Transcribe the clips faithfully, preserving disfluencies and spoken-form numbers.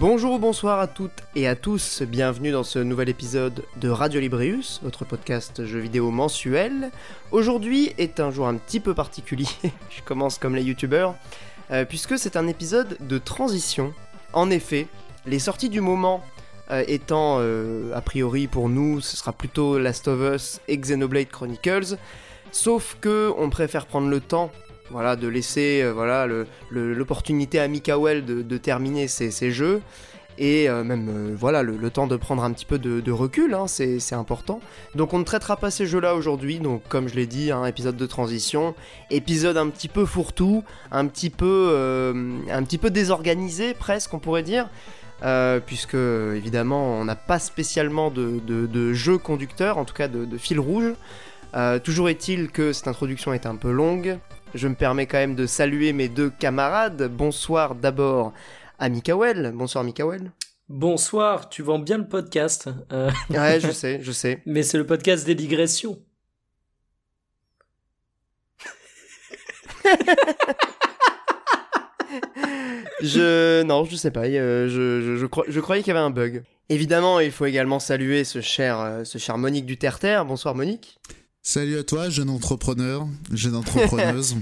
Bonjour, bonsoir à toutes et à tous, bienvenue dans ce nouvel épisode de Radio Librius, votre podcast jeux vidéo mensuel. Aujourd'hui est un jour un petit peu particulier, je commence comme les youtubeurs, euh, puisque c'est un épisode de transition. En effet, les sorties du moment euh, étant, euh, a priori pour nous, ce sera plutôt Last of Us et Xenoblade Chronicles, sauf que on préfère prendre le temps. Voilà, de laisser euh, voilà, le, le, l'opportunité à Mickaël de, de terminer ses, ses jeux, et euh, même euh, voilà, le, le temps de prendre un petit peu de, de recul, hein, c'est, c'est important. Donc on ne traitera pas ces jeux-là aujourd'hui, donc comme je l'ai dit, hein, épisode de transition, épisode un petit peu fourre-tout, un petit peu, euh, un petit peu désorganisé presque, on pourrait dire, euh, puisque évidemment on n'a pas spécialement de, de, de jeu conducteur, en tout cas de, de fil rouge. Euh, toujours est-il que cette introduction est un peu longue. Je me permets quand même de saluer mes deux camarades. Bonsoir d'abord à Mickaël. Bonsoir Mickaël. Bonsoir, tu vends bien le podcast. Euh... Ouais, je sais, je sais. Mais c'est le podcast des digressions. je... Non, je sais pas. Je, je, je, je croyais qu'il y avait un bug. Évidemment, il faut également saluer ce cher, ce cher Monique du Terter. Bonsoir Monique. Salut à toi, jeune entrepreneur, jeune entrepreneuse.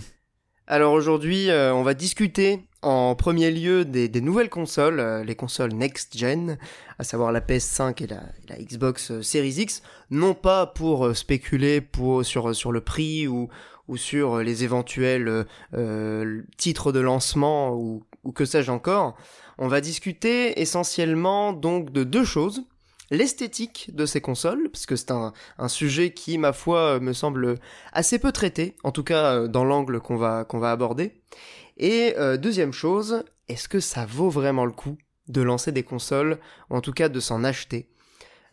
Alors aujourd'hui, euh, on va discuter en premier lieu des, des nouvelles consoles, euh, les consoles next-gen, à savoir la P S cinq et la, la Xbox Series X, non pas pour euh, spéculer pour, sur, sur le prix ou, ou sur les éventuels euh, titres de lancement ou, ou que sais-je encore. On va discuter essentiellement donc de deux choses. L'esthétique de ces consoles, parce que c'est un, un sujet qui, ma foi, me semble assez peu traité, en tout cas dans l'angle qu'on va, qu'on va aborder. Et euh, deuxième chose, est-ce que ça vaut vraiment le coup de lancer des consoles, ou en tout cas de s'en acheter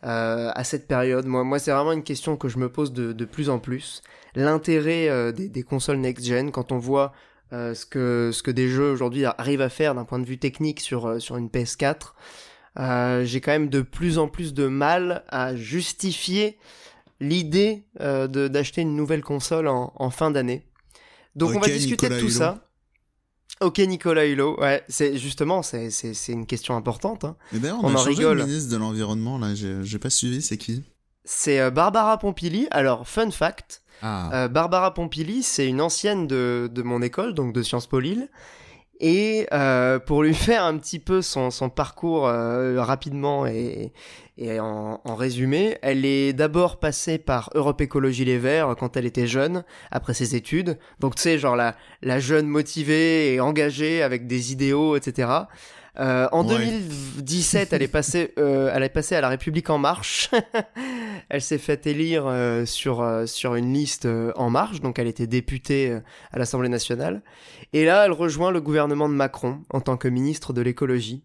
euh, à cette période ? Moi, moi, c'est vraiment une question que je me pose de, de plus en plus. L'intérêt euh, des, des consoles next-gen, quand on voit euh, ce que, ce que des jeux aujourd'hui arrivent à faire d'un point de vue technique sur, euh, sur une P S quatre... Euh, j'ai quand même de plus en plus de mal à justifier l'idée euh, de, d'acheter une nouvelle console en, en fin d'année. Donc okay, on va discuter Nicolas de tout Hulot. Ça. Ok Nicolas Hulot, ouais, c'est justement c'est c'est c'est une question importante. Hein. Et d'ailleurs on, on a en changé rigole. Le ministre de l'environnement là, j'ai, j'ai pas suivi, c'est qui ? C'est euh, Barbara Pompili. Alors fun fact, ah. euh, Barbara Pompili, c'est une ancienne de de mon école, donc de Sciences Po Lille. Et euh, pour lui faire un petit peu son, son parcours euh, rapidement et, et en, en résumé, elle est d'abord passée par Europe Ecologie Les Verts quand elle était jeune, après ses études. Donc tu sais, genre la, la jeune motivée et engagée avec des idéaux, et cetera. Euh, en ouais. deux mille dix-sept, elle est passée, euh, elle est passée à La République En Marche. Elle s'est fait élire euh, sur euh, sur une liste euh, En Marche, donc elle était députée euh, à l'Assemblée nationale. Et là, elle rejoint le gouvernement de Macron en tant que ministre de l'écologie.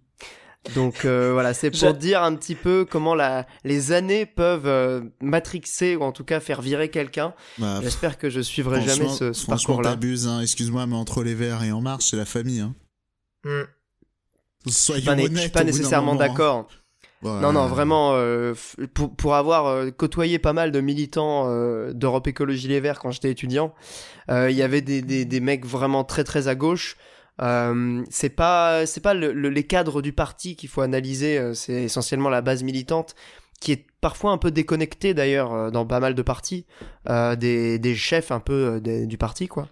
Donc euh, voilà, c'est pour Je... dire un petit peu comment la les années peuvent euh, matrixer ou en tout cas faire virer quelqu'un. Bah, j'espère que je suivrai jamais ce, ce parcours-là. T'abuses, hein. Excuse-moi, mais entre Les Verts et En Marche, c'est la famille. Hein. Mm. Soyons honnêtes, je suis pas nécessairement d'accord. Ouais. Non, non, vraiment, euh, pour, pour avoir euh, côtoyé pas mal de militants euh, d'Europe Ecologie Les Verts quand j'étais étudiant, il euh, y avait des, des, des mecs vraiment très très à gauche. Euh, c'est pas, c'est pas le, le, les cadres du parti qu'il faut analyser, c'est essentiellement la base militante qui est parfois un peu déconnectée d'ailleurs dans pas mal de partis, euh, des, des chefs un peu des, du parti quoi.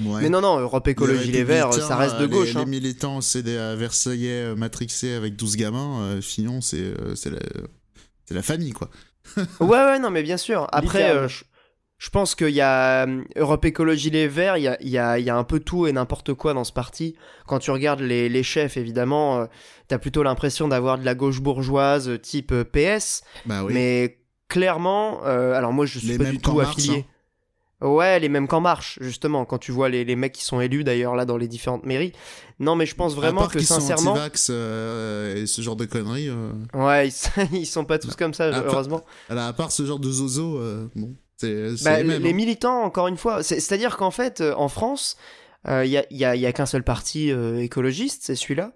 Ouais. Mais non, non, Europe Écologie les, les Verts, ça reste de gauche. Les, hein. Les militants, c'est des Versaillais matrixés avec douze gamins. Euh, Fillon, c'est, euh, c'est, la, c'est la famille, quoi. ouais, ouais, non, mais bien sûr. Après, euh, je, je pense qu'il y a Europe Écologie les Verts, il y a, il y a, il y a un peu tout et n'importe quoi dans ce parti. Quand tu regardes les, les chefs, évidemment, euh, t'as plutôt l'impression d'avoir de la gauche bourgeoise type P S. Bah oui. Mais clairement, euh, alors moi, je suis les pas du tout affilié. Mars, hein. Ouais, les mêmes qu'En Marche, justement, quand tu vois les, les mecs qui sont élus, d'ailleurs, là, dans les différentes mairies. Non, mais je pense vraiment que, sincèrement... À part qu'ils sont anti-vax euh, et ce genre de conneries... Euh... Ouais, ils, ils sont pas tous bah, comme ça, à heureusement. Part, à part ce genre de zozo, euh, bon, c'est, c'est bah, les mêmes. Les hein. militants, encore une fois, c'est, c'est-à-dire qu'en fait, euh, en France, il euh, y a, y a, y a qu'un seul parti euh, écologiste, c'est celui-là.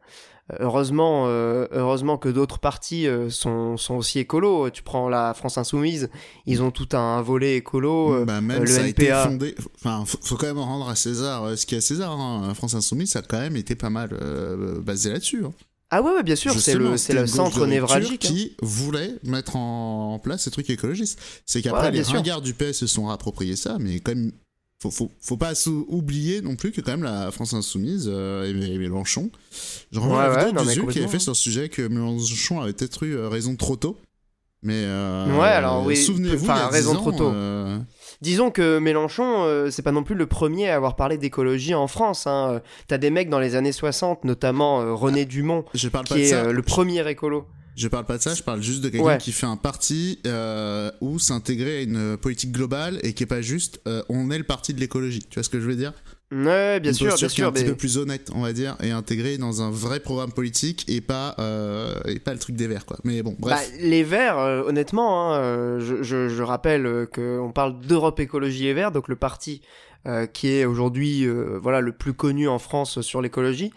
Heureusement, euh, heureusement que d'autres partis euh, sont, sont aussi écolos. Tu prends la France Insoumise, ils ont tout un, un volet écolo. Euh, bah même euh, le ça N P A. A été fondé. Enfin, faut, faut quand même rendre à César euh, ce qu'il y a à César. Hein. La France Insoumise, ça a quand même été pas mal euh, basé là-dessus. Hein. Ah ouais, ouais, bien sûr, Justement, c'est le, c'est le centre névralgique. Hein. Qui voulait mettre en place ces trucs écologistes. C'est qu'après, ouais, les ringards du P S se sont rappropriés ça, mais quand même, faut, faut, faut pas sou- oublier non plus que quand même la France Insoumise euh, et Mélenchon, je renvoie ouais, la vidéo ouais, du qui avait fait sur le sujet que Mélenchon avait peut-être eu euh, raison trop tôt. Mais euh, ouais, alors, euh, oui, souvenez-vous, enfin, raison trop tôt. Euh... Disons que Mélenchon, euh, c'est pas non plus le premier à avoir parlé d'écologie en France. Hein. T'as des mecs dans les années soixante, notamment euh, René ah, Dumont, je parle qui pas de est ça. Euh, le premier écolo. Je parle pas de ça, je parle juste de quelqu'un ouais. qui fait un parti euh, où s'intégrer à une politique globale et qui est pas juste euh, on est le parti de l'écologie. Tu vois ce que je veux dire ? Ouais, bien une sûr, bien sûr. Qui est un mais... petit peu plus honnête, on va dire, et intégré dans un vrai programme politique et pas euh, et pas le truc des Verts, quoi. Mais bon, bref. Bah, les Verts, euh, honnêtement, hein, je, je, je rappelle qu'on parle d'Europe Ecologie Les Verts, donc le parti euh, qui est aujourd'hui euh, voilà le plus connu en France sur l'écologie.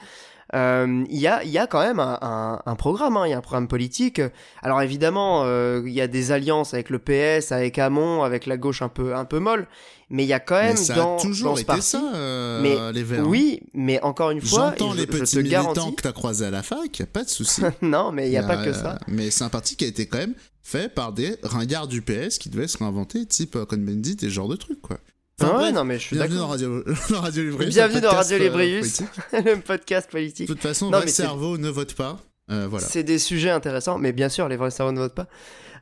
Il euh, y a il y a quand même un, un, un programme, il y a un programme politique. Alors évidemment, il euh, y a des alliances avec le P S, avec Hamon, avec la gauche un peu un peu molle. Mais il y a quand même mais ça dans, a toujours dans ce été parti, ça, euh, mais, les Verts. Oui, mais encore une fois, j'entends je, les petits je te militants garantis... que t'as croisés à la fac, y a pas de souci. Non, mais il y a euh, pas que ça. Mais c'est un parti qui a été quand même fait par des ringards du P S qui devaient se réinventer, type Cohn-Bendit et ce genre de trucs, quoi. Enfin, ah ouais, bref, non mais je suis bienvenue d'accord. Bienvenue dans Radio, Radio Librius. Bienvenue dans Radio Librius, euh, le podcast politique. De toute façon, non, votre cerveau ne vote pas. Euh, voilà. C'est des sujets intéressants, mais bien sûr, les vrais cerveaux ne votent pas.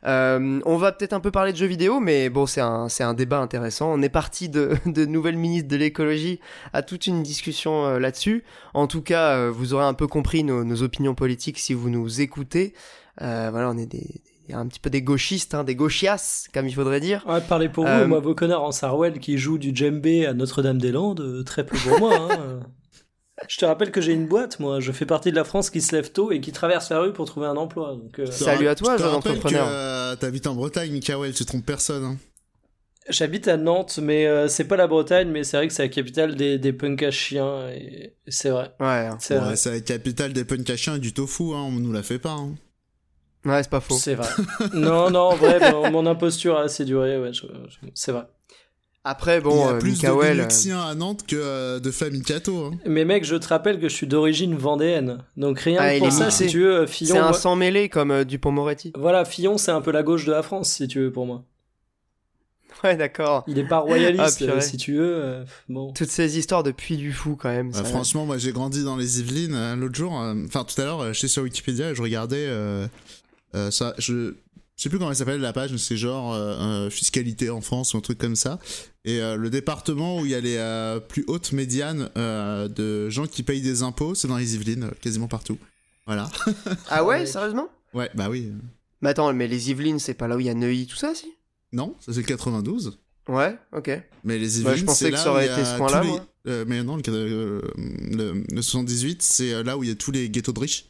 Euh, on va peut-être un peu parler de jeux vidéo, mais bon, c'est un, c'est un débat intéressant. On est parti de, de nouvelles ministres de l'écologie à toute une discussion euh, là-dessus. En tout cas, euh, vous aurez un peu compris nos, nos opinions politiques si vous nous écoutez. Euh, voilà, on est des, des, un petit peu des gauchistes, hein, des gauchiasses, comme il faudrait dire. Ouais, parlez pour euh, vous, moi, vos connards en Sarwell qui jouent du djembé à Notre-Dame-des-Landes, très peu pour moi, hein. Je te rappelle que j'ai une boîte, moi. Je fais partie de la France qui se lève tôt et qui traverse la rue pour trouver un emploi. Donc, euh... Salut à toi, jeune entrepreneur. Euh, t'habites en Bretagne, Mickaël, tu trompes personne. Hein. J'habite à Nantes, mais euh, c'est pas la Bretagne, mais c'est vrai que c'est la capitale des, des punks à chiens. Et... C'est vrai. Ouais, c'est, ouais, vrai. C'est la capitale des punks à chiens et du tofu, hein. On nous la fait pas. Hein. Ouais, c'est pas faux. C'est vrai. non, non, en vrai, mon, mon imposture a assez duré. Ouais, je, je... C'est vrai. Après, bon, il y a euh, plus Mickaël, de Luxiens à Nantes que euh, de famille Cato. Hein. Mais mec, je te rappelle que je suis d'origine vendéenne. Donc rien ah, que pour ça, si tu veux, Fillon... C'est un sang mêlé comme euh, Dupond-Moretti. Voilà, Fillon, c'est un peu la gauche de la France, si tu veux, pour moi. Ouais, d'accord. Il est pas royaliste, ah, euh, si tu veux. Euh, bon. Toutes ces histoires de Puy du Fou, quand même. Bah, franchement, moi, j'ai grandi dans les Yvelines euh, l'autre jour. Enfin, euh, tout à l'heure, euh, j'étais sur Wikipédia et je regardais... Euh, euh, ça, je... Je sais plus comment elle s'appelle la page, mais c'est genre euh, fiscalité en France ou un truc comme ça. Et euh, le département où il y a les euh, plus hautes médianes euh, de gens qui payent des impôts, c'est dans les Yvelines, quasiment partout. Voilà. Ah ouais, sérieusement ? Ouais, bah oui. Mais attends, mais les Yvelines, c'est pas là où il y a Neuilly, tout ça, si ? Non, ça c'est le quatre-vingt-douze. Ouais, ok. Mais les Yvelines, bah, je pensais c'est que là ça aurait été ce point-là, les... moi. Euh, mais non, le, euh, le, le soixante-dix-huit, c'est là où il y a tous les ghettos de riches.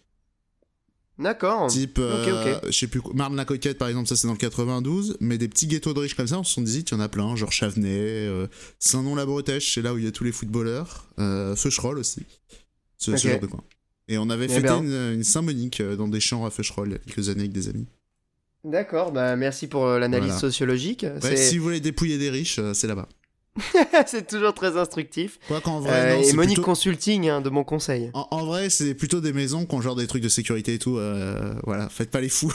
D'accord. Type, okay, euh, okay. Je sais plus, Marne-la-Coquette par exemple, ça c'est dans le quatre-vingt-douze, mais des petits ghettos de riches comme ça, on se dit, il y en a plein, genre Chavenay, euh, Saint-Nom-la-Bretèche, c'est là où il y a tous les footballeurs, euh, Feucherolles aussi, ce, okay. ce genre de coin. Et on avait eh fêté bien. une, une Saint-Monique dans des champs à Feucherolles il y a quelques années avec des amis. D'accord, bah merci pour l'analyse voilà. sociologique. Ouais, si vous voulez dépouiller des riches, c'est là-bas. C'est toujours très instructif. Quoi qu'en vrai, euh, non, et c'est Monique plutôt... Consulting hein, de mon conseil. En, en vrai, c'est plutôt des maisons qui ont genre des trucs de sécurité et tout. Euh, voilà, faites pas les fous.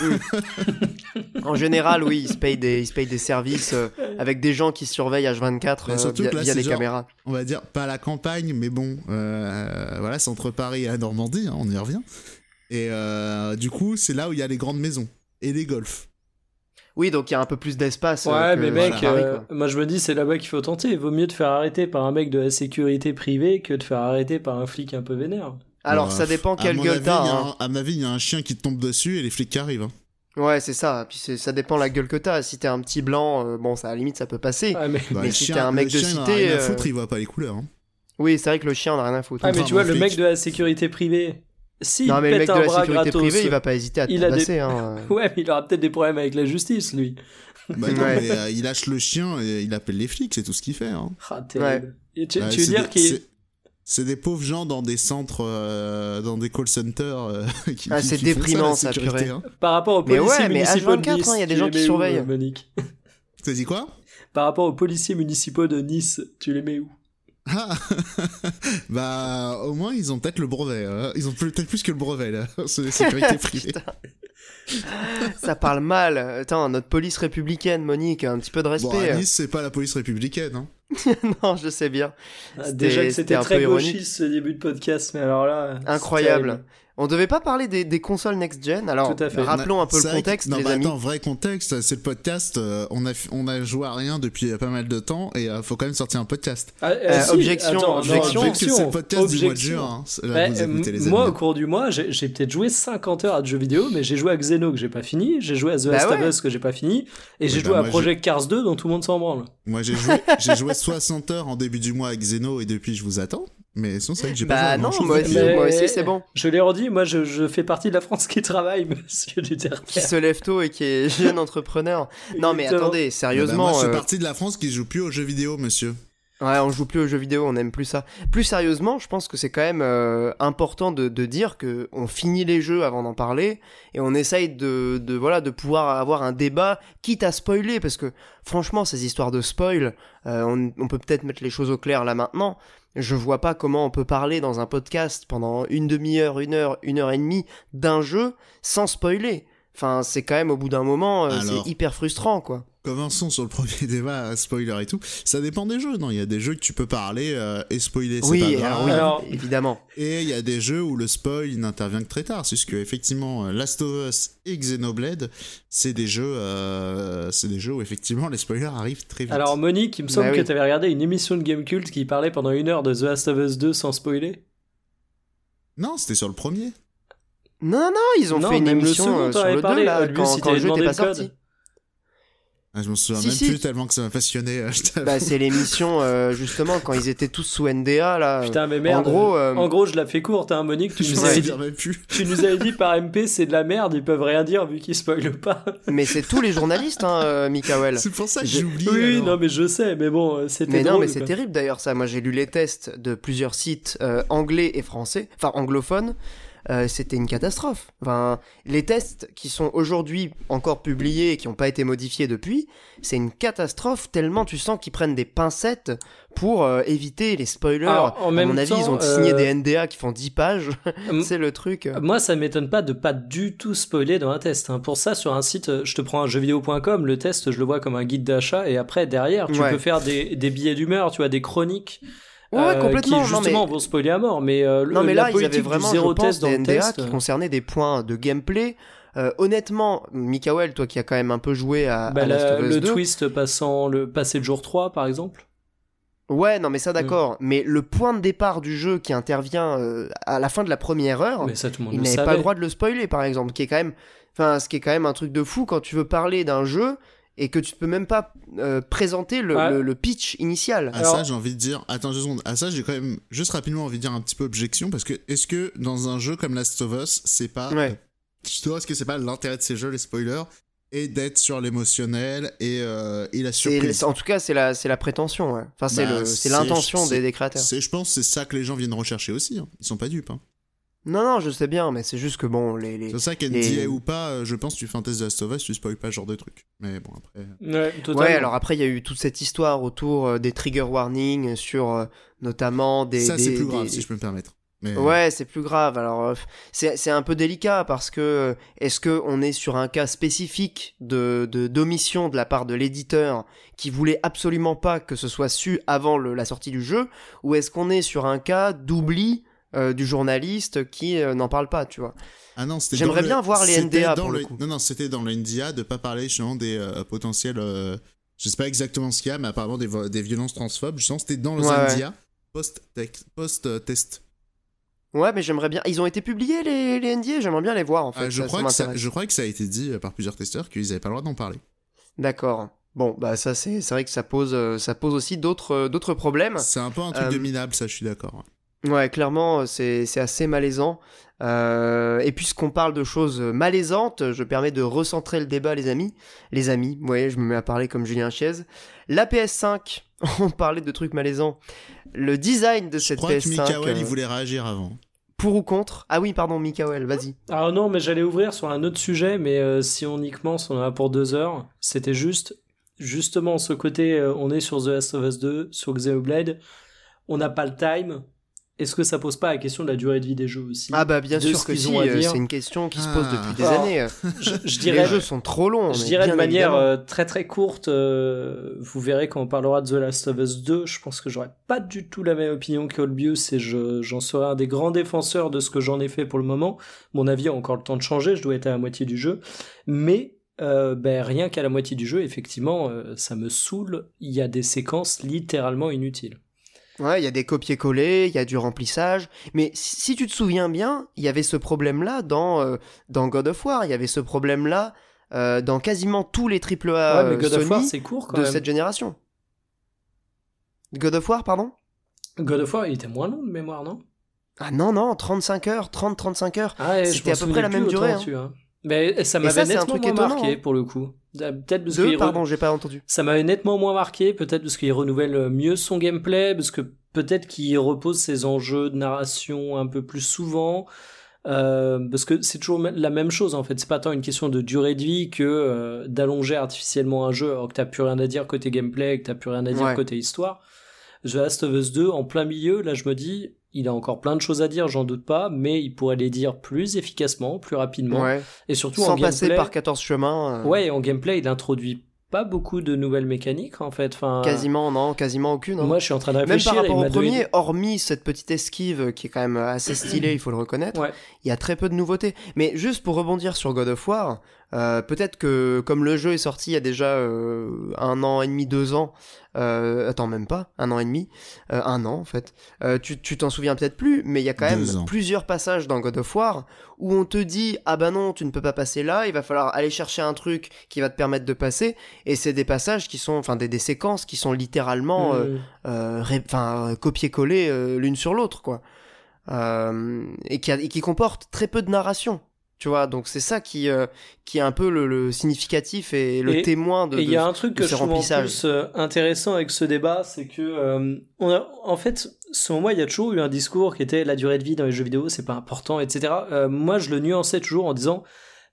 En général, oui, ils se payent des, ils se payent des services euh, avec des gens qui surveillent H vingt-quatre euh, surtout via, là, via des genre, caméras. On va dire pas à la campagne, mais bon, euh, voilà, c'est entre Paris et la Normandie. Hein, on y revient. Et euh, du coup, c'est là où il y a les grandes maisons et les golfs. Oui, donc il y a un peu plus d'espace. Ouais, euh, que, mais mec, voilà, euh, Paris, moi je me dis, c'est là-bas qu'il faut tenter. Il vaut mieux te faire arrêter par un mec de la sécurité privée que de faire arrêter par un flic un peu vénère. Alors, ouais, ça dépend quelle gueule t'as. Hein. À mon avis, il y a un chien qui te tombe dessus et les flics qui arrivent. Hein. Ouais, c'est ça. Puis c'est, ça dépend la gueule que t'as. Si t'es un petit blanc, euh, bon, ça, à la limite, ça peut passer. Ah, mais bah, mais si chien, t'es un mec de cité... Le chien, il a rien à foutre, il voit pas les couleurs. Hein. Oui, c'est vrai que le chien, on a rien à foutre. Ah, mais tu vois, le mec de la sécurité privée... Si non, mais le mec de la sécurité privée, il va pas hésiter à te tabasser. Des... Hein. Ouais, mais il aura peut-être des problèmes avec la justice, lui. Bah non, ouais. mais euh, il lâche le chien et il appelle les flics, c'est tout ce qu'il fait. Hein. Ah, ouais. Et tu, ouais, tu veux dire qu'il... C'est... C'est des pauvres gens dans des centres, euh, dans des call centers. Euh, qui, ah, qui, c'est qui déprimant, ça, la sécurité, ça hein. Par rapport aux policiers ouais, municipaux H vingt-quatre, de Nice, il hein, y a des gens qui surveillent. Où, T'as dit quoi ? Par rapport aux policiers municipaux de Nice, tu les mets où ? Ah, bah, au moins, ils ont peut-être le brevet. Hein. Ils ont peut-être plus que le brevet, là. C'est des sécurités privées. Ça parle mal. Attends, notre police républicaine, Monique, un petit peu de respect. Bon, à Nice, c'est pas la police républicaine, hein. Non, je sais bien. Ah, déjà que c'était, c'était très gauchiste ce début de podcast, mais alors là. Incroyable. On devait pas parler des, des consoles next-gen, alors rappelons un peu c'est le contexte. Que, non, les bah, amis. Attends, vrai contexte, c'est le podcast. Euh, on, a, on a joué à rien depuis pas mal de temps et il euh, faut quand même sortir un podcast. Ah, euh, euh, si, objection, attends, objection. Non, objection. Que c'est le podcast objection. Du mois de juin. Hein. Là, bah, vous écoutez, les amis. Moi, au cours du mois, j'ai, j'ai peut-être joué cinquante heures à de jeux vidéo, mais j'ai joué à Xeno que j'ai pas fini, j'ai joué à The Last of Us que j'ai pas fini, et j'ai joué à Project Cars deux dont tout le monde s'en branle. Moi, j'ai joué. J'ai joué soixante heures en début du mois avec Xeno et depuis je vous attends. Mais sinon, c'est vrai que j'ai bah pas non, moi aussi, moi aussi, c'est bon. Je l'ai redit, moi je, je fais partie de la France qui travaille, monsieur du Terter. Qui se lève tôt et qui est jeune entrepreneur. Non, mais attendez, sérieusement. Bah bah moi, euh... je fais partie de la France qui joue plus aux jeux vidéo, monsieur. Ouais, on joue plus aux jeux vidéo, on aime plus ça. Plus sérieusement, je pense que c'est quand même euh, important de, de dire que on finit les jeux avant d'en parler et on essaye de, de voilà de pouvoir avoir un débat, quitte à spoiler, parce que franchement ces histoires de spoil, euh, on, on peut peut-être mettre les choses au clair là maintenant. Je vois pas comment on peut parler dans un podcast pendant une demi-heure, une heure, une heure et demie d'un jeu sans spoiler. Enfin, c'est quand même au bout d'un moment, euh, Alors, c'est hyper frustrant, quoi. Commençons sur le premier débat, spoiler et tout. Ça dépend des jeux, non ? Il y a des jeux que tu peux parler euh, et spoiler, c'est oui, pas grave. Oui, alors, évidemment. Et il y a des jeux où le spoil n'intervient que très tard. C'est ce que, effectivement, Last of Us et Xenoblade, c'est des jeux, euh, c'est des jeux où, effectivement, les spoilers arrivent très vite. Alors, Monique, il me semble bah, que oui. tu avais regardé une émission de Game Cult qui parlait pendant une heure de The Last of Us deux sans spoiler ? Non, c'était sur le premier. Non, non, ils ont non, fait une émission le sur le deux, là, lui, quand, si quand le jeu n'était pas sorti. Ah, je m'en souviens si, même si. plus tellement que ça m'a passionné. Bah, c'est l'émission, euh, justement, quand ils étaient tous sous N D A, là. Putain, mais merde. En gros, euh... en gros je la fais courte, hein, Monique. Tu, nous avais, dit... tu nous avais dit par M P, c'est de la merde, ils peuvent rien dire vu qu'ils spoilent pas. Mais c'est tous les journalistes, hein, euh, Mickaël. C'est pour ça que j'ai oublié. Oui, alors. non, mais je sais, mais bon, c'était Mais drôle, non, mais c'est terrible d'ailleurs, ça. Moi, j'ai lu les tests de plusieurs sites euh, anglais et français, enfin anglophones. Euh, c'était une catastrophe. Enfin, les tests qui sont aujourd'hui encore publiés et qui n'ont pas été modifiés depuis, c'est une catastrophe tellement tu sens qu'ils prennent des pincettes pour euh, éviter les spoilers. Alors, en même à mon avis, temps, ils ont euh... signé des N D A qui font dix pages. C'est le truc. Moi, ça m'étonne pas de pas du tout spoiler dans un test. Hein. Pour ça, sur un site, je te prends un jeuxvideo point com, le test, je le vois comme un guide d'achat et après, derrière, tu ouais. peux faire des, des billets d'humeur, tu vois, des chroniques. Ouais, euh, complètement. Qui justement non, mais... vont spoiler à mort, mais euh, non, le, mais là, ils avaient vraiment, je pense, des N D A qui concernaient des points de gameplay. Euh, honnêtement, Mickaël, toi qui as quand même un peu joué à, bah, à Last of Us le deux, twist passant le passé le jour trois, par exemple. Ouais, non, mais ça, d'accord. Mm. Mais le point de départ du jeu qui intervient euh, à la fin de la première heure, mais ça, tout le monde il n'avait pas le droit de le spoiler, par exemple, qui est quand même, enfin, ce qui est quand même un truc de fou quand tu veux parler d'un jeu. Et que tu peux même pas euh, présenter le, ouais. le, le pitch initial. À Alors... ça, j'ai envie de dire... Attends, deux secondes. À ça, j'ai quand même juste rapidement envie de dire un petit peu objection, parce que est-ce que dans un jeu comme Last of Us, c'est pas... Ouais. Je trouve, est-ce que c'est pas l'intérêt de ces jeux, les spoilers, et d'être sur l'émotionnel et, euh, et la surprise c'est, En tout cas, c'est la, c'est la prétention, ouais. Enfin, c'est, bah, le, c'est, c'est l'intention c'est, des, des créateurs. C'est, je pense que c'est ça que les gens viennent rechercher aussi. Hein. Ils sont pas dupes, hein. Non, non, je sais bien, mais c'est juste que bon, les. les c'est ça qu'elle les... dit ou pas, je pense, tu fais un test de Last of Us, tu spoil pas ce genre de truc. Mais bon, après. Ouais, totalement. Ouais, alors après, il y a eu toute cette histoire autour des trigger warnings sur notamment des. Ça, des, c'est plus grave, des... si je peux me permettre. Mais... Ouais, c'est plus grave. Alors, c'est, c'est un peu délicat parce que est-ce qu'on est sur un cas spécifique de, de, d'omission de la part de l'éditeur qui voulait absolument pas que ce soit su avant le, la sortie du jeu, ou est-ce qu'on est sur un cas d'oubli Euh, du journaliste qui euh, n'en parle pas, tu vois. Ah non, c'était J'aimerais bien le... voir les c'était N D A pour le... le coup. Non, non, c'était dans le N D A de pas parler justement des euh, potentiels. Euh... Je sais pas exactement ce qu'il y a, mais apparemment des, vo- des violences transphobes. Je sens que c'était dans le ouais, N D A ouais. post-tec- post-test. Ouais, mais j'aimerais bien. Ils ont été publiés les, les N D A, j'aimerais bien les voir en fait. Euh, je, ça, crois ça que ça, je crois que ça a été dit par plusieurs testeurs qu'ils avaient pas le droit d'en parler. D'accord. Bon, bah ça c'est, c'est vrai que ça pose, ça pose aussi d'autres, d'autres problèmes. C'est un peu un truc euh... de minable, ça, je suis d'accord. Ouais, clairement, c'est, c'est assez malaisant. Euh, et puisqu'on parle de choses malaisantes, je permets de recentrer le débat, les amis. Les amis, vous voyez, je me mets à parler comme Julien Chiez. La P S cinq, on parlait de trucs malaisants. le design de je cette P S cinq... Je crois que Mickaël, euh... il voulait réagir avant. Pour ou contre ? Ah oui, pardon, Mickaël, vas-y. Ah non, mais j'allais ouvrir sur un autre sujet, mais euh, si on y commence, on en a pour deux heures. C'était juste, justement, ce côté, euh, on est sur The Last of Us deux, sur Xenoblade, on n'a pas le time. Est-ce que ça pose pas la question de la durée de vie des jeux aussi ? Ah bah bien de sûr que si, euh, c'est une question qui ah. se pose depuis des Alors, années. Je, je dirais, les jeux sont trop longs. Je dirais de manière euh, très très courte, euh, vous verrez quand on parlera de The Last of Us deux, je pense que j'aurais pas du tout la même opinion qu'Olbius et je, j'en serai un des grands défenseurs de ce que j'en ai fait pour le moment. Mon avis a encore le temps de changer, je dois être à la moitié du jeu. Mais euh, ben, rien qu'à la moitié du jeu, effectivement, euh, ça me saoule, il y a des séquences littéralement inutiles. Ouais, il y a des copier-coller, il y a du remplissage, mais si tu te souviens bien, il y avait ce problème-là dans, euh, dans God of War, il y avait ce problème-là euh, dans quasiment tous les triple A ouais, mais God Sony of War, c'est court, quand de même. Cette génération. God of War, pardon ? God of War, il était moins long de mémoire, non ? Ah non, non, trente-cinq heures, trente à trente-cinq heures, ah, ouais, c'était à peu près la même durée. Hein. Dessus, hein. Mais ça m'avait ça, nettement moins marqué, hein. Pour le coup. Peut-être parce Deux, pardon, re... j'ai pas entendu. Ça m'avait nettement moins marqué, peut-être parce qu'il renouvelle mieux son gameplay, parce que peut-être qu'il repose ses enjeux de narration un peu plus souvent, euh, parce que c'est toujours la même chose, en fait. C'est pas tant une question de durée de vie que euh, d'allonger artificiellement un jeu, alors que t'as plus rien à dire côté gameplay, que t'as plus rien à dire ouais. côté histoire. The Last of Us deux, en plein milieu, là, je me dis... Il a encore plein de choses à dire, j'en doute pas, mais il pourrait les dire plus efficacement, plus rapidement, ouais. et surtout sans en gameplay, passer par quatorze chemins. Euh... Ouais, en gameplay, il introduit pas beaucoup de nouvelles mécaniques, en fait. Enfin, quasiment, non, quasiment aucune. Hein. Moi, je suis en train de réfléchir. Même par rapport au premier, donné... hormis cette petite esquive qui est quand même assez stylée, il faut le reconnaître, ouais. il y a très peu de nouveautés. Mais juste pour rebondir sur God of War, euh, peut-être que, comme le jeu est sorti il y a déjà euh, un an et demi, deux ans, euh, attends, même pas, un an et demi, euh, un an en fait, euh, tu, tu t'en souviens peut-être plus, mais il y a quand même deux ans. Plusieurs passages dans God of War où on te dit, ah bah non, tu ne peux pas passer là, il va falloir aller chercher un truc qui va te permettre de passer, et c'est des passages qui sont, enfin des, des séquences qui sont littéralement euh, euh, ré, enfin, copier-coller euh, l'une sur l'autre, quoi, euh, et, qui a, et qui comportent très peu de narration. Tu vois, donc c'est ça qui, euh, qui est un peu le, le significatif et le et, témoin de ces remplissages. Et il y a un truc que je trouve en plus intéressant avec ce débat, c'est que, euh, on a, en fait, selon moi, il y a toujours eu un discours qui était la durée de vie dans les jeux vidéo, c'est pas important, et cetera. Euh, moi, je le nuançais toujours en disant,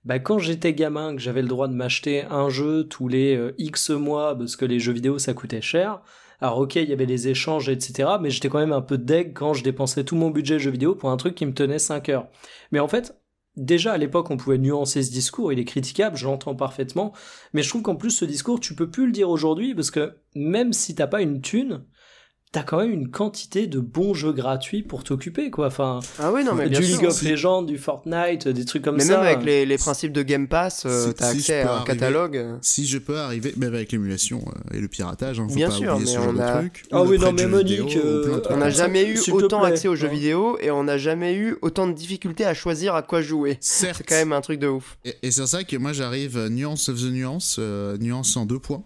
bah, quand j'étais gamin, que j'avais le droit de m'acheter un jeu tous les euh, X mois, parce que les jeux vidéo, ça coûtait cher. Alors, ok, il y avait les échanges, et cetera, mais j'étais quand même un peu deg quand je dépensais tout mon budget jeux vidéo pour un truc qui me tenait cinq heures. Mais en fait, déjà, à l'époque, on pouvait nuancer ce discours, il est critiquable, je l'entends parfaitement, mais je trouve qu'en plus, ce discours, tu peux plus le dire aujourd'hui, parce que même si t'as pas une thune, t'as quand même une quantité de bons jeux gratuits pour t'occuper, quoi. Enfin, ah oui, non, mais du League of Legends, du Fortnite, des trucs comme mais ça. Mais même avec les, les principes de Game Pass, euh, t'as si accès à un arriver, catalogue. Si je peux arriver, même avec l'émulation euh, et le piratage, hein, faut bien pas sûr, oublier ce genre a... de trucs. Ah oui, non, mais Monique, euh, on n'a jamais eu autant plaît, accès aux ouais. jeux vidéo et on n'a jamais eu autant de difficultés à choisir à quoi jouer. Certes. C'est quand même un truc de ouf. Et, et c'est ça que moi j'arrive, nuance of the nuance, euh, nuance en deux points.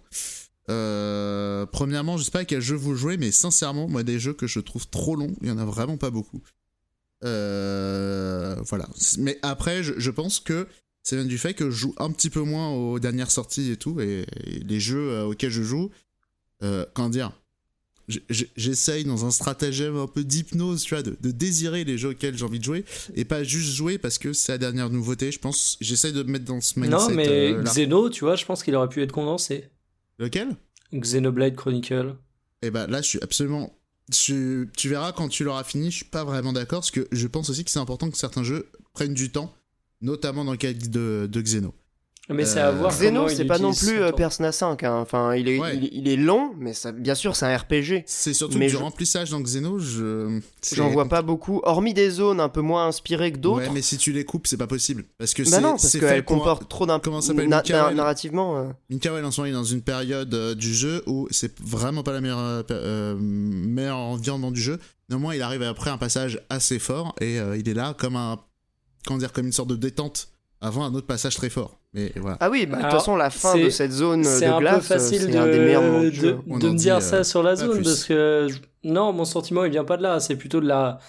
Euh, premièrement, je sais pas à quel jeu vous jouez, mais sincèrement, moi, des jeux que je trouve trop longs, il y en a vraiment pas beaucoup. Euh, voilà. Mais après, je, je pense que ça vient du fait que je joue un petit peu moins aux dernières sorties et tout, et, et les jeux auxquels je joue, euh, comment dire, j'essaye dans un stratagème un peu d'hypnose, tu vois, de, de désirer les jeux auxquels j'ai envie de jouer et pas juste jouer parce que c'est la dernière nouveauté. Je pense, j'essaye de me mettre dans ce mindset. Non, mais euh, Xeno, tu vois, je pense qu'il aurait pu être condensé. Lequel ? Xenoblade Chronicles. Et bah là, je suis absolument... Tu, tu verras, quand tu l'auras fini, je suis pas vraiment d'accord, parce que je pense aussi que c'est important que certains jeux prennent du temps, notamment dans le cas de, de Xeno. Mais euh... c'est à voir Xeno, c'est pas non plus Persona cinq, hein. Enfin, il est, ouais. il, il est long, mais ça, bien sûr, c'est un R P G. C'est surtout mais du je... remplissage dans Xeno, je... C'est... J'en vois pas beaucoup, hormis des zones un peu moins inspirées que d'autres. Ouais, mais si tu les coupes, c'est pas possible. Parce que bah c'est, non, parce c'est que qu'elles comportent un... trop d'implications na- na- narrativement. Euh... Mickaël, en ce moment, il est dans une période euh, du jeu où c'est vraiment pas la meilleure, euh, meilleure environnement du jeu. Néanmoins, il arrive après un passage assez fort, et euh, il est là comme un... Comment dire, comme une sorte de détente avant un autre passage très fort. Mais voilà. Ah oui, bah, de toute façon, la fin de cette zone de glace, c'est de, un des meilleurs moments de, de, de me dire euh, ça sur la zone, plus. Parce que non, mon sentiment, il vient pas de là. C'est plutôt de la,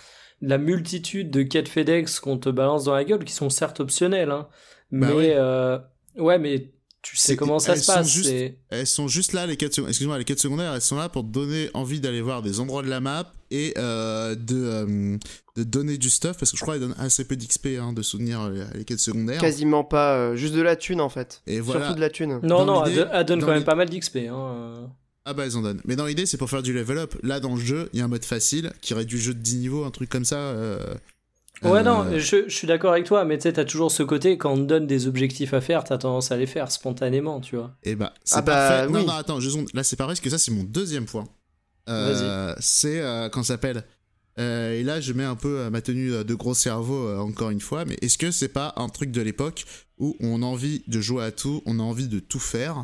de la multitude de quêtes FedEx qu'on te balance dans la gueule, qui sont certes optionnelles, hein, bah mais oui. euh, ouais, mais tu sais comment ça se passe. Juste, c'est... Elles sont juste là, les quêtes secondaires. Excuse-moi, les quêtes secondaires, elles sont là pour te donner envie d'aller voir des endroits de la map et euh, de, euh, de donner du stuff, parce que je crois qu'elles donnent assez peu d'X P, hein, de soutenir les, les quêtes secondaires. Quasiment pas, euh, juste de la thune en fait. Et surtout voilà. De la thune. Non, dans non, elles donnent quand même les... pas mal d'X P. Hein. Ah bah elles en donnent. Mais dans l'idée, c'est pour faire du level up. Là, dans le jeu, il y a un mode facile qui réduit le jeu de dix niveaux, un truc comme ça... Euh... Ouais, euh... non, je, je suis d'accord avec toi, mais tu sais, t'as toujours ce côté, quand on te donne des objectifs à faire, t'as tendance à les faire spontanément, tu vois. Et bah, c'est ah parfait. Bah, non, oui. non, attends, je zonde. Là, c'est pareil, parce que ça, c'est mon deuxième point. Euh, Vas-y. C'est euh, quand ça s'appelle. Euh, et là, je mets un peu euh, ma tenue de gros cerveau, euh, encore une fois, mais est-ce que c'est pas un truc de l'époque où on a envie de jouer à tout, on a envie de tout faire?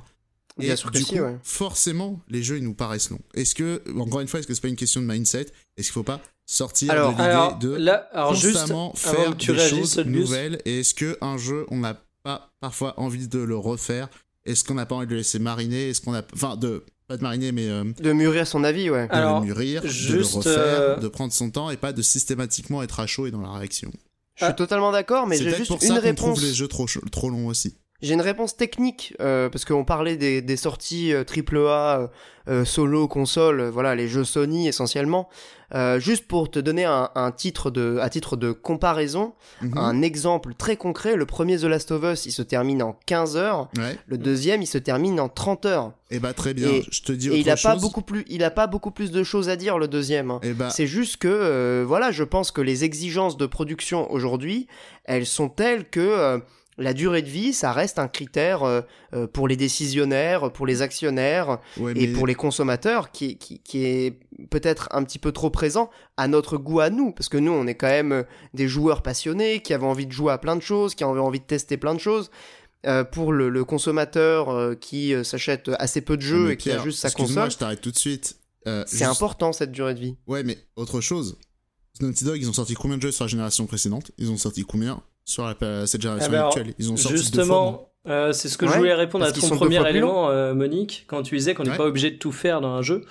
Et bien sûr que du si, coup, ouais. Forcément, les jeux, ils nous paraissent longs. Est-ce que, encore une fois, est-ce que c'est pas une question de mindset? Est-ce qu'il faut pas sortir alors, de l'idée alors, de là, alors constamment juste, faire des choses nouvelles? Et est-ce qu'un jeu, on n'a pas parfois envie de le refaire? Est-ce qu'on n'a pas envie de le laisser mariner? Est-ce qu'on a... Enfin, de... Pas de mariner, mais... Euh, de mûrir son avis, ouais. De alors, le mûrir, juste, de le refaire, euh... de prendre son temps et pas de systématiquement être à chaud et dans la réaction. Je suis ah. totalement d'accord, mais c'est j'ai juste une réponse. C'est peut-être pour ça qu'on trouve les jeux trop, trop longs aussi. J'ai une réponse technique, euh, parce qu'on parlait des, des sorties euh, triple A, euh, solo, console, euh, voilà, les jeux Sony essentiellement. Euh, juste pour te donner un, un titre de, à titre de comparaison, mm-hmm. un exemple très concret, le premier The Last of Us, il se termine en quinze heures, ouais. le deuxième, il se termine en trente heures. Eh bah très bien, et, je te dis autre et il a chose. Pas beaucoup plus, il a pas beaucoup plus de choses à dire le deuxième. Hein. Bah... C'est juste que, euh, voilà, je pense que les exigences de production aujourd'hui, elles sont telles que... Euh, la durée de vie, ça reste un critère euh, pour les décisionnaires, pour les actionnaires ouais, et mais... pour les consommateurs qui, qui, qui est peut-être un petit peu trop présent à notre goût à nous. Parce que nous, on est quand même des joueurs passionnés qui avaient envie de jouer à plein de choses, qui avaient envie de tester plein de choses. Euh, pour le, le consommateur euh, qui s'achète assez peu de jeux mais et Pierre, qui a juste sa console... Excuse-moi, je t'arrête tout de suite. Euh, c'est juste... important, cette durée de vie. Ouais, mais autre chose. Naughty Dog, ils ont sorti combien de jeux sur la génération précédente? Ils ont sorti combien sur la, cette génération ah bah actuelle? Ils ont sorti justement, deux fois, euh, c'est ce que ouais, je voulais répondre à ton premier élément, euh, Monique, quand tu disais qu'on n'est ouais. pas obligé de tout faire dans un jeu.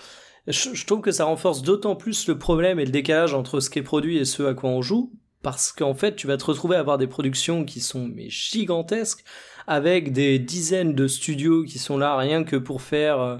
Je, je trouve que ça renforce d'autant plus le problème et le décalage entre ce qui est produit et ce à quoi on joue, parce qu'en fait, tu vas te retrouver à avoir des productions qui sont mais gigantesques, avec des dizaines de studios qui sont là rien que pour faire... Euh,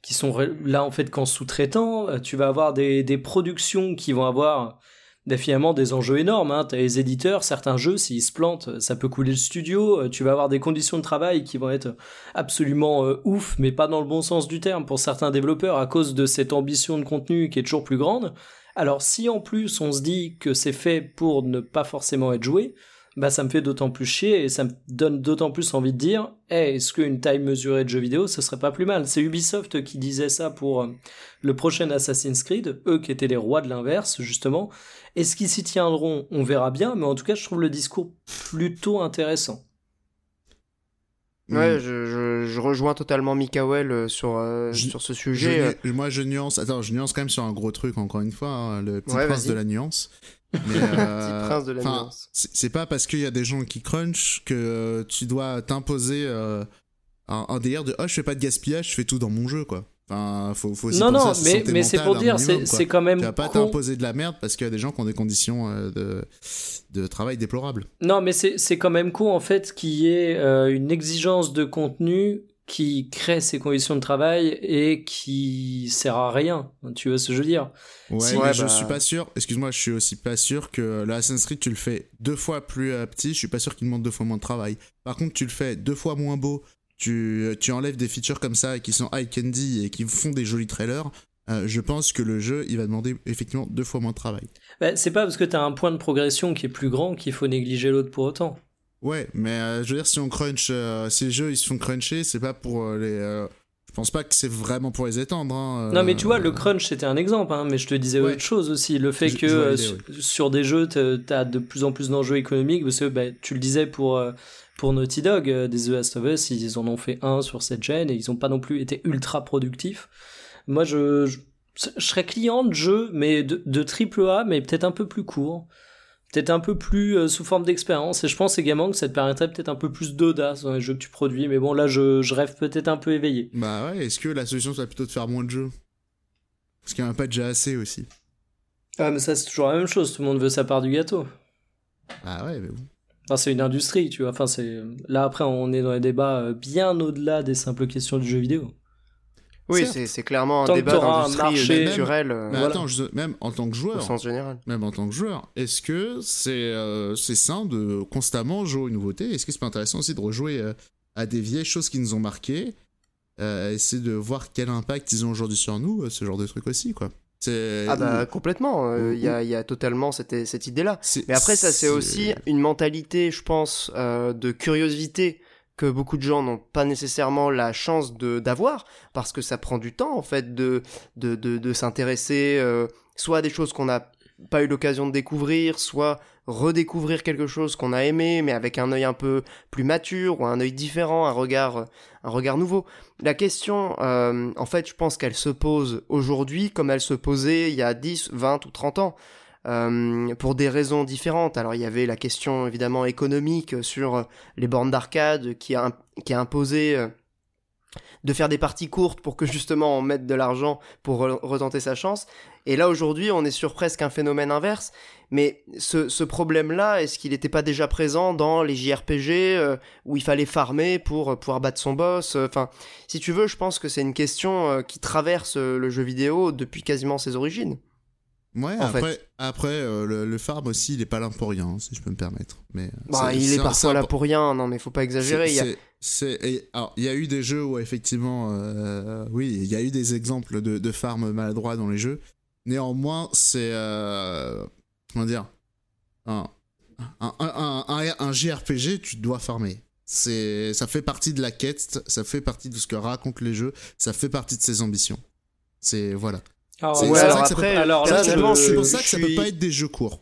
qui sont là en fait qu'en sous-traitant. Tu vas avoir des, des productions qui vont avoir ben, finalement des enjeux énormes. Hein. Tu as les éditeurs, certains jeux, s'ils se plantent, ça peut couler le studio. Tu vas avoir des conditions de travail qui vont être absolument euh, ouf, mais pas dans le bon sens du terme pour certains développeurs à cause de cette ambition de contenu qui est toujours plus grande. Alors si en plus on se dit que c'est fait pour ne pas forcément être joué, bah ça me fait d'autant plus chier et ça me donne d'autant plus envie de dire hey, est-ce qu'une taille mesurée de jeux vidéo ce serait pas plus mal? C'est Ubisoft qui disait ça pour euh, le prochain Assassin's Creed, eux qui étaient les rois de l'inverse justement. Est-ce qu'ils s'y tiendront? On verra bien, mais en tout cas je trouve le discours plutôt intéressant. Ouais, mmh. je, je, je rejoins totalement Mickaël sur, euh, je, sur ce sujet. Je, moi je nuance, attends, je nuance quand même sur un gros truc encore une fois, hein, le petit ouais, prince vas-y. de la nuance. Mais euh, prince de la nuance. C'est pas parce qu'il y a des gens qui crunch que euh, tu dois t'imposer euh, un, un délire de oh je fais pas de gaspillage, je fais tout dans mon jeu quoi. Enfin faut faut aussi non, penser non, à sa santé mais, mentale. Non non mais c'est pour dire minimum, c'est, c'est quand même tu vas pas con... t'imposer de la merde parce qu'il y a des gens qui ont des conditions euh, de de travail déplorables. Non mais c'est c'est quand même con en fait qu'il y ait euh, une exigence de contenu qui crée ces conditions de travail et qui sert à rien, tu vois ce que je veux dire? Ouais, si, ouais je bah... suis pas sûr, excuse-moi, je suis aussi pas sûr que le Assassin's Creed, tu le fais deux fois plus petit, je suis pas sûr qu'il demande deux fois moins de travail. Par contre, tu le fais deux fois moins beau, tu, tu enlèves des features comme ça qui sont eye candy et qui font des jolis trailers, euh, je pense que le jeu, il va demander effectivement deux fois moins de travail. Bah, c'est pas parce que t'as un point de progression qui est plus grand qu'il faut négliger l'autre pour autant. Ouais, mais euh, je veux dire, si on crunch, euh, si les jeux ils se font cruncher, c'est pas pour euh, les. Euh, je pense pas que c'est vraiment pour les étendre. Hein, euh, non, mais tu vois, euh, le crunch c'était un exemple, hein, mais je te disais ouais. autre chose aussi. Le fait je, que je vois l'idée, euh, oui. sur des jeux, t'as de plus en plus d'enjeux économiques, parce que bah, tu le disais pour, euh, pour Naughty Dog, euh, des The Last of Us, ils en ont fait un sur cette chaîne et ils ont pas non plus été ultra productifs. Moi, je, je, je serais client de jeux, mais de, de triple A, mais peut-être un peu plus court. Peut-être un peu plus euh, sous forme d'expérience, et je pense également que ça te permettrait peut-être un peu plus d'audace dans les jeux que tu produis, mais bon là je, je rêve peut-être un peu éveillé. Bah ouais, est-ce que la solution serait plutôt de faire moins de jeux? Parce qu'il n'y en a pas déjà assez aussi. Ah mais ça c'est toujours la même chose, tout le monde veut sa part du gâteau. Ah ouais, mais bon. Enfin, c'est une industrie, tu vois. Enfin, c'est... Là, après, on est dans les débats bien au-delà des simples questions du jeu vidéo. Oui, c'est, c'est clairement un tant débat d'industrie culturelle. Mais, même, mais voilà. Attends, je, même en tant que joueur, au sens général. Même en tant que joueur, est-ce que c'est, euh, c'est sain de constamment jouer aux nouveautés ? Est-ce que c'est pas intéressant aussi de rejouer euh, à des vieilles choses qui nous ont marquées, euh, essayer de voir quel impact ils ont aujourd'hui sur nous, ce genre de truc aussi, quoi. C'est... Ah bah complètement, il euh, y, a, y a totalement cette, cette idée-là. C'est... Mais après ça c'est, c'est aussi une mentalité, je pense, euh, de curiosité que beaucoup de gens n'ont pas nécessairement la chance de, d'avoir, parce que ça prend du temps en fait de, de, de, de s'intéresser euh, soit à des choses qu'on n'a pas eu l'occasion de découvrir, soit redécouvrir quelque chose qu'on a aimé mais avec un œil un peu plus mature ou un œil différent, un regard, un regard nouveau. La question, euh, en fait, je pense qu'elle se pose aujourd'hui comme elle se posait il y a dix, vingt ou trente ans. Euh, pour des raisons différentes. Alors il y avait la question évidemment économique sur les bornes d'arcade qui a, qui a imposé de faire des parties courtes pour que justement on mette de l'argent pour retenter sa chance. Et là aujourd'hui on est sur presque un phénomène inverse. Mais ce, ce problème-là, est-ce qu'il n'était pas déjà présent dans les J R P G euh, où il fallait farmer pour pouvoir battre son boss ? Enfin, si tu veux, je pense que c'est une question euh, qui traverse le jeu vidéo depuis quasiment ses origines. Ouais, en après, fait. après euh, le, le farm aussi, il est pas là pour rien, si je peux me permettre. Mais bah, c'est, il c'est est parfois là pour rien, non mais faut pas exagérer. Il y a, c'est, et, alors, il y a eu des jeux où effectivement, euh, oui, il y a eu des exemples de, de farm maladroits dans les jeux. Néanmoins, c'est euh, comment dire, un, un, un, un, un, un J R P G, tu dois farmer. C'est, ça fait partie de la quête, ça fait partie de ce que racontent les jeux, ça fait partie de ses ambitions. C'est voilà. Alors, c'est ouais, alors après, alors là, c'est pour ça que ça peut pas être des jeux courts.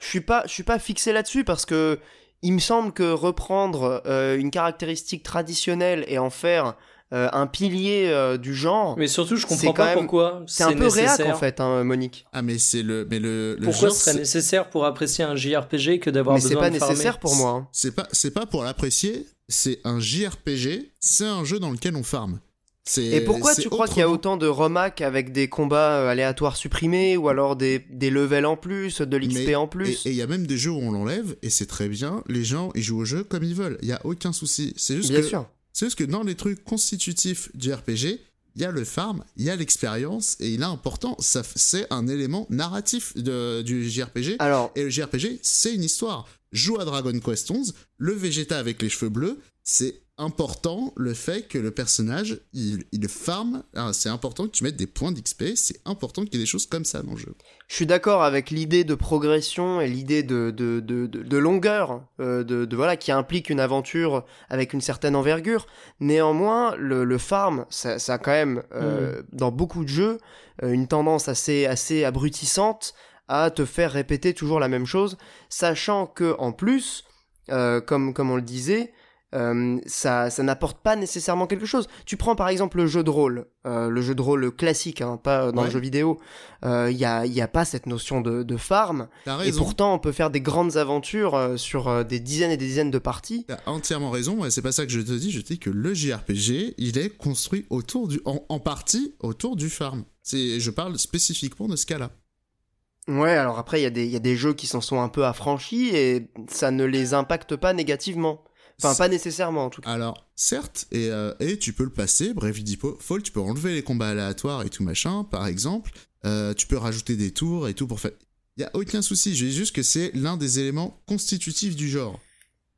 Je suis pas, je suis pas fixé là-dessus parce que il me semble que reprendre euh, une caractéristique traditionnelle et en faire euh, un pilier euh, du genre. Mais surtout, je comprends pas même, pourquoi. C'est, c'est un peu nécessaire. Réac en fait, hein, Monique. Ah mais c'est le, mais le. le pourquoi genre, ce serait c'est... nécessaire pour apprécier un J R P G que d'avoir mais besoin de farmer ? Mais c'est pas nécessaire pour moi. Hein. C'est pas, c'est pas pour l'apprécier. C'est un J R P G. C'est un jeu dans lequel on farme. C'est, et pourquoi tu crois autrement... qu'il y a autant de remake avec des combats aléatoires supprimés ou alors des, des levels en plus, de l'X P mais, en plus ? Et il y a même des jeux où on l'enlève et c'est très bien, les gens ils jouent au jeu comme ils veulent, il n'y a aucun souci. C'est juste, bien que, sûr. c'est juste que dans les trucs constitutifs du R P G, il y a le farm, il y a l'expérience et il est important, ça, c'est un élément narratif de, du J R P G. Alors... Et le J R P G c'est une histoire. Joue à Dragon Quest onze, le Vegeta avec les cheveux bleus, c'est important le fait que le personnage il, il farm, ah, c'est important que tu mettes des points d'X P, c'est important qu'il y ait des choses comme ça dans le jeu. Je suis d'accord avec l'idée de progression et l'idée de, de, de, de, de longueur euh, de, de, voilà, qui implique une aventure avec une certaine envergure. Néanmoins, le, le farm, ça, ça a quand même, euh, mmh. dans beaucoup de jeux, une tendance assez, assez abrutissante à te faire répéter toujours la même chose, sachant que en plus, euh, comme, comme on le disait, Euh, ça, ça n'apporte pas nécessairement quelque chose. Tu prends par exemple le jeu de rôle, euh, le jeu de rôle classique, hein, pas dans ouais. le jeu vidéo. Il euh, y a, y a pas cette notion de, de farm. T'as raison. Et pourtant, on peut faire des grandes aventures euh, sur euh, des dizaines et des dizaines de parties. T'as entièrement raison. Ouais, c'est pas ça que je te dis. Je te dis que le J R P G, il est construit autour du, en, en partie autour du farm. C'est, je parle spécifiquement de ce cas-là. Ouais, alors après, il y a des, il y a des jeux qui s'en sont un peu affranchis et ça ne les impacte pas négativement. Enfin, pas nécessairement en tout cas. Alors, certes, et, euh, et tu peux le passer, Brave Default, tu peux enlever les combats aléatoires et tout machin, par exemple. Euh, tu peux rajouter des tours et tout pour faire. Il n'y a aucun souci, je dis juste que c'est l'un des éléments constitutifs du genre.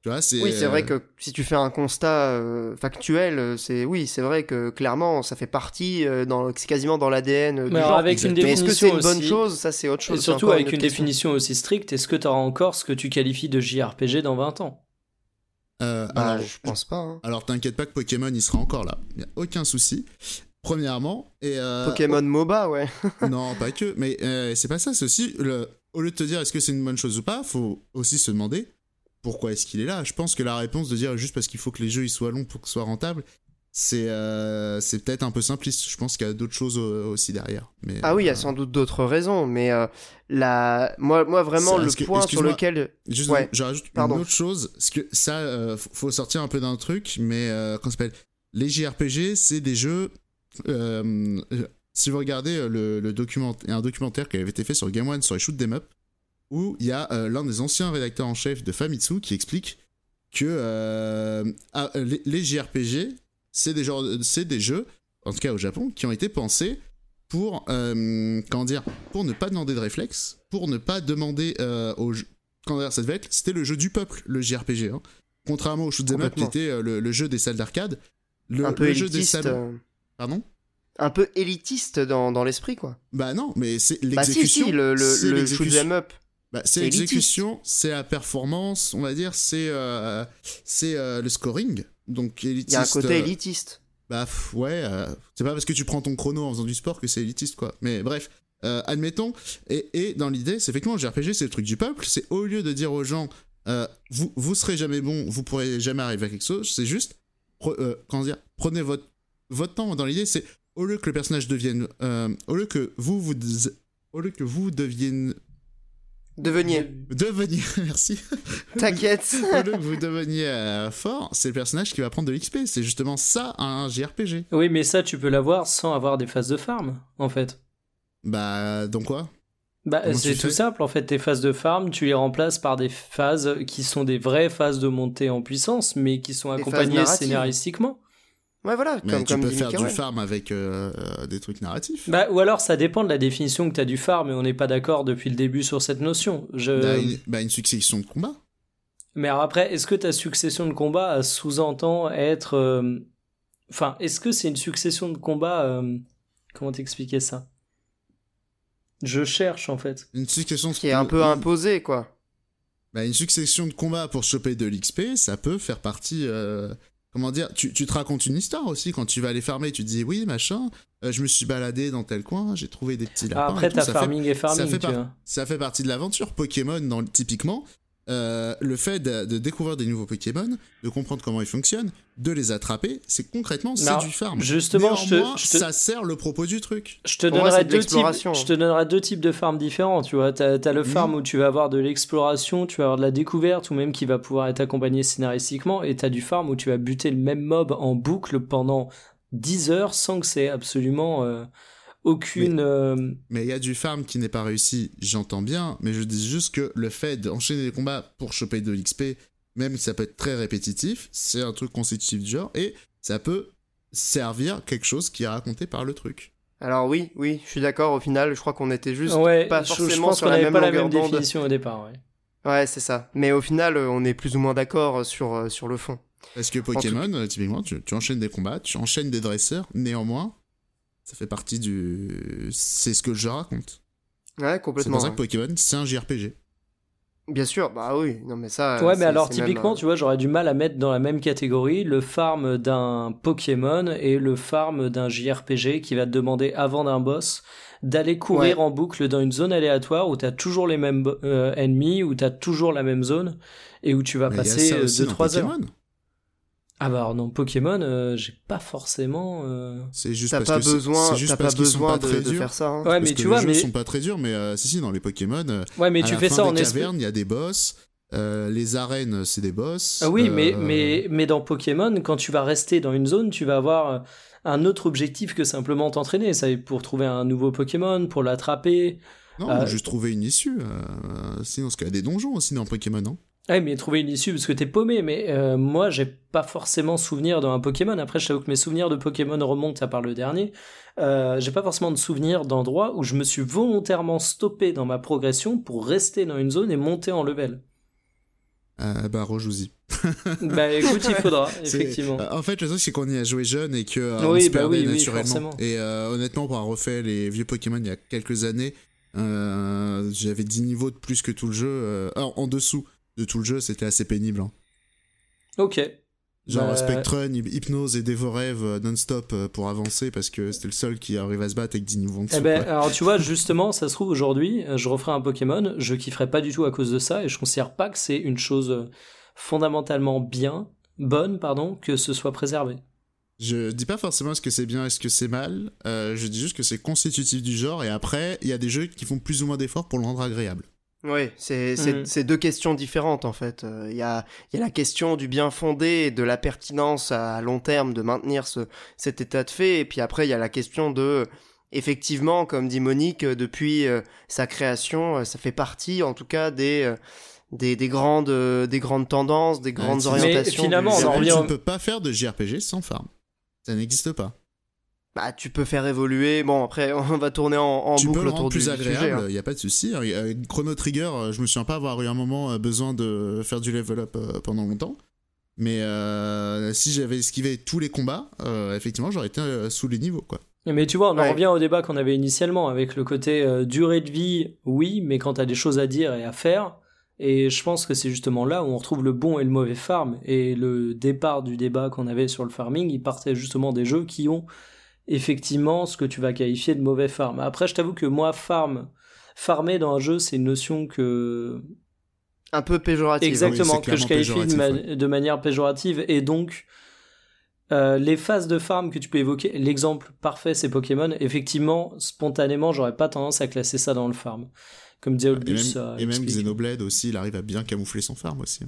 Tu vois, c'est, oui, c'est euh... vrai que si tu fais un constat euh, factuel, c'est oui, c'est vrai que clairement, ça fait partie, euh, dans, c'est quasiment dans l'A D N euh, du genre. Avec une mais est-ce que c'est une bonne aussi... chose ? Ça, c'est autre chose. Et surtout, avec une, une définition aussi stricte, est-ce que tu auras encore ce que tu qualifies de J R P G dans vingt ans ? Euh, bah, alors, je pense pas. Hein. Alors t'inquiète pas que Pokémon il sera encore là, y a aucun souci. Premièrement et euh, Pokémon oh, MOBA ouais. Non pas que, mais euh, c'est pas ça. C'est aussi le, au lieu de te dire est-ce que c'est une bonne chose ou pas, faut aussi se demander pourquoi est-ce qu'il est là. Je pense que la réponse de dire juste parce qu'il faut que les jeux ils soient longs pour que ce soit rentable, c'est euh, c'est peut-être un peu simpliste. Je pense qu'il y a d'autres choses aussi derrière. Mais, ah oui, il euh, y a sans doute d'autres raisons, mais euh, la moi moi vraiment le que, point sur lequel juste ouais, je rajoute pardon. Une autre chose, parce que ça euh, faut sortir un peu d'un truc, mais euh, qu'on s'appelle les J R P G, c'est des jeux. Euh, si vous regardez le, le document, un documentaire qui avait été fait sur Game One sur les shoot 'em up. où il y a euh, l'un des anciens rédacteurs en chef de Famitsu qui explique que euh, ah, les, les J R P G, c'est des, genres, c'est des jeux, en tout cas au Japon, qui ont été pensés pour, euh, comment dire, pour ne pas demander de réflexe, pour ne pas demander euh, aux... Quand d'ailleurs ça devait être, c'était le jeu du peuple, le J R P G. Hein. Contrairement au shoot'em up qui était euh, le, le jeu des salles d'arcade, le, un peu le élitiste, jeu des salles... Euh... Pardon ? Un peu élitiste dans, dans l'esprit, quoi. Bah non, mais c'est l'exécution... Bah si, si, le, le, le shoot'em up. Bah, c'est élitiste. L'exécution, c'est la performance, on va dire, c'est, euh, c'est euh, le scoring. Donc élitiste... Il y a un côté euh... élitiste. Bah pff, ouais, euh... c'est pas parce que tu prends ton chrono en faisant du sport que c'est élitiste, quoi. Mais bref, euh, admettons, et, et dans l'idée, c'est effectivement, le J R P G, c'est le truc du peuple, c'est au lieu de dire aux gens, euh, vous, vous serez jamais bon, vous pourrez jamais arriver à quelque chose, c'est juste, pre- euh, comment dire, prenez votre, votre temps. Dans l'idée, c'est au lieu que le personnage devienne... Euh, au lieu que vous, vous... Au lieu que vous devienne... Deveniez. Deveniez, merci. T'inquiète. Au lieu que vous deveniez euh, fort, c'est le personnage qui va prendre de l'X P. C'est justement ça, un J R P G. Oui, mais ça, tu peux l'avoir sans avoir des phases de farm, en fait. Bah, donc quoi ? Bah, comment c'est tout simple, en fait. Tes phases de farm, tu les remplaces par des phases qui sont des vraies phases de montée en puissance, mais qui sont des accompagnées scénaristiquement. Ouais, voilà, mais comme, tu comme peux faire Mickaël. Du farm avec euh, euh, des trucs narratifs. Bah, ou alors ça dépend de la définition que t'as du farm, et on n'est pas d'accord depuis le début sur cette notion. Je... Bah, une, bah, une succession de combats. Mais alors après, est-ce que ta succession de combats sous-entend être... Euh... Enfin, est-ce que c'est une succession de combats... Euh... Comment t'expliquer ça ? Je cherche, en fait. Une succession de... Qui est un peu imposée, quoi. Bah, une succession de combats pour choper de l'X P, ça peut faire partie... Euh... Comment dire, tu, tu te racontes une histoire aussi quand tu vas aller farmer, tu te dis oui machin, euh, je me suis baladé dans tel coin, j'ai trouvé des petits lapins. Ah, après et t'as ça farming fait, et farming, ça fait, tu par, ça fait partie de l'aventure. Pokémon, dans, typiquement, euh, le fait de, de découvrir des nouveaux Pokémon, de comprendre comment ils fonctionnent, de les attraper, c'est concrètement c'est non, du farm. Justement, je te, je te... ça sert le propos du truc. Je te donnerai deux types, je te donnerai deux types de farm différents. Tu vois, t'as, t'as le farm mmh. où tu vas avoir de l'exploration, tu vas avoir de la découverte, ou même qui va pouvoir être accompagné scénaristiquement, et t'as du farm où tu vas buter le même mob en boucle pendant dix heures sans que c'est absolument euh, aucune. Mais euh... il y a du farm qui n'est pas réussi, j'entends bien, mais je dis juste que le fait d'enchaîner les combats pour choper de l'X P, même si ça peut être très répétitif, c'est un truc constitutif du genre, et ça peut servir quelque chose qui est raconté par le truc. Alors oui, oui, je suis d'accord, au final, je crois qu'on était juste ouais, pas forcément sur la même longueur d'onde. Je pense qu'on n'avait pas la même définition au départ, ouais. Ouais, c'est ça. Mais au final, on est plus ou moins d'accord sur, sur le fond. Parce que Pokémon, en tout... typiquement, tu, tu enchaînes des combats, tu enchaînes des dresseurs, néanmoins, ça fait partie du... C'est ce que je raconte. Ouais, complètement. C'est pour ça que Pokémon, c'est un J R P G. Bien sûr, bah oui, non mais ça... Ouais, mais alors typiquement, même... tu vois, j'aurais du mal à mettre dans la même catégorie le farm d'un Pokémon et le farm d'un J R P G qui va te demander, avant d'un boss, d'aller courir ouais. en boucle dans une zone aléatoire où t'as toujours les mêmes bo- euh, ennemis, où t'as toujours la même zone, et où tu vas mais passer deux trois heures. Ah bah alors non, Pokémon, euh, j'ai pas forcément... Euh... C'est juste t'as parce pas que besoin, c'est juste t'as parce pas qu'ils besoin sont pas de, très de durs, faire ça. Hein. Ouais, mais tu vois, les mais... jeux sont pas très durs, mais euh, si si dans les Pokémon, euh, ouais, mais à tu la fais fin ça des en cavernes, il y a des boss, euh, les arènes, c'est des boss. Ah oui, euh... mais mais mais dans Pokémon, quand tu vas rester dans une zone, tu vas avoir un autre objectif que simplement t'entraîner, ça pour trouver un nouveau Pokémon, pour l'attraper. Non, euh... juste trouver une issue. Euh, sinon, parce qu'il y a des donjons aussi dans Pokémon, non ? Ouais, mais trouver une issue parce que t'es paumé, mais euh, moi j'ai pas forcément souvenir d'un Pokémon. Après, je t'avoue que mes souvenirs de Pokémon remontent à part le dernier. Euh, j'ai pas forcément de souvenirs d'endroits où je me suis volontairement stoppé dans ma progression pour rester dans une zone et monter en level. Euh, bah, rejouez-y. Bah, écoute, il faudra, effectivement. C'est... En fait, le truc, c'est qu'on y a joué jeune et que euh, oui, on se bah perdait oui, naturellement. Oui, et euh, honnêtement, pour avoir refait les vieux Pokémon il y a quelques années, euh, j'avais dix niveaux de plus que tout le jeu. Euh... Alors, en dessous de tout le jeu, c'était assez pénible. Hein. Ok. Genre euh... Spectrum, Hypnose et Devorève non-stop pour avancer parce que c'était le seul qui arrivait à se battre avec dix niveaux en dessous. Eh ben, ouais. Alors tu vois, justement, ça se trouve aujourd'hui, je referai un Pokémon, je kifferais pas du tout à cause de ça et je considère pas que c'est une chose fondamentalement bien, bonne, pardon, que ce soit préservé. Je dis pas forcément est-ce que c'est bien, est-ce que c'est mal, euh, je dis juste que c'est constitutif du genre et après, il y a des jeux qui font plus ou moins d'efforts pour le rendre agréable. Oui, c'est, c'est, mmh. c'est deux questions différentes en fait. Il euh, y, a, y a la question du bien fondé et de la pertinence à long terme de maintenir ce, cet état de fait, et puis après il y a la question de effectivement, comme dit Monique, depuis euh, sa création, euh, ça fait partie, en tout cas, des... Euh, Des, des grandes euh, des grandes tendances, des grandes mais orientations. Finalement, du... on revient... tu ne peux pas faire de J R P G sans farm. Ça n'existe pas. Bah, tu peux faire évoluer. Bon, après, on va tourner en, en boucle autour du. Tu peux le rendre plus agréable. Il hein. y a pas de souci. Chrono Trigger, je me souviens pas avoir eu un moment besoin de faire du level up pendant longtemps. Mais euh, si j'avais esquivé tous les combats, euh, effectivement, j'aurais été sous les niveaux, quoi. Mais tu vois, on en ouais. revient au débat qu'on avait initialement avec le côté euh, durée de vie. Oui, mais quand t'as des choses à dire et à faire. Et je pense que c'est justement là où on retrouve le bon et le mauvais farm, et le départ du débat qu'on avait sur le farming, il partait justement des jeux qui ont effectivement ce que tu vas qualifier de mauvais farm. Après, je t'avoue que moi, farm, farmer dans un jeu, c'est une notion que... un peu péjorative. Exactement, oui, que je qualifie de, ma- ouais. de manière péjorative, et donc... Euh, les phases de farm que tu peux évoquer, l'exemple parfait c'est Pokémon. Effectivement, spontanément, j'aurais pas tendance à classer ça dans le farm. Comme disait Olbus. Et même, et même Xenoblade aussi, il arrive à bien camoufler son farm aussi.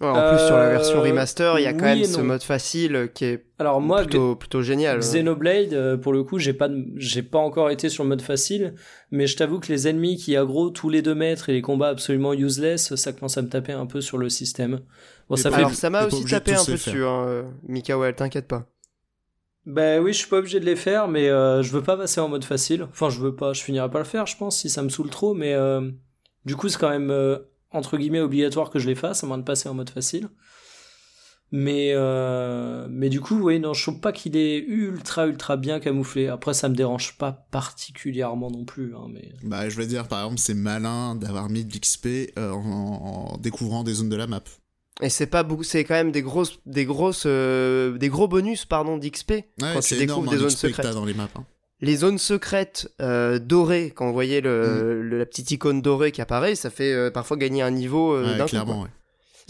Ouais, en euh, plus, sur la version remaster, il y a oui quand même ce mode facile qui est Alors moi, plutôt, plutôt génial. Xenoblade, pour le coup, j'ai pas, de, j'ai pas encore été sur le mode facile, mais je t'avoue que les ennemis qui aggro tous les deux mètres et les combats absolument useless, ça commence à me taper un peu sur le système. Bon, ça fait... Alors ça m'a aussi tapé un peu dessus, hein, Mickaël, t'inquiète pas. Ben oui, je suis pas obligé de les faire, mais euh, je veux pas passer en mode facile. Enfin, je veux pas, je finirai pas le faire, je pense, si ça me saoule trop, mais euh, du coup, c'est quand même... Euh, entre guillemets obligatoire que je les fasse, à moins de passer en mode facile. Mais euh, mais du coup, oui, non, je trouve pas qu'il est ultra ultra bien camouflé. Après, ça me dérange pas particulièrement non plus. Hein, mais bah, je veux dire, par exemple, c'est malin d'avoir mis de l'X P euh, en, en découvrant des zones de la map. Et c'est pas beaucoup, c'est quand même des grosses, des grosses, euh, des gros bonus, pardon, d'X P ouais, quand tu découvres des zones secrètes dans les maps. Hein. Les zones secrètes euh, dorées, quand vous voyez le, mmh. le, la petite icône dorée qui apparaît, ça fait euh, parfois gagner un niveau euh, ouais, d'un clairement, coup. Ouais.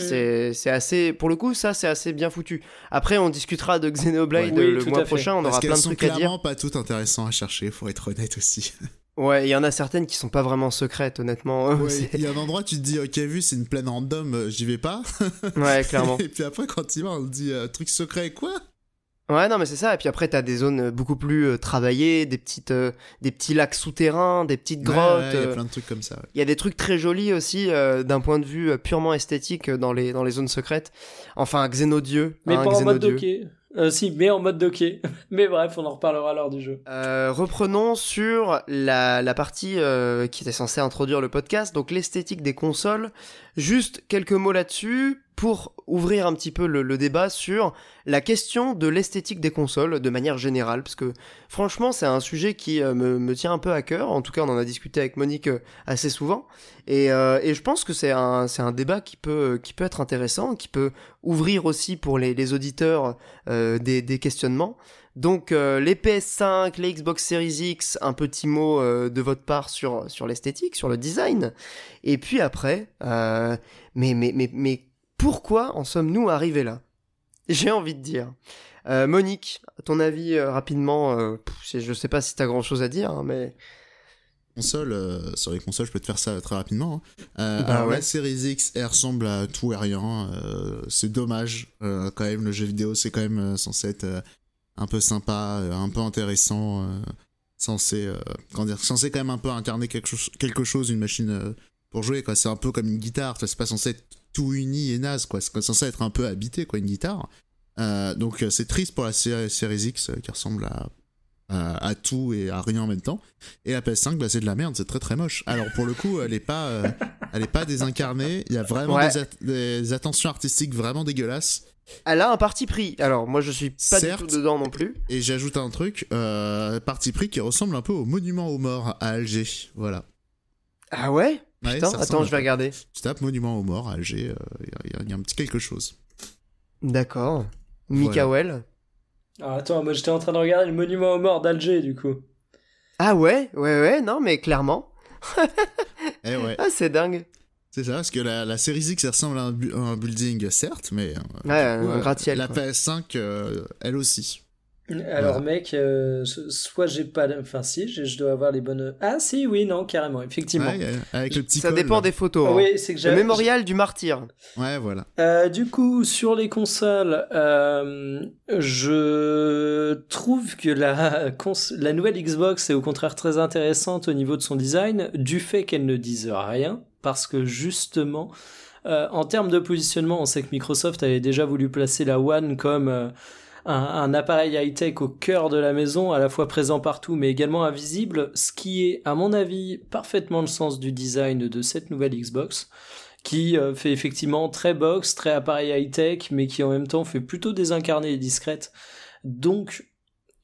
C'est, c'est assez, pour le coup, ça, c'est assez bien foutu. Après, on discutera de Xenoblade ouais. le, oui, le mois prochain, on Parce aura plein de trucs à dire. Parce qu'elles sont clairement pas toutes intéressantes à chercher, faut être honnête aussi. Ouais, il y en a certaines qui sont pas vraiment secrètes, honnêtement. Il ouais, y a un endroit, tu te dis, ok, vu, c'est une plaine random, j'y vais pas. Ouais, clairement. Et puis après, quand il va, on te dit, euh, truc secret, quoi ? Ouais, non, mais c'est ça. Et puis après, t'as des zones beaucoup plus euh, travaillées, des petites, euh, des petits lacs souterrains, des petites grottes. Il ouais, ouais, y a plein de trucs comme ça. Il ouais. y a des trucs très jolis aussi, euh, d'un point de vue euh, purement esthétique, dans les dans les zones secrètes. Enfin, Xenodieu. Mais hein, pas Xenodieu. En mode docké. Euh, si, mais en mode docké. Mais bref, on en reparlera alors du jeu. Euh, reprenons sur la la partie euh, qui était censée introduire le podcast, donc l'esthétique des consoles. Juste quelques mots là-dessus. Pour ouvrir un petit peu le, le débat sur la question de l'esthétique des consoles de manière générale, parce que franchement c'est un sujet qui euh, me, me tient un peu à cœur, en tout cas on en a discuté avec Monique euh, assez souvent, et, euh, et je pense que c'est un, c'est un débat qui peut, qui peut être intéressant, qui peut ouvrir aussi pour les, les auditeurs euh, des, des questionnements. Donc euh, les P S cinq, les Xbox Series X, un petit mot euh, de votre part sur, sur l'esthétique, sur le design, et puis après, euh, mais, mais, mais, mais pourquoi en sommes-nous arrivés là ? J'ai envie de dire. Euh, Monique, ton avis euh, rapidement, euh, pff, je sais pas si t'as grand-chose à dire, hein, mais... Console, euh, sur les consoles, je peux te faire ça très rapidement. Hein. Euh, bah alors, ouais. La Series X, elle ressemble à tout et rien. Euh, c'est dommage. Euh, quand même, le jeu vidéo, c'est quand même censé être euh, un peu sympa, un peu intéressant. Euh, censé, euh, comment dire, censé quand même un peu incarner quelque, cho- quelque chose, une machine euh, pour jouer. Quoi. C'est un peu comme une guitare, c'est pas censé être tout uni et naze, quoi. C'est censé être un peu habité, quoi, une guitare. Euh, donc, c'est triste pour la Series X, qui ressemble à, à, à tout et à rien en même temps. Et la P S cinq, bah, c'est de la merde, c'est très très moche. Alors, pour le coup, elle est pas, euh, elle est pas désincarnée. Il y a vraiment ouais. des, at- des attentions artistiques vraiment dégueulasses. Elle a un parti pris. Alors, moi, je suis pas Certes, du tout dedans non plus. Et j'ajoute un truc, euh, parti pris qui ressemble un peu au monument aux morts à Alger. Voilà. Ah ouais? Putain, ouais, attends, je vais regarder. Tu tapes Monument aux Morts, Alger, il euh, y, y a un petit quelque chose. D'accord. Mickaël. Voilà. Ah, attends, moi j'étais en train de regarder le Monument aux Morts d'Alger, du coup. Ah ouais, ouais, ouais, non, mais clairement. Eh ouais. Ah, c'est dingue. C'est ça, parce que la, la Series X, ça ressemble à un, bu- un building, certes, mais... Euh, ouais, coup, un euh, gratte-ciel. La quoi. P S cinq, euh, elle aussi. Alors, voilà. mec, euh, soit j'ai pas. Enfin, si, je dois avoir les bonnes. Ah, si, oui, non, carrément, effectivement. Ouais, avec le petit Ça col, dépend là. Des photos. Ah, hein. Oui, c'est que le mémorial du martyr. Ouais, voilà. Euh, du coup, sur les consoles, euh, je trouve que la, cons... la nouvelle Xbox est au contraire très intéressante au niveau de son design, du fait qu'elle ne dise rien, parce que justement. Euh, en termes de positionnement, on sait que Microsoft avait déjà voulu placer la One comme euh, un, un appareil high-tech au cœur de la maison, à la fois présent partout mais également invisible, ce qui est à mon avis parfaitement le sens du design de cette nouvelle Xbox, qui euh, fait effectivement très box, très appareil high-tech, mais qui en même temps fait plutôt désincarnée et discrète. Donc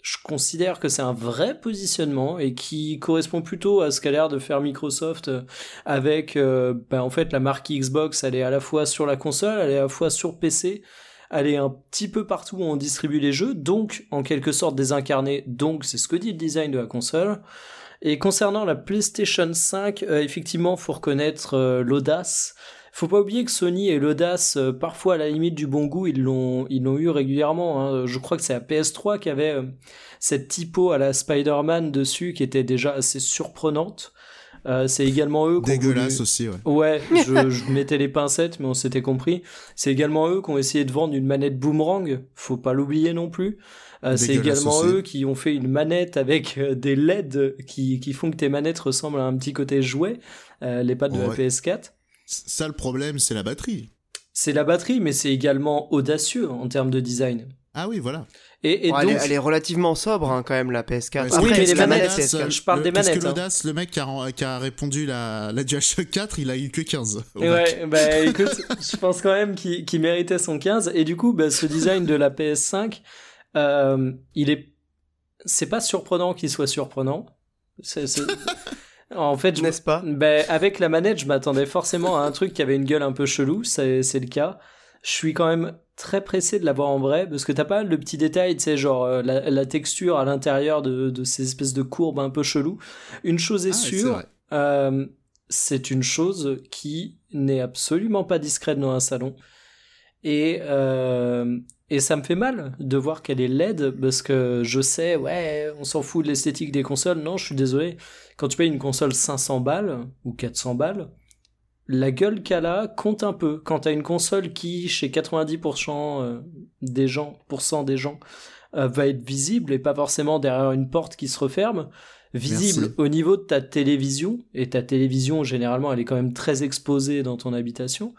je considère que c'est un vrai positionnement et qui correspond plutôt à ce qu'a l'air de faire Microsoft avec, euh, ben en fait, la marque Xbox, elle est à la fois sur la console, elle est à la fois sur P C, elle est un petit peu partout où on distribue les jeux, donc en quelque sorte désincarnée, donc c'est ce que dit le design de la console. Et concernant la PlayStation cinq, euh, effectivement, faut reconnaître euh, l'audace. Faut pas oublier que Sony et l'audace, parfois à la limite du bon goût, ils l'ont, ils l'ont eu régulièrement. Hein. Je crois que c'est la P S trois qui avait euh, cette typo à la Spider-Man dessus, qui était déjà assez surprenante. Euh, c'est également eux. Dégueulasse voulu... aussi, ouais. Ouais, je, je mettais les pincettes, mais on s'était compris. C'est également eux qui ont essayé de vendre une manette boomerang. Faut pas l'oublier non plus. Euh, c'est également aussi. Eux qui ont fait une manette avec des L E D qui, qui font que tes manettes ressemblent à un petit côté jouet, euh, les pattes de ouais. la P S quatre. Ça, le problème, c'est la batterie. C'est la batterie, mais c'est également audacieux en termes de design. Ah oui, voilà. Et, et bon, donc... elle, est, elle est relativement sobre hein, quand même, la P S quatre. Ouais, après, mais les manettes, P S quatre. Je parle le, des manettes. Parce que l'audace, hein. Le mec qui a, qui a répondu la, la DualShock quatre, il a eu que quinze. Ouais, bah écoute, je pense quand même qu'il, qu'il méritait son quinze. Et du coup, bah, ce design de la P S cinq, euh, il est... c'est pas surprenant qu'il soit surprenant. C'est... c'est... En fait, je... n'est-ce pas ? Ben, avec la manette, je m'attendais forcément à un truc qui avait une gueule un peu chelou, c'est, c'est le cas. Je suis quand même très pressé de l'avoir en vrai, parce que t'as pas le petit détail, tu sais, genre euh, la, la texture à l'intérieur de, de ces espèces de courbes un peu cheloues. Une chose est ah, sûre, c'est, euh, c'est une chose qui n'est absolument pas discrète dans un salon. Et... Euh... Et ça me fait mal de voir qu'elle est laide, parce que je sais, ouais, on s'en fout de l'esthétique des consoles. Non, je suis désolé. Quand tu payes une console cinq cents balles ou quatre cents balles, la gueule qu'elle a compte un peu. Quand t'as une console qui, chez quatre-vingt-dix pour cent des gens, pourcent des gens, va être visible et pas forcément derrière une porte qui se referme, visible Merci. Au niveau de ta télévision, et ta télévision, généralement, elle est quand même très exposée dans ton habitation.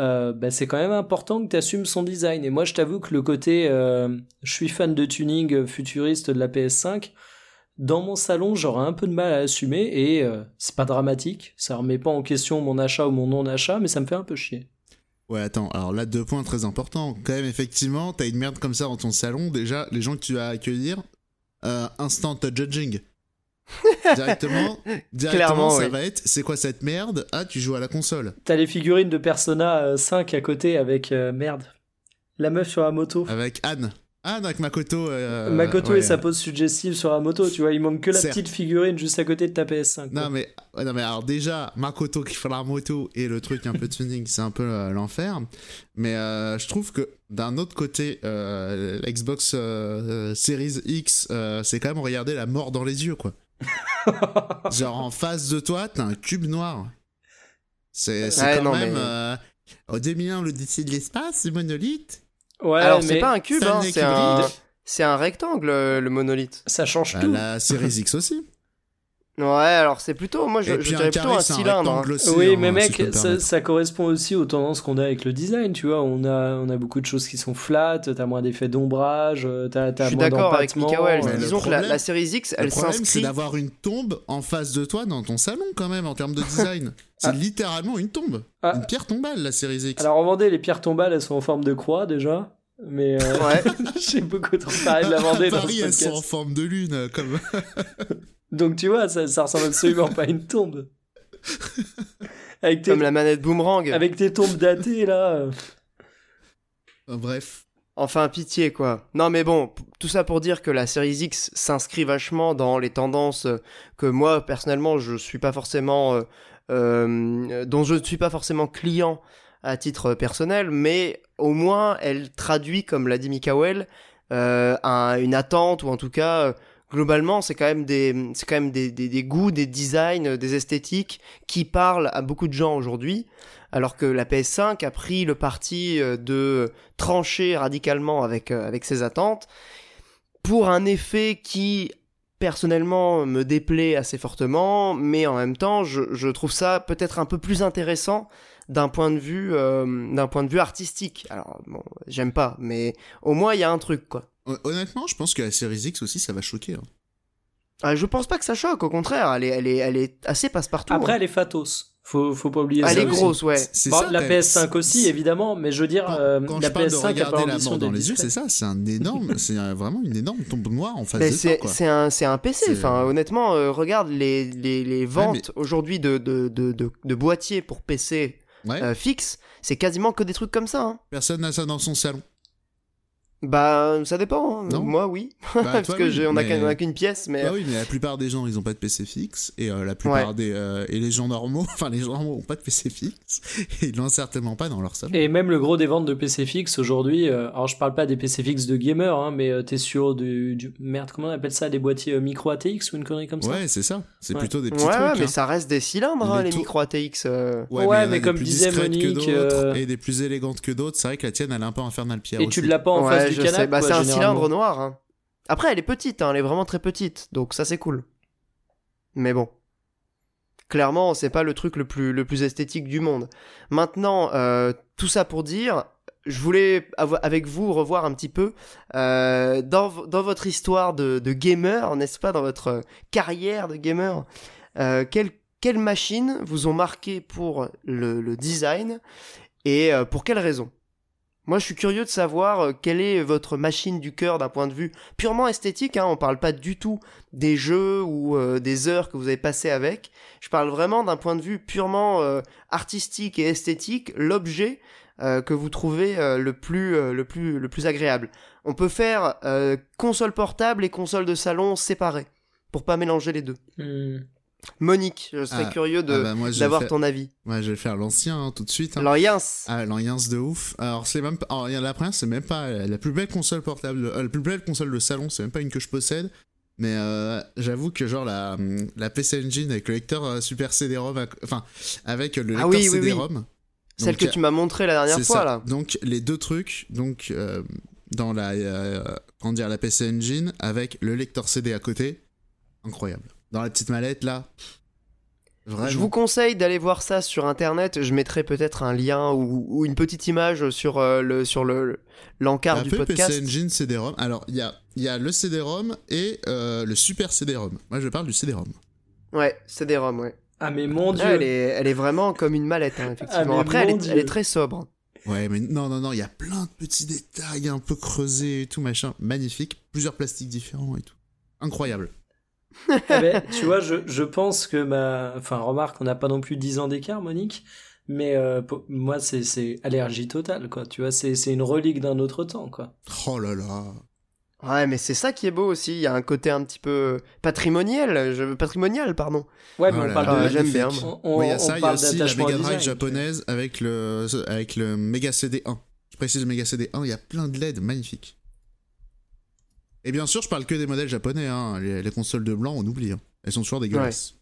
Euh, bah c'est quand même important que tu assumes son design, et moi je t'avoue que le côté euh, je suis fan de tuning futuriste de la P S cinq, dans mon salon j'aurais un peu de mal à assumer, et euh, c'est pas dramatique, ça remet pas en question mon achat ou mon non-achat, mais ça me fait un peu chier. Ouais, attends, alors là deux points très importants quand même. Effectivement, t'as une merde comme ça dans ton salon, déjà les gens que tu vas accueillir, euh, instant judging directement, directement ça oui. va être c'est quoi cette merde? Ah, tu joues à la console. T'as les figurines de Persona cinq à côté avec euh, merde, la meuf sur la moto avec Anne Anne avec Makoto euh, Makoto ouais. et sa pose suggestive sur la moto, tu vois, il manque que la Certes. Petite figurine juste à côté de ta P S cinq. Non mais, non mais alors déjà Makoto qui fait la moto et le truc un peu tuning, c'est un peu euh, l'enfer, mais euh, je trouve que d'un autre côté, euh, l'Xbox euh, Series X, euh, c'est quand même regarder la mort dans les yeux, quoi. Genre en face de toi t'as un cube noir, c'est, c'est ouais, quand non, même mais... euh, au deux mille un le D C de l'espace, c'est monolithe. Ouais, alors mais... c'est pas un cube, hein, c'est, un... c'est un rectangle le monolithe, ça change bah, tout. La Series X aussi. Ouais, alors c'est plutôt, moi je, je dirais un carré, plutôt un cylindre. Un oui, mais mec, ça, ça correspond aussi aux tendances qu'on a avec le design, tu vois. On a, on a beaucoup de choses qui sont flat, t'as moins d'effets d'ombrage, t'as, t'as moins d'empattement. Je suis d'accord avec Mickaël, disons problème, que la, la série X, elle s'inscrit. Le problème, s'inscrit... c'est d'avoir une tombe en face de toi dans ton salon, quand même, en termes de design. C'est ah. littéralement une tombe. Ah. Une pierre tombale, la série X. Alors en Vendée, les pierres tombales, elles sont en forme de croix déjà. Mais euh, ouais, j'ai beaucoup trop parlé de la Vendée dans ce podcast. Paris, elles sont en forme de lune, comme. Donc tu vois, ça, ça ressemble absolument pas à une tombe. Avec tes... Comme la manette boomerang. Avec tes tombes datées, là. Bref. Enfin, pitié, quoi. Non, mais bon, p- tout ça pour dire que la Series X s'inscrit vachement dans les tendances que moi, personnellement, je suis pas forcément... Euh, euh, dont je ne suis pas forcément client à titre personnel, mais au moins, elle traduit, comme l'a dit Mickaël, euh, un, une attente, ou en tout cas euh, globalement c'est quand même des c'est quand même des, des des goûts, des designs, des esthétiques qui parlent à beaucoup de gens aujourd'hui, alors que la P S cinq a pris le parti de trancher radicalement avec avec ses attentes pour un effet qui personnellement me déplaît assez fortement, mais en même temps je je trouve ça peut-être un peu plus intéressant d'un point de vue euh, d'un point de vue artistique. Alors bon, j'aime pas, mais au moins il y a un truc, quoi. Honnêtement, je pense que la Series X aussi, ça va choquer. Hein. Ah, je pense pas que ça choque, au contraire, elle est, elle est, elle est assez passe-partout. Après, hein. Elle est fatos, faut, faut pas oublier elle ça. Elle est grosse, ouais. C'est bon, ça, la P S cinq c'est... aussi, évidemment, mais je veux dire, quand, euh, quand la je parle P S cinq de regarder la mort dans les yeux, c'est ça, c'est un énorme, c'est vraiment une énorme tombe noire en face mais de c'est, ça, quoi. C'est un, c'est un P C, enfin, honnêtement, euh, regarde les, les, les ventes ouais, mais... aujourd'hui de, de, de, de, de boîtiers pour P C ouais. euh, fixe, c'est quasiment que des trucs comme ça. Hein. Personne n'a ça dans son salon. Bah, ça dépend. Hein. Moi, oui. Bah, parce toi, que oui, j'ai, on n'a mais... qu'une pièce, mais. Bah oui, mais la plupart des gens, ils n'ont pas de P C fixe, et euh, la plupart ouais. des euh, et les gens normaux, enfin les gens normaux, n'ont pas de P C fixe, et ils l'ont certainement pas dans leur salon. Et même le gros des ventes de P C fixe aujourd'hui, euh, alors je parle pas des P C fixes de gamers, hein, mais euh, t'es sur du, du merde, comment on appelle ça, des boîtiers euh, micro A T X ou une connerie comme ça. Ouais, c'est ça. C'est ouais. plutôt des petits ouais, trucs. Ouais, mais hein. ça reste des cylindres, hein, les tout... micro A T X. Euh... Ouais, ouais, mais, mais comme disait Monique, euh... et des plus élégantes que d'autres. C'est vrai que la tienne, elle est un peu infernale, Pierre. Et tu l'as pas en face. Je canap, sais. Bah, quoi, c'est un cylindre noir. Hein. Après, elle est petite, hein, elle est vraiment très petite, donc ça c'est cool. Mais bon, clairement, c'est pas le truc le plus le plus esthétique du monde. Maintenant, euh, tout ça pour dire, je voulais av- avec vous revoir un petit peu euh, dans v- dans votre histoire de, de gamer, n'est-ce pas, dans votre carrière de gamer, euh, quelles quelles machines vous ont marqué pour le, le design et euh, pour quelles raisons? Moi, je suis curieux de savoir quelle est votre machine du cœur d'un point de vue purement esthétique. Hein. On parle pas du tout des jeux ou euh, des heures que vous avez passées avec. Je parle vraiment d'un point de vue purement euh, artistique et esthétique, l'objet euh, que vous trouvez euh, le plus, euh, le plus, le plus agréable. On peut faire euh, console portable et console de salon séparées pour pas mélanger les deux. Mmh. Monique, je serais ah, curieux de, ah bah moi, je d'avoir faire... ton avis. Ouais, je vais faire l'ancien hein, tout de suite. Hein. L'ancien. Ah, l'ancien de ouf. Alors, c'est même... Alors, la première, c'est même pas la plus belle console portable, euh, la plus belle console de salon, c'est même pas une que je possède. Mais euh, j'avoue que genre la, la P C Engine avec le lecteur euh, Super C D-ROM, enfin, avec le lecteur ah oui, C D-ROM. Oui, oui. Celle que tu m'as montrée la dernière fois, ça. Là. Donc, les deux trucs, donc, euh, dans la, euh, comment dire, la P C Engine avec le lecteur C D à côté, incroyable. Dans la petite mallette, là. Vraiment. Je vous conseille d'aller voir ça sur internet. Je mettrai peut-être un lien ou, ou une petite image sur, euh, le, sur le, l'encart un du podcast. P C Engine C D-ROM. Alors, il y a, y a le C D-ROM et euh, le super C D-ROM. Moi, je parle du C D-ROM. Ouais, C D-ROM, ouais. Ah, mais mon Dieu. Là, elle, est, elle est vraiment comme une mallette, hein, effectivement. Ah, après, elle est, elle est très sobre. Ouais, mais non, non, non, il y a plein de petits détails un peu creusés et tout, machin. Magnifique. Plusieurs plastiques différents et tout. Incroyable. Ah ben, tu vois, je, je pense que ma. Enfin, remarque, on n'a pas non plus dix ans d'écart, Monique, mais euh, pour... moi, c'est, c'est allergie totale, quoi. Tu vois, c'est, c'est une relique d'un autre temps, quoi. Oh là là. Ouais, mais c'est ça qui est beau aussi. Il y a un côté un petit peu patrimonial. Je... Patrimonial, pardon. Ouais, mais voilà. On parle de. Ah, j'aime bien. On, ouais, y a ça, on parle d'attachement. Il y a aussi la Mega Drive japonaise avec le, avec le Mega C D un. Je précise le Mega C D un, il y a plein de L E D magnifiques. Et bien sûr, je parle que des modèles japonais. Hein. Les, les consoles de blanc, on oublie. Hein. Elles sont toujours dégueulasses.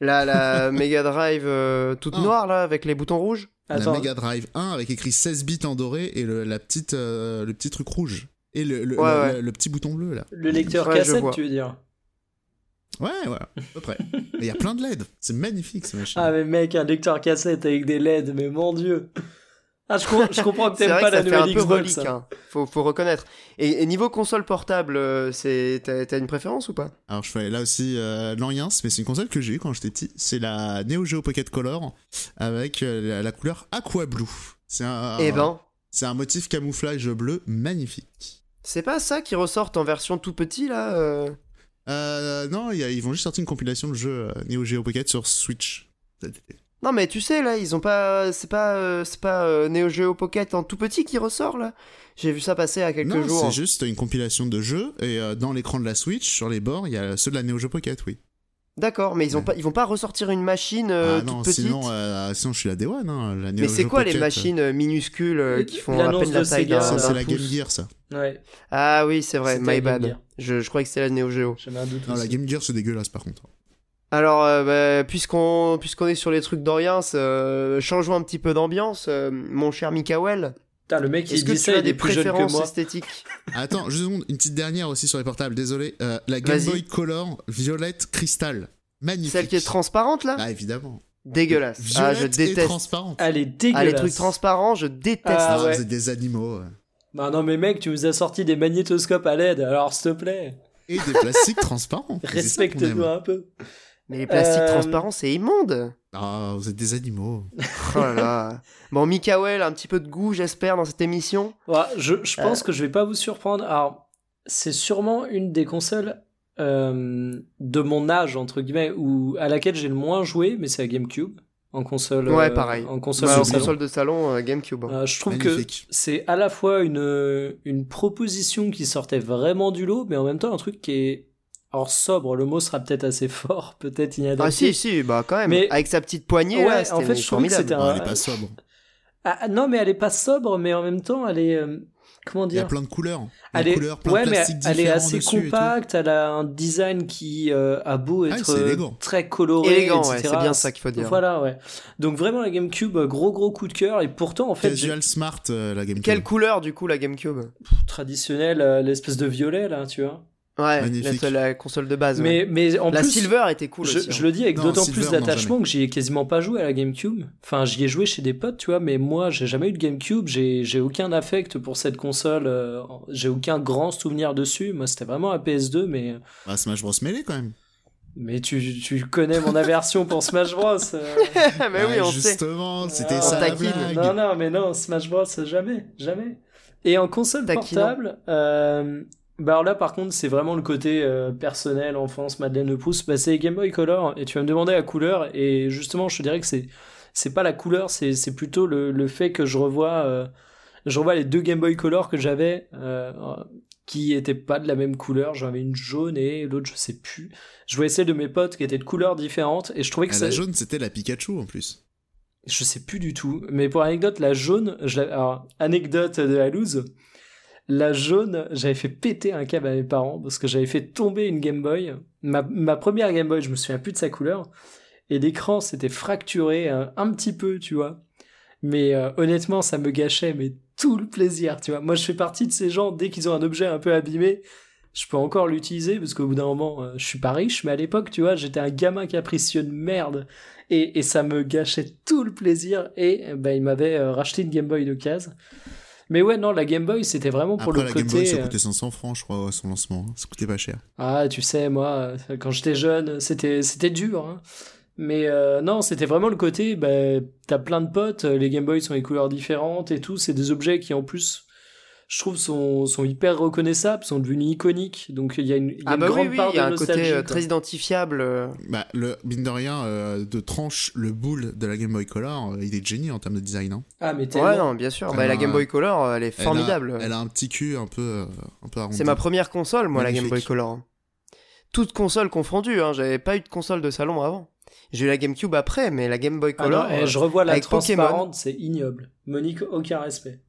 Ouais. La, la Mega Drive euh, toute un. Noire, là, avec les boutons rouges. Attends. La Mega Drive un, avec écrit seize bits en doré et le, la petite, euh, le petit truc rouge. Et le, le, ouais, le, ouais. le, le petit bouton bleu, là. Le lecteur ouais, cassette, tu veux dire. Ouais, ouais, à peu près. Il y a plein de L E D. C'est magnifique, ce machin. Ah, mais mec, un lecteur cassette avec des L E D, mais mon Dieu. Ah, je, com- je comprends que t'aimes pas la nouvelle Xbox. Hein. Faut, faut reconnaître. Et, et niveau console portable, euh, c'est, t'as, t'as une préférence ou pas? Alors, je fais là aussi euh, l'Anciens, mais c'est une console que j'ai eue quand j'étais petit. C'est la Neo Geo Pocket Color avec euh, la, la couleur Aqua Blue. C'est un, eh ben, euh, c'est un motif camouflage bleu magnifique. C'est pas ça qui ressort en version tout petit, là euh... Euh, non, y a, ils vont juste sortir une compilation de jeux euh, Neo Geo Pocket sur Switch. Non mais tu sais là, ils ont pas, c'est pas, euh, c'est pas euh, Neo Geo Pocket en tout petit qui ressort là. J'ai vu ça passer à quelques non, jours. Non, c'est juste une compilation de jeux et euh, dans l'écran de la Switch, sur les bords, il y a ceux de la Neo Geo Pocket, oui. D'accord, mais ils ont ouais. pas, ils vont pas ressortir une machine euh, ah, non, toute petite. Sinon, euh, sinon je suis la Day One. Hein, la mais c'est quoi Pocket, les machines euh, minuscules euh, qui font à peine la taille d'un pouce. Ça c'est la Game Gear, ça. Ouais. Ah oui, c'est vrai. C'était my bad. Je, je croyais que c'était la Neo Geo. J'avais un doute. Non, aussi. La Game Gear c'est dégueulasse par contre. Alors, euh, bah, puisqu'on, puisqu'on est sur les trucs d'Orient, euh, changeons un petit peu d'ambiance, euh, mon cher Mickaël. Putain, le mec, il dit ça, il est des plus jeune que moi. Est-ce que tu as des préférences esthétiques ? Attends, juste une, une petite dernière aussi sur les portables, désolé. Euh, la Game Vas-y. Boy Color violette cristal, magnifique. Celle qui est transparente, là ? Ah, évidemment. Dégueulasse. Violette ah, je déteste. Et transparente. Elle est dégueulasse. Ah, les trucs transparents, je déteste. Ah, non, ouais. C'est des animaux. Ouais. Non, non, mais mec, tu nous as sorti des magnétoscopes à L E D, alors s'il te plaît. Et des plastiques transparents. Respecte-nous un peu. Mais les plastiques euh... transparents, c'est immonde. Ah, oh, vous êtes des animaux. Oh là là. Bon, Mickaël, un petit peu de goût, j'espère, dans cette émission. Ouais, je, je pense euh... que je vais pas vous surprendre. Alors, c'est sûrement une des consoles euh, de mon âge, entre guillemets, ou à laquelle j'ai le moins joué, mais c'est la GameCube. En console, ouais, pareil. Euh, en console, bah, en console de salon euh, GameCube. Euh, je trouve magnifique. Que c'est à la fois une, une proposition qui sortait vraiment du lot, mais en même temps, un truc qui est. Alors sobre, le mot sera peut-être assez fort, peut-être inadapté. Ah si, si, bah quand même, mais... avec sa petite poignée, ouais, là, c'était en fait, je formidable. Trouve que c'était un... ah, elle est pas sobre. Ah, non, mais elle est pas sobre, mais en même temps, elle est... Euh, comment dire ? Il y a plein de couleurs. Elle est... couleurs plein ouais, de plastiques différents dessus. Elle est assez compacte, elle a un design qui euh, a beau être ah, très coloré, élégant, et cetera. Ouais, c'est bien ça qu'il faut dire. Voilà, ouais. Donc vraiment, la GameCube, gros gros coup de cœur, et pourtant, en fait... Casual j'ai... smart, euh, la GameCube. Quelle couleur, du coup, la GameCube ? Pff, traditionnelle, euh, l'espèce de violet, là, tu vois. Ouais, la, la console de base. Mais, ouais. mais en la plus, Silver était cool je, aussi. Hein. Je le dis avec non, d'autant Silver, plus d'attachement non, que j'y ai quasiment pas joué à la GameCube. Enfin, j'y ai joué chez des potes, tu vois, mais moi, j'ai jamais eu de GameCube, j'ai, j'ai aucun affect pour cette console, euh, j'ai aucun grand souvenir dessus. Moi, c'était vraiment la P S deux, mais... Bah, Smash Bros Melee, quand même. Mais tu, tu connais mon aversion pour Smash Bros. Euh... mais ah, oui, on sait. Justement, c'était ah, ça la blague. Non, non, mais non, Smash Bros, jamais, jamais. Et en console Taquinant. portable... Euh... Bah alors là par contre c'est vraiment le côté euh, personnel, enfance, Madeleine de Proust, bah c'est Game Boy Color et tu vas me demander la couleur et justement je te dirais que c'est, c'est pas la couleur, c'est, c'est plutôt le, le fait que je revois, euh, je revois les deux Game Boy Color que j'avais euh, qui étaient pas de la même couleur, j'en avais une jaune et l'autre je sais plus, je voyais celle de mes potes qui était de couleurs différentes et je trouvais que ah, ça... La jaune c'était la Pikachu en plus. Je sais plus du tout, mais pour anecdote la jaune, je alors anecdote de la loose... La jaune, j'avais fait péter un câble à mes parents parce que j'avais fait tomber une Game Boy. Ma, ma première Game Boy, je me souviens plus de sa couleur. Et l'écran s'était fracturé un, un petit peu, tu vois. Mais euh, honnêtement, ça me gâchait mais tout le plaisir, tu vois. Moi, je fais partie de ces gens, dès qu'ils ont un objet un peu abîmé, je peux encore l'utiliser parce qu'au bout d'un moment, euh, je suis pas riche. Mais à l'époque, tu vois, j'étais un gamin capricieux de merde. Et, et ça me gâchait tout le plaisir. Et bah, ils m'avaient euh, racheté une Game Boy d'occasion. Mais ouais, non, la Game Boy, c'était vraiment pour Après, le côté... Après, la Game Boy, ça coûtait cinq cents francs, je crois, à son lancement. Ça coûtait pas cher. Ah, tu sais, moi, quand j'étais jeune, c'était, c'était dur. Hein. Mais euh, non, c'était vraiment le côté, bah, t'as plein de potes, les Game Boy sont des couleurs différentes et tout. C'est des objets qui, en plus, je trouve, sont, sont hyper reconnaissables, sont devenus iconiques. Donc, il y a une, y a ah bah une oui, grande oui, part de nostalgie. Ah bah oui, il y a un côté quoi. Très identifiable. Bah, le, mine de rien, euh, de tranche, le boule de la Game Boy Color, euh, il est de génie en termes de design. Hein. Ah, mais tellement. Ouais, non, bien sûr. Bah, la Game Boy Color, elle est formidable. Elle a, elle a un petit cul un peu, euh, un peu arrondi. C'est ma première console, moi, magnifique. La Game Boy Color. Toute console confondue, hein. J'avais pas eu de console de salon avant. J'ai eu la GameCube après, mais la Game Boy Color... Ah non, euh, je revois la transparente, Pokémon. C'est ignoble. Monique, aucun respect.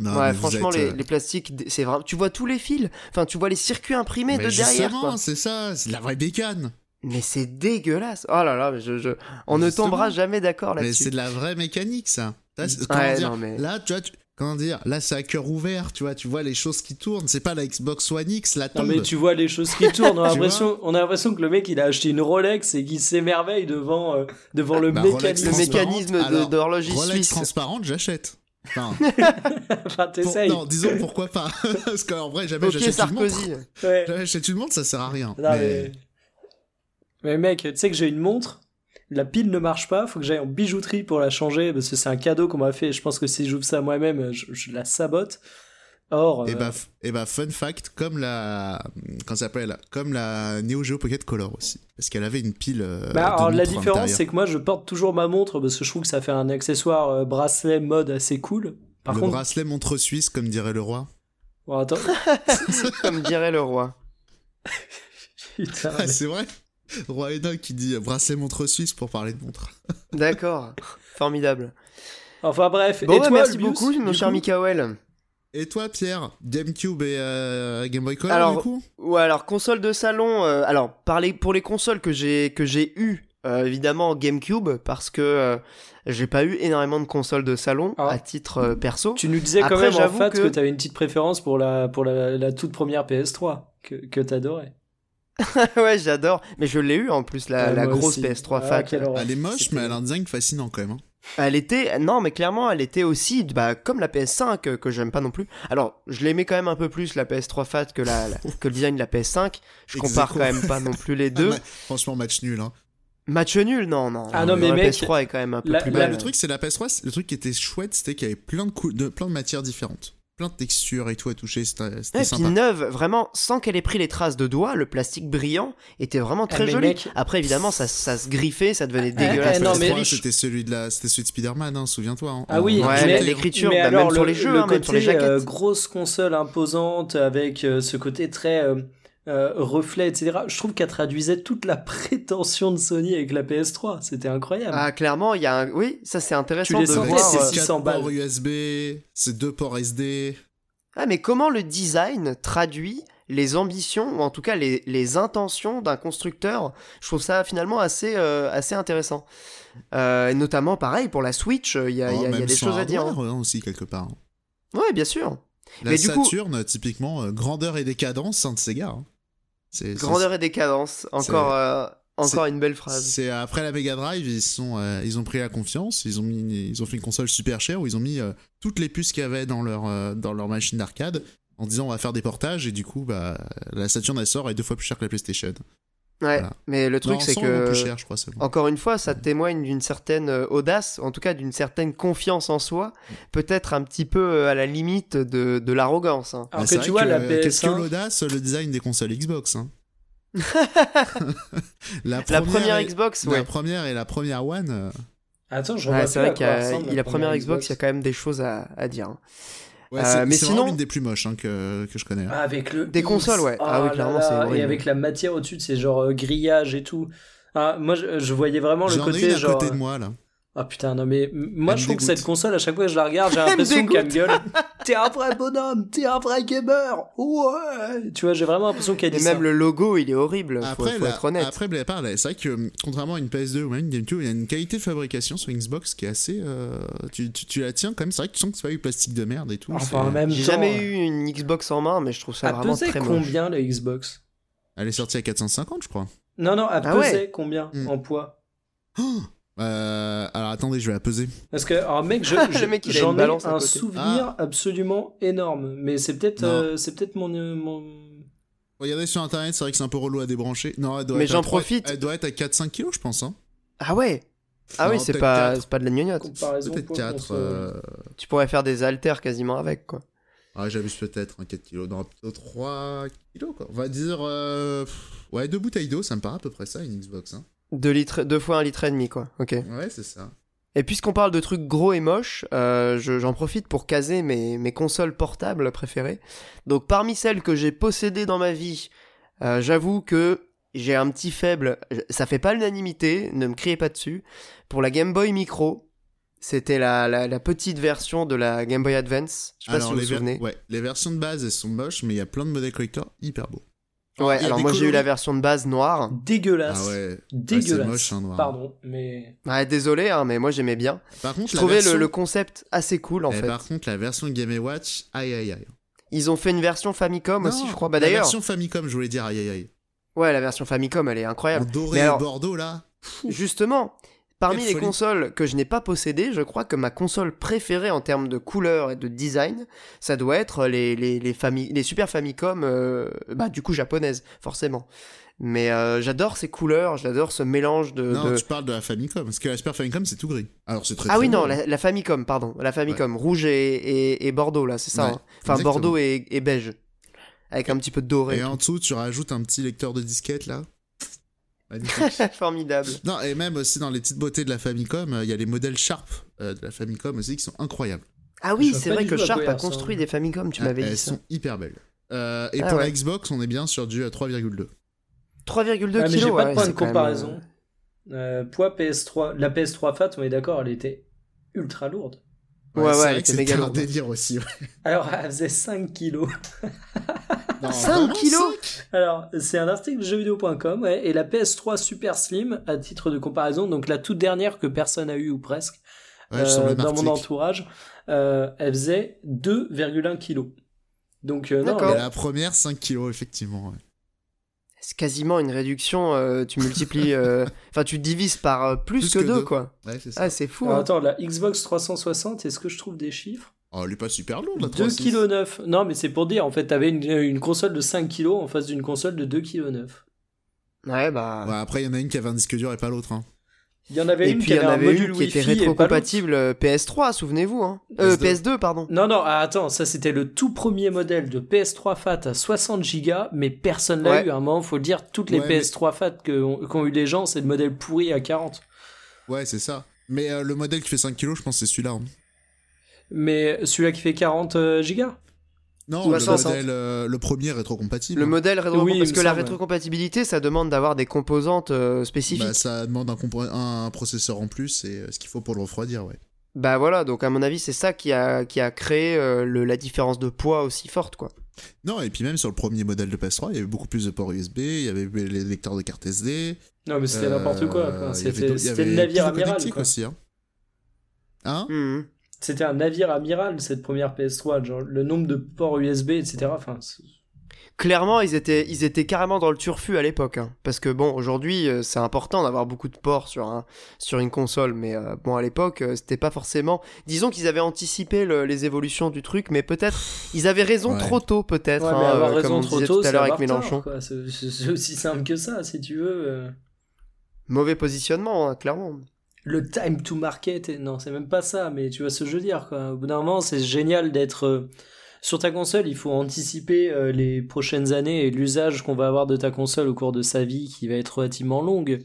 Non, ouais, franchement, êtes... les, les plastiques, c'est vrai. Tu vois tous les fils, enfin, tu vois les circuits imprimés mais de derrière. Quoi. C'est ça, c'est de la vraie bécane. Mais c'est dégueulasse. Oh là là, je, je... on mais ne tombera jamais d'accord là-dessus. Mais c'est de la vraie mécanique, ça. Là, c'est... Comment ouais, dire non, mais... Là, tu vois, tu... comment dire Là, c'est à cœur ouvert, tu vois. Tu vois les choses qui tournent. C'est pas la Xbox One X, la tombe. Non, mais tu vois les choses qui tournent. On a l'impression, on a l'impression que le mec, il a acheté une Rolex et qu'il s'émerveille devant, euh, devant ah, le, bah, mécanisme, le mécanisme alors, d'horlogie Rolex suisse. Rolex transparente, j'achète. Enfin, enfin pour, non, disons pourquoi pas. Parce qu'en vrai, jamais okay, j'achète Sarkozy. Une montre. Ouais. Jamais j'achète une montre, ça sert à rien. Non, mais... mais mec, tu sais que j'ai une montre, la pile ne marche pas, faut que j'aille en bijouterie pour la changer, parce que c'est un cadeau qu'on m'a fait. Je pense que si j'ouvre ça moi-même, je, je la sabote. Or, et, euh... bah, f- et bah, fun fact, comme la, quand ça s'appelle, comme la Neo Geo Pocket Color aussi, parce qu'elle avait une pile. Euh, bah, alors la différence, intérieure. C'est que moi, je porte toujours ma montre parce que je trouve que ça fait un accessoire euh, bracelet mode assez cool. Par le contre, bracelet montre suisse, comme dirait le roi. Bon, attends. Comme dirait le roi. Putain. Ah, mais... C'est vrai. Roi Enoch qui dit brasser montre suisse pour parler de montre. D'accord, formidable. Enfin bref, bon, et bah, toi, merci Libius, beaucoup, mon cher Mickaël. Et toi, Pierre, GameCube et euh, Game Boy Color, alors, du coup ? Ouais, alors console de salon. Euh, alors par les, pour les consoles que j'ai que j'ai eues, euh, évidemment GameCube, parce que euh, j'ai pas eu énormément de consoles de salon ah. à titre euh, perso. Tu nous disais quand Après, même en fait que, que t'avais une petite préférence pour la pour la, la toute première P S trois que que t'adorais. Ouais, j'adore, mais je l'ai eu en plus, la, ah, la grosse aussi. P S trois ah, fat. Elle est moche, C'était... mais elle a un design fascinant quand même. Hein. Elle était, non mais clairement elle était aussi bah, comme la P S cinq que, que j'aime pas non plus. Alors je l'aimais quand même un peu plus la P S trois Fat que, la, la, que le design de la P S cinq. Je compare quand même pas non plus les deux. Ah, ma... Franchement match nul hein. Match nul non non. Ah non, non mais mec, P S trois est quand même un peu la, plus la, belle. Le truc c'est la P S trois, le truc qui était chouette c'était qu'il y avait plein de, cou... de, plein de matières différentes. Plein de textures et tout à toucher, c'était, c'était ouais, sympa. Et puis neuve, vraiment, sans qu'elle ait pris les traces de doigts, le plastique brillant était vraiment très ah, joli. Mec... Après, évidemment, ça, ça se griffait, ça devenait ah, dégueulasse. Ah, non, mais... C'était celui de la, c'était celui de Spider-Man, hein, souviens-toi. Hein. Ah oui, ouais, mais... l'écriture, mais bah, alors, même sur le, les jeux, le hein, côté, même sur les jaquettes. Euh, grosse console imposante avec euh, ce côté très euh, euh, reflet, et cetera. Je trouve qu'elle traduisait toute la prétention de Sony avec la P S trois. C'était incroyable. Ah clairement, il y a un... oui, ça c'est intéressant. Tu les sentais, c'est six cents balles. Ports U S B, c'est deux ports S D. Ah, mais comment le design traduit les ambitions, ou en tout cas les, les intentions d'un constructeur ? Je trouve ça finalement assez, euh, assez intéressant. Euh, notamment, pareil, pour la Switch, il y a, oh, y a, y a des choses à dire. Hein. Aussi, quelque part. Ouais, bien sûr. La mais Saturn, du coup... typiquement, euh, grandeur et décadence, un de ces gars. Hein. C'est, grandeur c'est... et décadence, encore, euh, encore une belle phrase. C'est après la Mega Drive, ils, sont, euh, ils ont pris la confiance, ils ont, mis, ils ont fait une console super chère où ils ont mis euh, toutes les puces qu'il y avait dans leur, euh, dans leur machine d'arcade en disant on va faire des portages et du coup bah, la Saturn elle sort et deux fois plus chère que la PlayStation. Ouais, voilà. Mais le truc non, c'est que, cher, je crois, c'est bon. Encore une fois, ça ouais. témoigne d'une certaine audace, en tout cas d'une certaine confiance en soi, peut-être un petit peu à la limite de, de l'arrogance. Hein. Alors bah, que tu vois, que, la P S un... Qu'est-ce que l'audace, le design des consoles Xbox hein. la, première la première Xbox, et... ouais. La première et la première One... Euh... Attends, je revois ah, c'est vrai qu'il y a la, la première Xbox, il y a quand même des choses à, à dire. Hein. Ouais, c'est, euh, mais c'est sinon, vraiment une des plus moches hein, que, que je connais. Hein. Avec le des consoles, ouais. Ah, ah oui, clairement, là, c'est. Et avec la matière au-dessus, de c'est genre euh, grillage et tout. Ah, moi, je, je voyais vraiment le J'en côté. Ai une genre... à côté de moi, là. Ah putain, non, mais moi, elle je trouve dégoûte. Que cette console, à chaque fois que je la regarde, j'ai l'impression qu'elle me gueule. T'es un vrai bonhomme, t'es un vrai gamer. Ouais. Tu vois, j'ai vraiment l'impression qu'elle dit ça. Et même le logo, il est horrible. Après, faut, faut la... être honnête. Après, c'est vrai que contrairement à une P S deux ou même une GameCube, il y a une qualité de fabrication sur Xbox qui est assez. Euh... Tu, tu, tu la tiens quand même, c'est vrai que tu sens que c'est pas eu plastique de merde et tout. Enfin, en même j'ai temps, jamais eu une Xbox en main, mais je trouve ça vraiment très moche. Elle pesait combien la Xbox ? Elle est sortie à quatre cent cinquante, je crois. Non, non, elle ah pesait ouais. combien mmh. en poids ? Oh Euh, alors attendez, je vais la peser. Parce que, alors mec, je, je, mec j'en ai un souvenir ah. absolument énorme. Mais c'est peut-être, euh, c'est peut-être mon, euh, mon. Regardez sur internet, c'est vrai que c'est un peu relou à débrancher. Non, elle doit mais être j'en trois, profite. Elle doit être à quatre à cinq kilos, je pense. Hein. Ah ouais. Ah non, oui, c'est pas, c'est pas de la gnognotte. Peut-être quatre. Euh... Tu pourrais faire des haltères quasiment avec quoi. Ah, j'abuse peut-être, hein, quatre kilos. Non, plutôt trois kilos quoi. On va dire, euh... ouais, deux bouteilles d'eau, ça me paraît à peu près ça, une Xbox. Hein. Deux, litres, deux fois un litre et demi, quoi. Ok. Ouais, c'est ça. Et puisqu'on parle de trucs gros et moches, euh, je, j'en profite pour caser mes, mes consoles portables préférées. Donc, parmi celles que j'ai possédées dans ma vie, euh, j'avoue que j'ai un petit faible. Ça fait pas l'unanimité, ne me criez pas dessus. Pour la Game Boy Micro, c'était la, la, la petite version de la Game Boy Advance. Je sais alors, pas si vous vous ver- souvenez. Ouais, les versions de base, elles sont moches, mais il y a plein de modèles collecteurs hyper beaux. Ouais, alors, alors moi j'ai eu la version de base noire. Dégueulasse. Ah ouais. Dégueulasse. Ouais, c'est moche, hein, noir. Pardon, mais. Ouais, désolé, hein, mais moi j'aimais bien. Par contre, je trouvais version... le, le concept assez cool en Et fait. Par contre, la version Game et Watch, aïe aïe aïe. Ils ont fait une version Famicom non, aussi, je crois. Bah la d'ailleurs. La version Famicom, je voulais dire aïe aïe aïe. Ouais, la version Famicom, elle est incroyable. En doré alors, Bordeaux là. Justement, parmi Quelle les folie. Consoles que je n'ai pas possédées, je crois que ma console préférée en termes de couleurs et de design, ça doit être les, les, les, fami- les Super Famicom, euh, bah, du coup japonaises, forcément. Mais euh, j'adore ces couleurs, j'adore ce mélange de... Non, de... tu parles de la Famicom, parce que la Super Famicom, c'est tout gris. Alors, c'est très Ah très oui, beau, non, hein. la, la Famicom, pardon. La Famicom, ouais. rouge et, et, et bordeaux, là, c'est ça. Ouais, hein. Enfin, exactement. Bordeaux et, et beige, avec un petit peu de doré. Et en dessous, tu rajoutes un petit lecteur de disquette, là. Formidable. Non, et même aussi dans les petites beautés de la Famicom, il euh, y a les modèles Sharp euh, de la Famicom aussi qui sont incroyables. Ah oui, c'est vrai que Sharp a construit des Famicom, tu ah, m'avais dit ça. Elles sont hyper belles. Euh, et ah, pour ouais. la Xbox, on est bien sur du trois virgule deux. trois virgule deux ah, kilos. J'ai pas ouais, de point de comparaison. Même... Euh, poids P S trois, la P S trois Fat, on est d'accord, elle était ultra lourde. Ouais, ouais, ouais, c'était un délire aussi. Ouais. Alors, elle faisait cinq kilos. Non, cinq kilos. Alors, c'est un article de jeux vidéo point com, ouais, et la P S trois Super Slim, à titre de comparaison, donc la toute dernière que personne a eu ou presque, ouais, euh, dans mon entourage, euh, elle faisait deux virgule un kilos. Donc, euh, d'accord. Non, mais... La première, cinq kilos, effectivement, ouais. C'est quasiment une réduction, euh, tu multiplies, enfin euh, tu divises par euh, plus, plus que deux, quoi. Ouais, c'est ça. Ah, c'est fou. Alors, hein. Attends, la Xbox trois cent soixante, est-ce que je trouve des chiffres ? Oh, elle est pas super lourde, la trois cent soixante. deux virgule neuf kilos. Non, mais c'est pour dire, en fait, t'avais une, une console de cinq kilos en face d'une console de deux virgule neuf kilos. Ouais, bah. Ouais, après, il y en a une qui avait un disque dur et pas l'autre, hein. Il y en avait et une puis, qui avait un module Wi-Fi qui était rétrocompatible P S trois, souvenez-vous, hein. Euh, P S deux, pardon. Non, non, attends, ça c'était le tout premier modèle de P S trois Fat à soixante gigas, mais personne l'a ouais. eu. À un moment, faut le dire, toutes les ouais, P S trois mais... Fat que, qu'ont eu les gens, c'est le modèle pourri à quarante. Ouais, c'est ça. Mais euh, le modèle qui fait cinq kilos, je pense que c'est celui-là. Hein. Mais celui-là qui fait quarante gigas ? Non, le, modèle, euh, le premier rétrocompatible. Le hein. modèle rétrocompatible. Oui, parce que la rétrocompatibilité, ouais. ça demande d'avoir des composantes euh, spécifiques. Bah, ça demande un, compo- un processeur en plus, et ce qu'il faut pour le refroidir, ouais. Bah voilà, donc à mon avis, c'est ça qui a, qui a créé euh, le, la différence de poids aussi forte, quoi. Non, et puis même sur le premier modèle de P S trois, il y avait beaucoup plus de ports U S B, il y avait les lecteurs de carte S D. Non, mais c'était euh, n'importe quoi, quoi. C'était, avait, c'était le navire amiral, quoi. Aussi, hein, hein mmh. C'était un navire amiral, cette première P S trois, genre le nombre de ports U S B, et cetera. Enfin, c'est... Clairement, ils étaient, ils étaient carrément dans le turfu à l'époque. Hein, parce que bon, aujourd'hui, c'est important d'avoir beaucoup de ports sur, un, sur une console. Mais euh, bon, à l'époque, c'était pas forcément... Disons qu'ils avaient anticipé le, les évolutions du truc, mais peut-être... Ils avaient raison ouais. trop tôt, peut-être. Ouais, hein, mais avoir euh, raison comme on trop disait tôt, tout à l'heure avec Mélenchon. Tort, c'est, c'est aussi simple que ça, si tu veux. Mauvais positionnement, hein, clairement. Le time to market, non, c'est même pas ça, mais tu vois ce que je veux dire, quoi. Au bout d'un moment, c'est génial d'être euh, sur ta console. Il faut anticiper euh, les prochaines années et l'usage qu'on va avoir de ta console au cours de sa vie, qui va être relativement longue.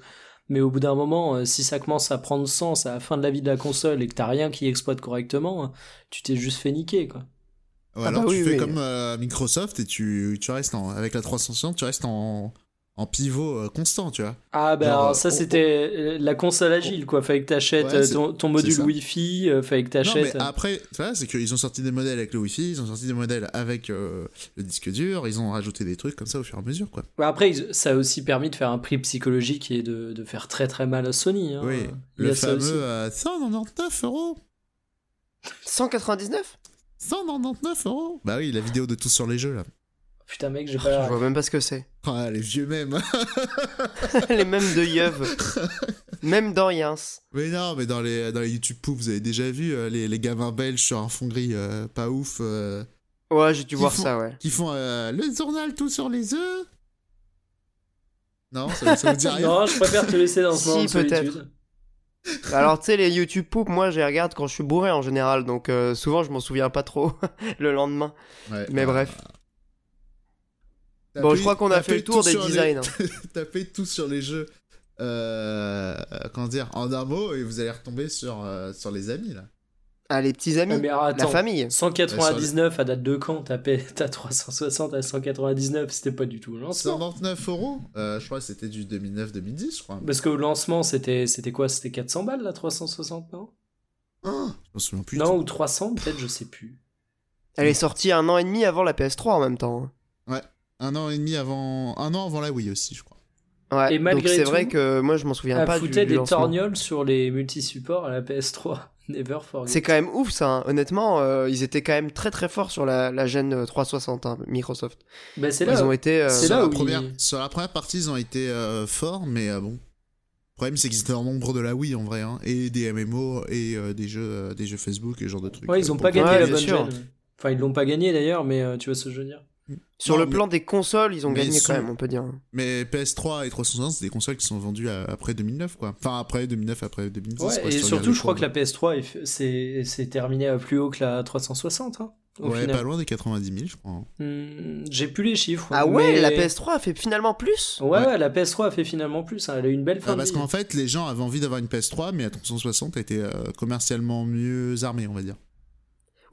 Mais au bout d'un moment, euh, si ça commence à prendre sens à la fin de la vie de la console et que t'as rien qui exploite correctement, tu t'es juste fait niquer, quoi. Ouais, ah alors bah, tu oui, fais mais... comme euh, Microsoft et tu, tu restes en, avec la trois cent soixante, tu restes en... En pivot constant, tu vois. Ah, bah, genre, alors, ça, on, c'était on, la console agile, on, quoi. Fallait que t'achètes ouais, ton, ton module Wi-Fi, euh, fallait que t'achètes. Non, mais après, tu vois, c'est qu'ils ont sorti des modèles avec le Wi-Fi, ils ont sorti des modèles avec euh, le disque dur, ils ont rajouté des trucs comme ça au fur et à mesure, quoi. Bah, après, ça a aussi permis de faire un prix psychologique et de, de faire très très mal à Sony. Hein. Oui, il le fameux à cent quatre-vingt-dix-neuf euros. cent quatre-vingt-dix-neuf ? cent quatre-vingt-dix-neuf euros. Bah oui, la vidéo de tous sur les jeux, là. Putain mec, j'ai pas l'air. Je vois même pas ce que c'est. Ah, les vieux mèmes. Les mèmes de Yeuve. Même dans Yens. Mais non, mais dans les, dans les YouTube pouf, vous avez déjà vu euh, les, les gamins belges sur un fond gris euh, pas ouf. Euh, ouais, j'ai dû voir font, ça, ouais. Qui font euh, le journal tout sur les œufs. Non, ça, ça vous dit rien. Non, je préfère te laisser dans ce moment. Si, peut-être. Alors tu sais les YouTube poop, moi je les regarde quand je suis bourré en général, donc euh, souvent je m'en souviens pas trop le lendemain. Ouais, mais euh... bref. T'as bon, payé, je crois qu'on a fait le tour des designs. Les... Hein. Tapez tout sur les jeux, euh... comment dire, en un mot, et vous allez retomber sur, euh, sur les amis, là. Ah, les petits amis, ah, mais alors, attends, la famille. cent quatre-vingt-dix-neuf, à date de quand ? T'as, payé... T'as trois cent soixante à cent quatre-vingt-dix-neuf, c'était pas du tout au lancement. cent vingt-neuf euros, euh, je crois que c'était du deux mille neuf deux mille dix, je crois. Parce qu'au lancement, c'était, c'était quoi ? C'était quatre cents balles, la trois cent soixante, non ? Ah, je m'en souviens plus. Non, ou trois cents, peut-être, je sais plus. Elle est sortie un an et demi avant la P S trois, en même temps. Ouais. Un an et demi avant... Un an avant la Wii aussi, je crois. Ouais, et malgré donc c'est tout, vrai que moi, je m'en souviens pas du, du lancement. Elle foutait des torgnoles sur les multisupports à la P S trois. Never forget. C'est quand même ouf, ça. Hein. Honnêtement, euh, ils étaient quand même très très forts sur la, la Gen trois cent soixante, hein, Microsoft. Bah, c'est là, ils ont été... Euh... C'est sur, là la où première, ils... sur la première partie, ils ont été euh, forts, mais euh, bon. Le problème, c'est qu'ils étaient en nombre de la Wii, en vrai. Hein, et des M M O, et euh, des, jeux, euh, des jeux Facebook, et ce genre de trucs. Ouais, ils n'ont pas gagné ouais, la bonne Gen. Enfin, ils l'ont pas gagné, d'ailleurs, mais euh, tu vois ce que je veux dire. Sur non, le plan mais... des consoles, ils ont mais gagné sont... quand même, on peut dire. Mais P S trois et trois cent soixante, c'est des consoles qui sont vendues à... après deux mille neuf, quoi. Enfin, après deux mille neuf, après deux mille dix. Ouais, quoi, et si surtout, je crois que la P S trois, est... c'est... c'est terminé à plus haut que la trois cent soixante. Hein, au ouais, final. Pas loin des quatre-vingt-dix mille, je crois. Mmh, j'ai plus les chiffres. Ah ouais, mais... la P S trois a fait finalement plus. Ouais, ouais, la P S trois a fait finalement plus. Hein. Elle a eu une belle fin ah, parce de vie. Parce qu'en fait, les gens avaient envie d'avoir une P S trois, mais la trois cent soixante a été euh, commercialement mieux armée, on va dire.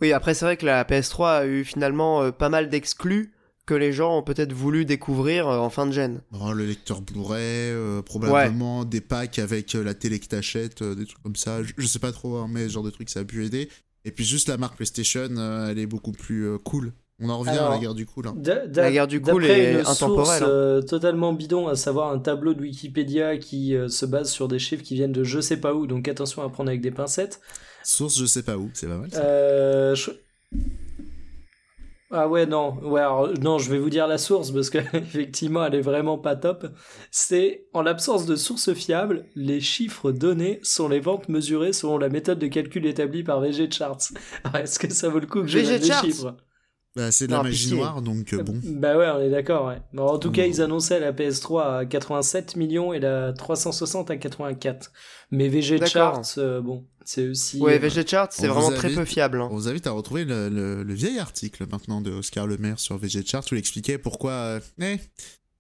Oui, après, c'est vrai que la P S trois a eu finalement euh, pas mal d'exclus que les gens ont peut-être voulu découvrir en fin de gen. Oh, le lecteur Blu-ray, euh, probablement ouais. des packs avec la télé que t'achètes, euh, des trucs comme ça. Je, je sais pas trop, hein, mais ce genre de trucs, ça a pu aider. Et puis juste la marque PlayStation, euh, elle est beaucoup plus euh, cool. On en revient alors, à la guerre du cool. Hein. D'a- d'a- la guerre du cool est intemporelle. D'après une source euh, totalement bidon, à savoir un tableau de Wikipédia qui euh, se base sur des chiffres qui viennent de je sais pas où, donc attention à prendre avec des pincettes. Source je sais pas où, c'est pas mal ça. Euh, je... Ah ouais, non. Ouais, alors, non, je vais vous dire la source parce qu'effectivement, elle est vraiment pas top. C'est, en l'absence de sources fiables, les chiffres donnés sont les ventes mesurées selon la méthode de calcul établie par VGCharts. Alors, est-ce que ça vaut le coup que je donne des chiffres ? Bah, c'est de la non, magie pitié. noire, donc bon. Bah ouais, on est d'accord, ouais. Bon, en tout cas, ils annonçaient la P S trois à quatre-vingt-sept millions et la trois cent soixante à quatre-vingt-quatre. Mais VGCharts, euh, bon, c'est aussi... Ouais, euh... VGCharts, c'est on vraiment très invite, peu fiable. Hein. On vous invite à retrouver le, le, le vieil article, maintenant, de Oscar Le Maire sur VGCharts, où il expliquait pourquoi... Euh, eh,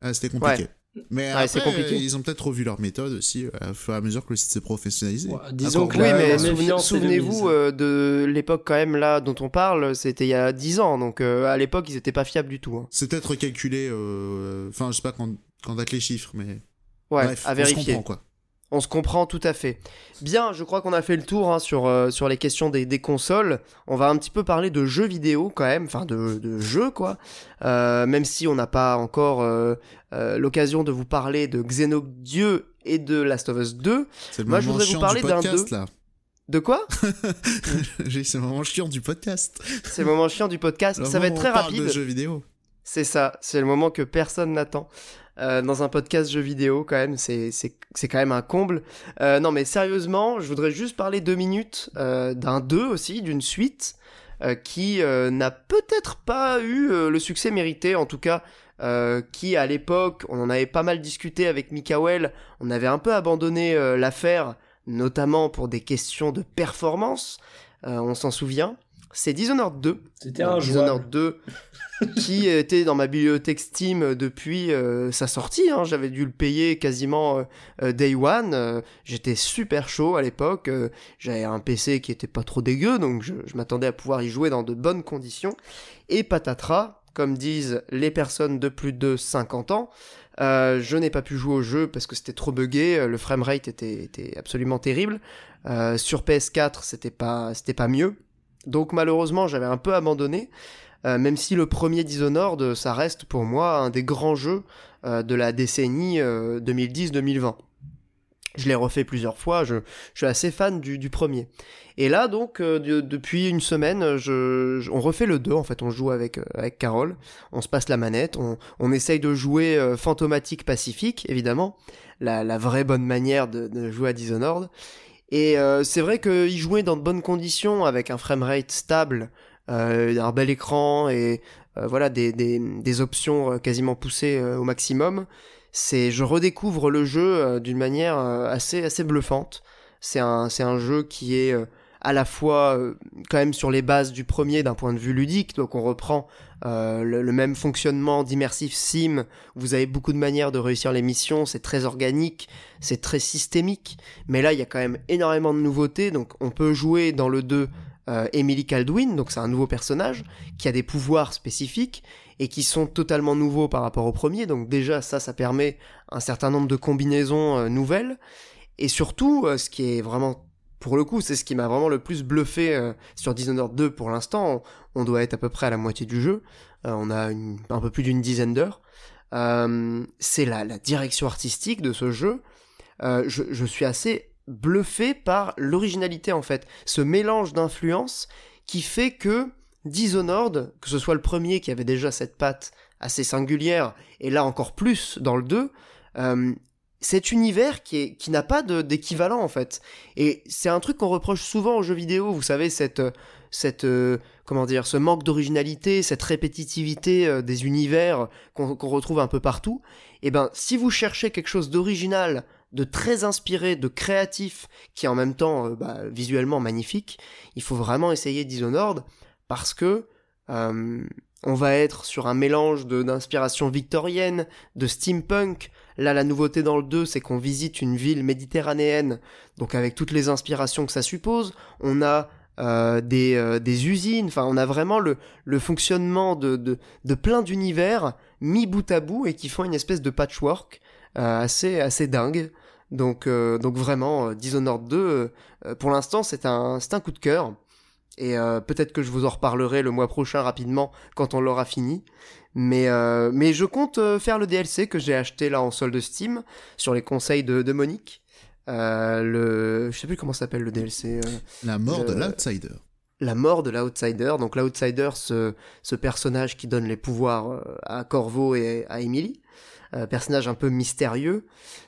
euh, c'était compliqué. Ouais. Mais ouais, après, c'est compliqué. Euh, ils ont peut-être revu leur méthode aussi, euh, au fur et à mesure que le site s'est professionnalisé. Ouais, disons après, que... Oui, mais souvenez, souvenez-vous euh, de l'époque, quand même, là, dont on parle, c'était il y a dix ans, donc euh, à l'époque, ils n'étaient pas fiables du tout. Hein. C'est peut-être calculé... Enfin, euh, je sais pas quand, quand datent les chiffres, mais... Ouais, bref, à vérifier. On se comprend, quoi. On se comprend tout à fait. Bien, je crois qu'on a fait le tour hein, sur, euh, sur les questions des, des consoles. On va un petit peu parler de jeux vidéo quand même, enfin de, de jeux quoi. Euh, même si on n'a pas encore euh, euh, l'occasion de vous parler de Xenoblade deux et de Last of Us deux. C'est le Moi, moment je voudrais chiant vous parler du podcast, d'un deux. Là. De quoi ? J'ai ce moment chiant du podcast. C'est le moment chiant du podcast. Le Ça va être très on rapide. Parle de jeux vidéo. C'est ça, c'est le moment que personne n'attend. Euh, dans un podcast jeux vidéo, quand même, c'est, c'est, c'est quand même un comble. Euh, non, mais sérieusement, je voudrais juste parler deux minutes euh, d'un deux aussi, d'une suite, euh, qui euh, n'a peut-être pas eu euh, le succès mérité, en tout cas, euh, qui à l'époque, on en avait pas mal discuté avec Mickaël, on avait un peu abandonné euh, l'affaire, notamment pour des questions de performance, euh, on s'en souvient. C'est Dishonored deux. C'était un Dishonored deux qui était dans ma bibliothèque Steam depuis euh, sa sortie. Hein. J'avais dû le payer quasiment euh, day one. Euh, j'étais super chaud à l'époque. Euh, j'avais un P C qui était pas trop dégueu, donc je, je m'attendais à pouvoir y jouer dans de bonnes conditions. Et patatras, comme disent les personnes de plus de cinquante ans, euh, je n'ai pas pu jouer au jeu parce que c'était trop buggé. Le framerate était, était absolument terrible. Euh, sur P S quatre, c'était pas, c'était pas mieux. Donc malheureusement j'avais un peu abandonné, euh, même si le premier Dishonored ça reste pour moi un des grands jeux euh, de la décennie euh, deux mille dix deux mille vingt. Je l'ai refait plusieurs fois, je, je suis assez fan du, du premier. Et là donc euh, de, depuis une semaine je, je, on refait le deux en fait, on joue avec, euh, avec Carole, on se passe la manette, on, on essaye de jouer euh, fantomatique pacifique évidemment, la, la vraie bonne manière de, de jouer à Dishonored. Et euh, c'est vrai qu'il jouait dans de bonnes conditions, avec un framerate stable, euh, un bel écran et euh, voilà des, des, des options quasiment poussées euh, au maximum. C'est, je redécouvre le jeu euh, d'une manière euh, assez, assez bluffante. C'est un, c'est un jeu qui est euh, à la fois euh, quand même sur les bases du premier d'un point de vue ludique, donc on reprend euh, le, le même fonctionnement d'immersive sim, vous avez beaucoup de manières de réussir les missions, c'est très organique, c'est très systémique, mais là il y a quand même énormément de nouveautés, donc on peut jouer dans le deux euh, Emily Caldwin, donc c'est un nouveau personnage qui a des pouvoirs spécifiques et qui sont totalement nouveaux par rapport au premier, donc déjà ça, ça permet un certain nombre de combinaisons euh, nouvelles, et surtout, euh, ce qui est vraiment... Pour le coup, c'est ce qui m'a vraiment le plus bluffé euh, sur Dishonored deux pour l'instant. On, on doit être à peu près à la moitié du jeu. Euh, on a une, un peu plus d'une dizaine d'heures. Euh, c'est la, la direction artistique de ce jeu. Euh, je, je suis assez bluffé par l'originalité, en fait. Ce mélange d'influences qui fait que Dishonored, que ce soit le premier qui avait déjà cette patte assez singulière, et là encore plus dans le deux... Euh, cet univers qui, est, qui n'a pas de, d'équivalent en fait, et c'est un truc qu'on reproche souvent aux jeux vidéo, vous savez, cette, cette euh, comment dire, ce manque d'originalité, cette répétitivité euh, des univers qu'on, qu'on retrouve un peu partout. Et ben si vous cherchez quelque chose d'original, de très inspiré, de créatif, qui est en même temps euh, bah, visuellement magnifique, il faut vraiment essayer Dishonored, parce que euh, on va être sur un mélange de, d'inspiration victorienne, de steampunk. Là, la nouveauté dans le deux, c'est qu'on visite une ville méditerranéenne, donc avec toutes les inspirations que ça suppose. On a euh, des, euh, des usines. Enfin, on a vraiment le, le fonctionnement de, de, de plein d'univers mis bout à bout et qui font une espèce de patchwork euh, assez, assez dingue. Donc, euh, donc vraiment, euh, Dishonored deux, euh, pour l'instant, c'est un, c'est un coup de cœur. Et euh, peut-être que je vous en reparlerai le mois prochain rapidement quand on l'aura fini. Mais, euh, mais je compte euh, faire le D L C que j'ai acheté là en solde Steam sur les conseils de, de Monique. Euh, le, je sais plus comment ça s'appelle le D L C. Euh, la mort le, de l'Outsider. La mort de l'Outsider. Donc l'Outsider, ce, ce personnage qui donne les pouvoirs à Corvo et à Emily. Euh, personnage un peu mystérieux,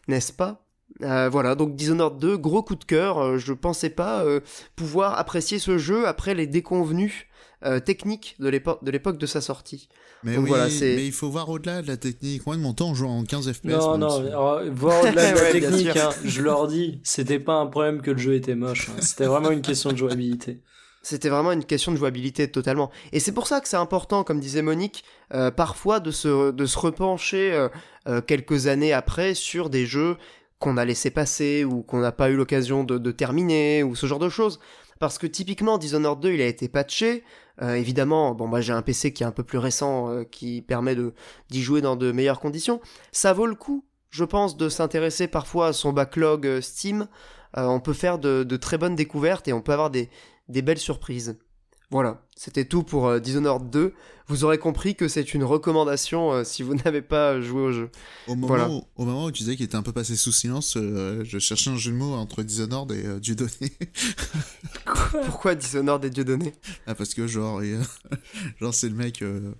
n'est-ce pas ? Euh, voilà, donc Dishonored deux, gros coup de cœur. euh, je pensais pas euh, pouvoir apprécier ce jeu après les déconvenues euh, techniques de l'époque, de l'époque de sa sortie. Mais donc, oui, voilà, c'est... mais il faut voir au-delà de la technique. Moi, de mon temps, on jouait en quinze F P S. Non, non, alors, voir au-delà de la ouais, technique, hein, je leur dis, c'était pas un problème que le jeu était moche, hein, c'était vraiment une question de jouabilité. C'était vraiment une question de jouabilité totalement. Et c'est pour ça que c'est important, comme disait Monique, euh, parfois de se, de se repencher euh, euh, quelques années après sur des jeux qu'on a laissé passer ou qu'on n'a pas eu l'occasion de, de terminer ou ce genre de choses, parce que typiquement Dishonored deux il a été patché, euh, évidemment bon bah j'ai un P C qui est un peu plus récent euh, qui permet de, d'y jouer dans de meilleures conditions. Ça vaut le coup je pense de s'intéresser parfois à son backlog Steam, euh, on peut faire de, de très bonnes découvertes et on peut avoir des, des belles surprises. Voilà, c'était tout pour euh, Dishonored deux. Vous aurez compris que c'est une recommandation euh, si vous n'avez pas joué au jeu. Au moment, voilà. où, au moment où tu disais qu'il était un peu passé sous silence, euh, je cherchais un jeu de mots entre Dishonored et euh, Dieudonné. Quoi ? Pourquoi Dishonored et Dieudonné ? Ah, parce que genre, euh, genre c'est le mec euh,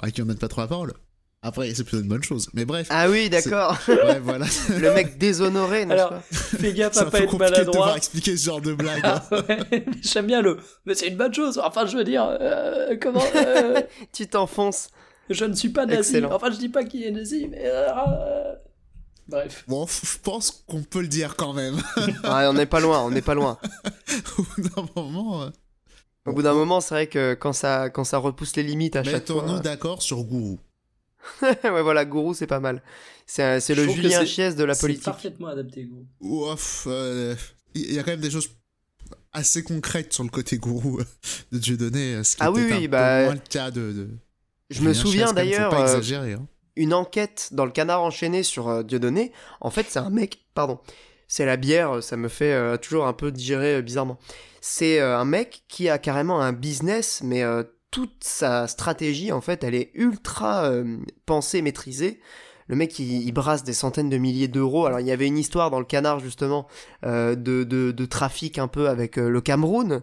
à qui on mène pas trop la parole. Après, c'est plutôt une bonne chose, mais bref. Ah oui, d'accord. Ouais, voilà. Le mec déshonoré, n'est-ce alors, pas ? Fais gaffe à pas être maladroit. C'est un peu compliqué de devoir expliquer ce genre de blague. Ah, hein. Ouais. J'aime bien le... Mais c'est une bonne chose. Enfin, je veux dire... Euh, comment euh... Tu t'enfonces. Je ne suis pas nazi. Excellent. Enfin, je dis pas qu'il est nazi, mais... Euh... Bref. Bon, je pense qu'on peut le dire quand même. Ouais, on n'est pas loin, on n'est pas loin. Au bout d'un moment... Euh... Au bout d'un moment, c'est vrai que quand ça, quand ça repousse les limites à mais chaque fois... Mettons-nous d'accord sur Gourou. Ouais, voilà, Gourou, c'est pas mal. C'est, c'est le Julien Chies de la politique. C'est parfaitement adapté, Gourou. Ouf, euh, il y a quand même des choses assez concrètes sur le côté Gourou euh, de Dieudonné, ce qui ah, était oui, un oui, bah, peu moins le cas de. de... Je Julien me souviens Chies, d'ailleurs, même, faut pas exagérer, hein. Une enquête dans le Canard Enchaîné sur euh, Dieudonné. En fait, c'est un mec, pardon, c'est la bière, ça me fait euh, toujours un peu digérer euh, bizarrement. C'est euh, un mec qui a carrément un business, mais. Euh, Toute sa stratégie, en fait, elle est ultra euh, pensée, maîtrisée. Le mec, il, il brasse des centaines de milliers d'euros. Alors, il y avait une histoire dans le Canard, justement, euh, de, de, de trafic un peu avec euh, le Cameroun.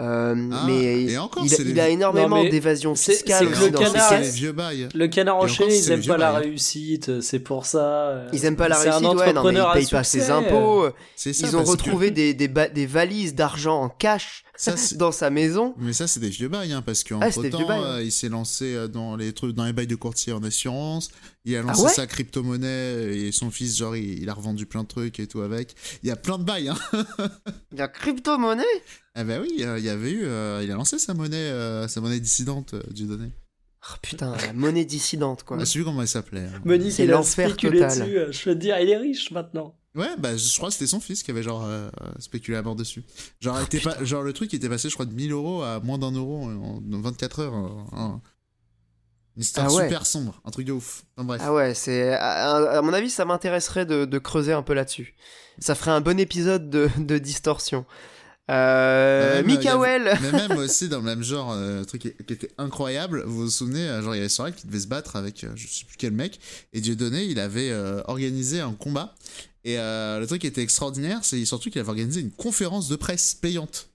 Euh, ah, mais il, encore, il, il les... a énormément non, d'évasion fiscale. C'est, c'est le, canard, c'est les vieux bails. Le Canard Enchaîné, ils aiment pas la réussite, c'est pour ça. Ils aiment pas la réussite, ouais, non, mais ils payent succès. Pas ses impôts. Ça, ils ont retrouvé que... des, des, ba- des valises d'argent en cash ça, dans sa maison. Mais ça, c'est des vieux bails, hein, parce qu'en ah, temps, euh, il s'est lancé dans les trucs, dans les bails de courtier en assurance. Il a lancé ah ouais sa crypto-monnaie et son fils, genre, il, il a revendu plein de trucs et tout avec. Il y a plein de bails, hein. Il y a crypto-monnaie ? Eh ben oui, euh, il y avait eu, euh, il a lancé sa monnaie, euh, sa monnaie dissidente, euh, Dieudonné. Oh putain, la monnaie dissidente, quoi. Je sais plus comment elle s'appelait. Hein. Monique, c'est il l'enfer a spéculé total. Dessus, euh, je veux dire, il est riche maintenant. Ouais, bah je crois que c'était son fils qui avait genre euh, spéculé à bord dessus. Genre, oh, était pas, genre le truc était passé, je crois, de mille euros à moins d'un euro en, en vingt-quatre heures. Hein, hein. Une histoire ah ouais. super sombre, un truc de ouf. Enfin, bref. Ah ouais, c'est à, à mon avis, ça m'intéresserait de, de creuser un peu là-dessus. Ça ferait un bon épisode de, de Distorsion. Euh, même, Mickaël avait, mais même aussi dans le même genre euh, truc qui, qui était incroyable, vous vous souvenez, genre il y avait Soral qui devait se battre avec euh, je sais plus quel mec, et Dieudonné il avait euh, organisé un combat et euh, le truc qui était extraordinaire c'est surtout qu'il avait organisé une conférence de presse payante.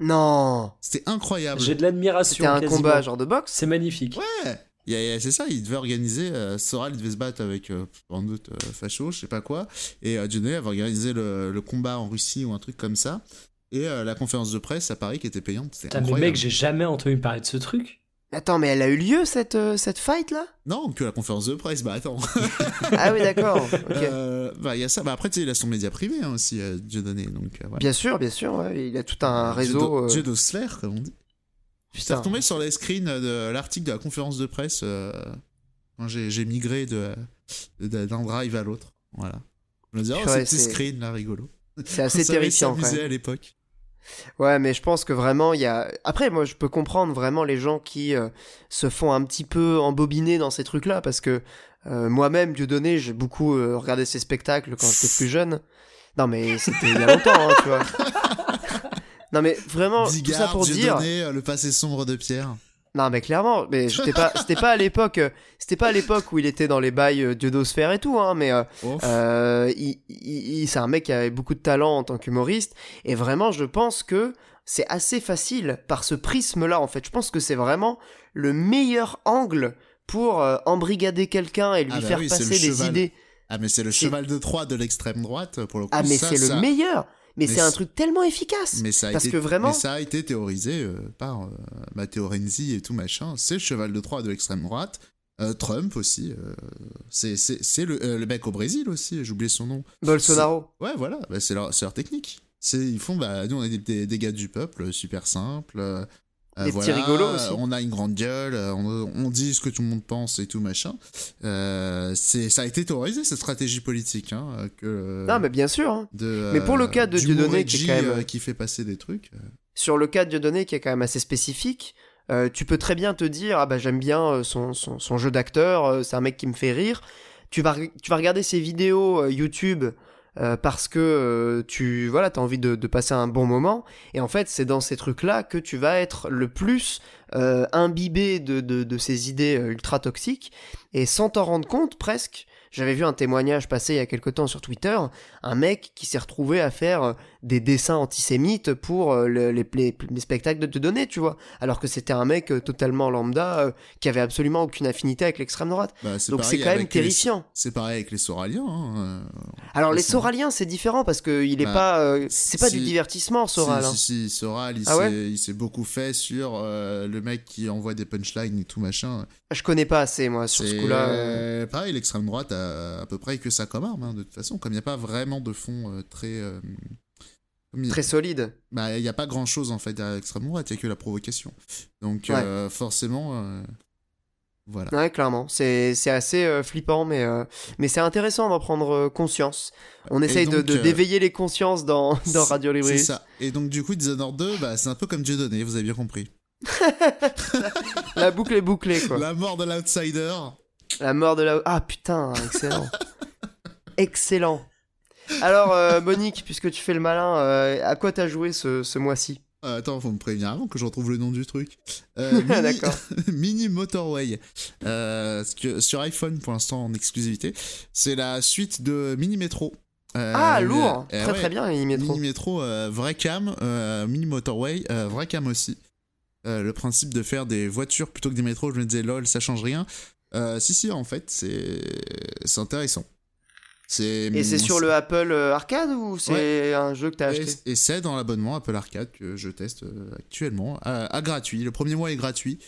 Non, c'était incroyable, j'ai de l'admiration. C'était un quasiment. Combat genre de boxe, c'est magnifique. Ouais, il y a, c'est ça, il devait organiser euh, Soral il devait se battre avec euh, en doute euh, facho je sais pas quoi, et euh, Dieudonné avait organisé le, le combat en Russie ou un truc comme ça. Et euh, la conférence de presse à Paris qui était payante, c'était incroyable. Mais mec, j'ai jamais entendu parler de ce truc. Attends, mais elle a eu lieu cette, euh, cette fight là ? Non, que la conférence de presse, bah attends. Ah oui, d'accord. Okay. Euh, bah il y a ça. Bah après, tu sais, il a son média privé hein, aussi, euh, Dieudonné. Donc, euh, ouais. Bien sûr, bien sûr. Ouais. Il a tout un réseau. Dieudosler, euh... comme on dit. Putain. Ça retombait sur les screens de l'article de la conférence de presse euh, quand j'ai, j'ai migré de, de, d'un drive à l'autre. Voilà. On me disait, oh, ouais, ces petits screens là, rigolo. C'est assez terrifiant. On s'avait terrifiant, s'amusé à l'époque. Ouais, mais je pense que vraiment il y a... Après moi je peux comprendre vraiment les gens qui euh, se font un petit peu embobiner dans ces trucs là, parce que euh, moi-même, Dieudonné, j'ai beaucoup euh, regardé ses spectacles quand j'étais plus jeune. Non mais c'était il y a longtemps, hein, tu vois. Non mais vraiment, Digard, tout ça pour Dieudonné, dire... le passé sombre de Pierre. Non mais clairement, mais j'étais pas, c'était pas à l'époque, c'était pas à l'époque où il était dans les bails euh, Dieudosphère et tout, hein. Mais euh, euh, il, il, il, c'est un mec qui avait beaucoup de talent en tant qu'humoriste, et vraiment, je pense que c'est assez facile par ce prisme-là. En fait, je pense que c'est vraiment le meilleur angle pour euh, embrigader quelqu'un et lui ah bah faire oui, passer des idées. Ah mais c'est le c'est... cheval de Troie de l'extrême droite pour le coup. Ah mais ça, c'est ça... le meilleur. Mais, mais c'est, c'est un truc tellement efficace. Mais ça a, parce été, que vraiment... mais ça a été théorisé euh, par euh, Matteo Renzi et tout machin. C'est le cheval de Troie de l'extrême droite. Euh, Trump aussi. Euh, c'est, c'est, c'est le, euh, le mec au Brésil aussi, j'ai oublié son nom. Bolsonaro. C'est... Ouais, voilà, bah, c'est, leur, c'est leur technique. C'est, ils font, bah, nous on est des, des, des gars du peuple, super simple. Euh, des voilà, petits rigolos aussi. On a une grande gueule, on, on dit ce que tout le monde pense et tout machin. Euh, c'est, ça a été théorisé cette stratégie politique, hein, que. Non mais bien sûr. Hein. De, mais pour euh, le cas de Dieudonné qui est quand même qui fait passer des trucs. Sur le cas de Dieudonné qui est quand même assez spécifique, euh, tu peux très bien te dire ah bah j'aime bien son son, son jeu d'acteur, c'est un mec qui me fait rire. Tu vas tu vas regarder ses vidéos YouTube. Euh, parce que euh, tu voilà, t'as envie de, de passer un bon moment, et en fait c'est dans ces trucs là que tu vas être le plus euh, imbibé de, de, de ces idées ultra toxiques, et sans t'en rendre compte presque. J'avais vu un témoignage passer il y a quelque temps sur Twitter, un mec qui s'est retrouvé à faire des dessins antisémites pour les, les, les, les spectacles de Dieudonné, tu vois, alors que c'était un mec totalement lambda, euh, qui avait absolument aucune affinité avec l'extrême droite. Bah, c'est donc c'est quand même terrifiant. Les, c'est pareil avec les Soraliens. Hein, euh, alors les Soraliens, c'est différent parce que il est bah, pas, euh, c'est pas si, du divertissement Soral. Si, hein. si, si, Soral, il, ah s'est, ouais il s'est beaucoup fait sur euh, le mec qui envoie des punchlines et tout machin. Je connais pas assez moi sur c'est, ce coup-là. Euh... Pareil, l'extrême droite a à peu près que ça comme arme, hein, de toute façon, comme il n'y a pas vraiment de fond euh, très euh, a... très solide. Bah il n'y a pas grand chose en fait derrière l'extrême droite, il n'y a que la provocation, donc ouais. euh, forcément euh, voilà ouais clairement c'est c'est assez euh, flippant, mais euh, mais c'est intéressant d'en prendre conscience. On et essaye donc, de, de euh, d'éveiller les consciences dans dans Radio Librius. C'est ça. Et donc du coup Dishonored deux, bah c'est un peu comme Dieudonné, vous avez bien compris. la, la boucle est bouclée quoi. La mort de l'outsider. La mort de la... Ah putain, excellent. Excellent. Alors, euh, Monique, puisque tu fais le malin, euh, à quoi t'as joué ce, ce mois-ci ? euh, Attends, faut me prévenir avant que je retrouve le nom du truc. Euh, mini... D'accord. Mini Motorway. Euh, sur iPhone, pour l'instant, en exclusivité. C'est la suite de Mini Métro. Euh, ah, lourd euh, Très ouais, très bien, Mini Métro. Mini Métro, euh, vrai cam. Euh, Mini Motorway, euh, vrai cam aussi. Euh, le principe de faire des voitures plutôt que des métros, je me disais, lol, ça change rien. Euh, si si en fait c'est c'est intéressant. C'est et c'est sur c'est... le Apple Arcade ou c'est ouais. un jeu que t'as acheté ? Et, et c'est dans l'abonnement Apple Arcade que je teste actuellement à, à gratuit. Le premier mois est gratuit.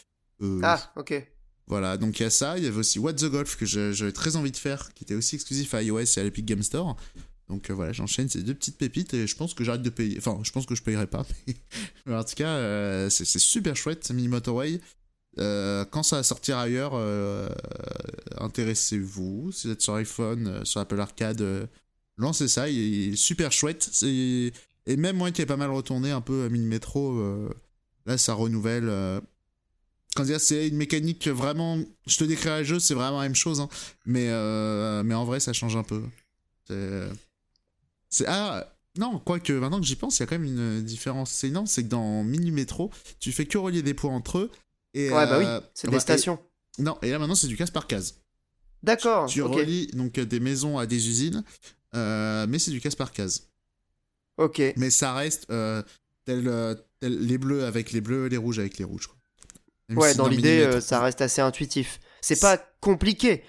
Euh, ah ok. Voilà, donc il y a ça, il y avait aussi What the Golf que je, j'avais très envie de faire, qui était aussi exclusif à iOS et à l'Epic Game Store. Donc euh, voilà, j'enchaîne ces deux petites pépites et je pense que j'arrête de payer. Enfin, je pense que je payerai pas. Mais, mais en tout cas, euh, c'est, c'est super chouette, Mini Motorway. Euh, quand ça va sortir ailleurs, euh, intéressez-vous. Si vous êtes sur iPhone, euh, sur Apple Arcade, euh, lancez ça. Il est, il est super chouette. C'est... Et même moi qui ai pas mal retourné un peu à Mini Métro, euh, là ça renouvelle. Euh... Quand dire, c'est une mécanique vraiment. Je te décrirai le jeu, c'est vraiment la même chose. Hein. Mais, euh, mais en vrai, ça change un peu. C'est. c'est... Ah! Non, quoique maintenant que j'y pense, il y a quand même une différence. C'est énorme, c'est que dans Mini Métro, tu fais que relier des points entre eux. Et ouais, euh, bah oui, c'est des bah, stations. Et, non, et là maintenant c'est du case par case. D'accord. Tu, tu okay. relis donc des maisons à des usines, euh, mais c'est du case par case. Ok. Mais ça reste euh, tel, tel, les bleus avec les bleus, les rouges avec les rouges. Quoi. Ouais, si dans, dans l'idée, euh, ça reste assez intuitif. C'est, c'est... pas compliqué.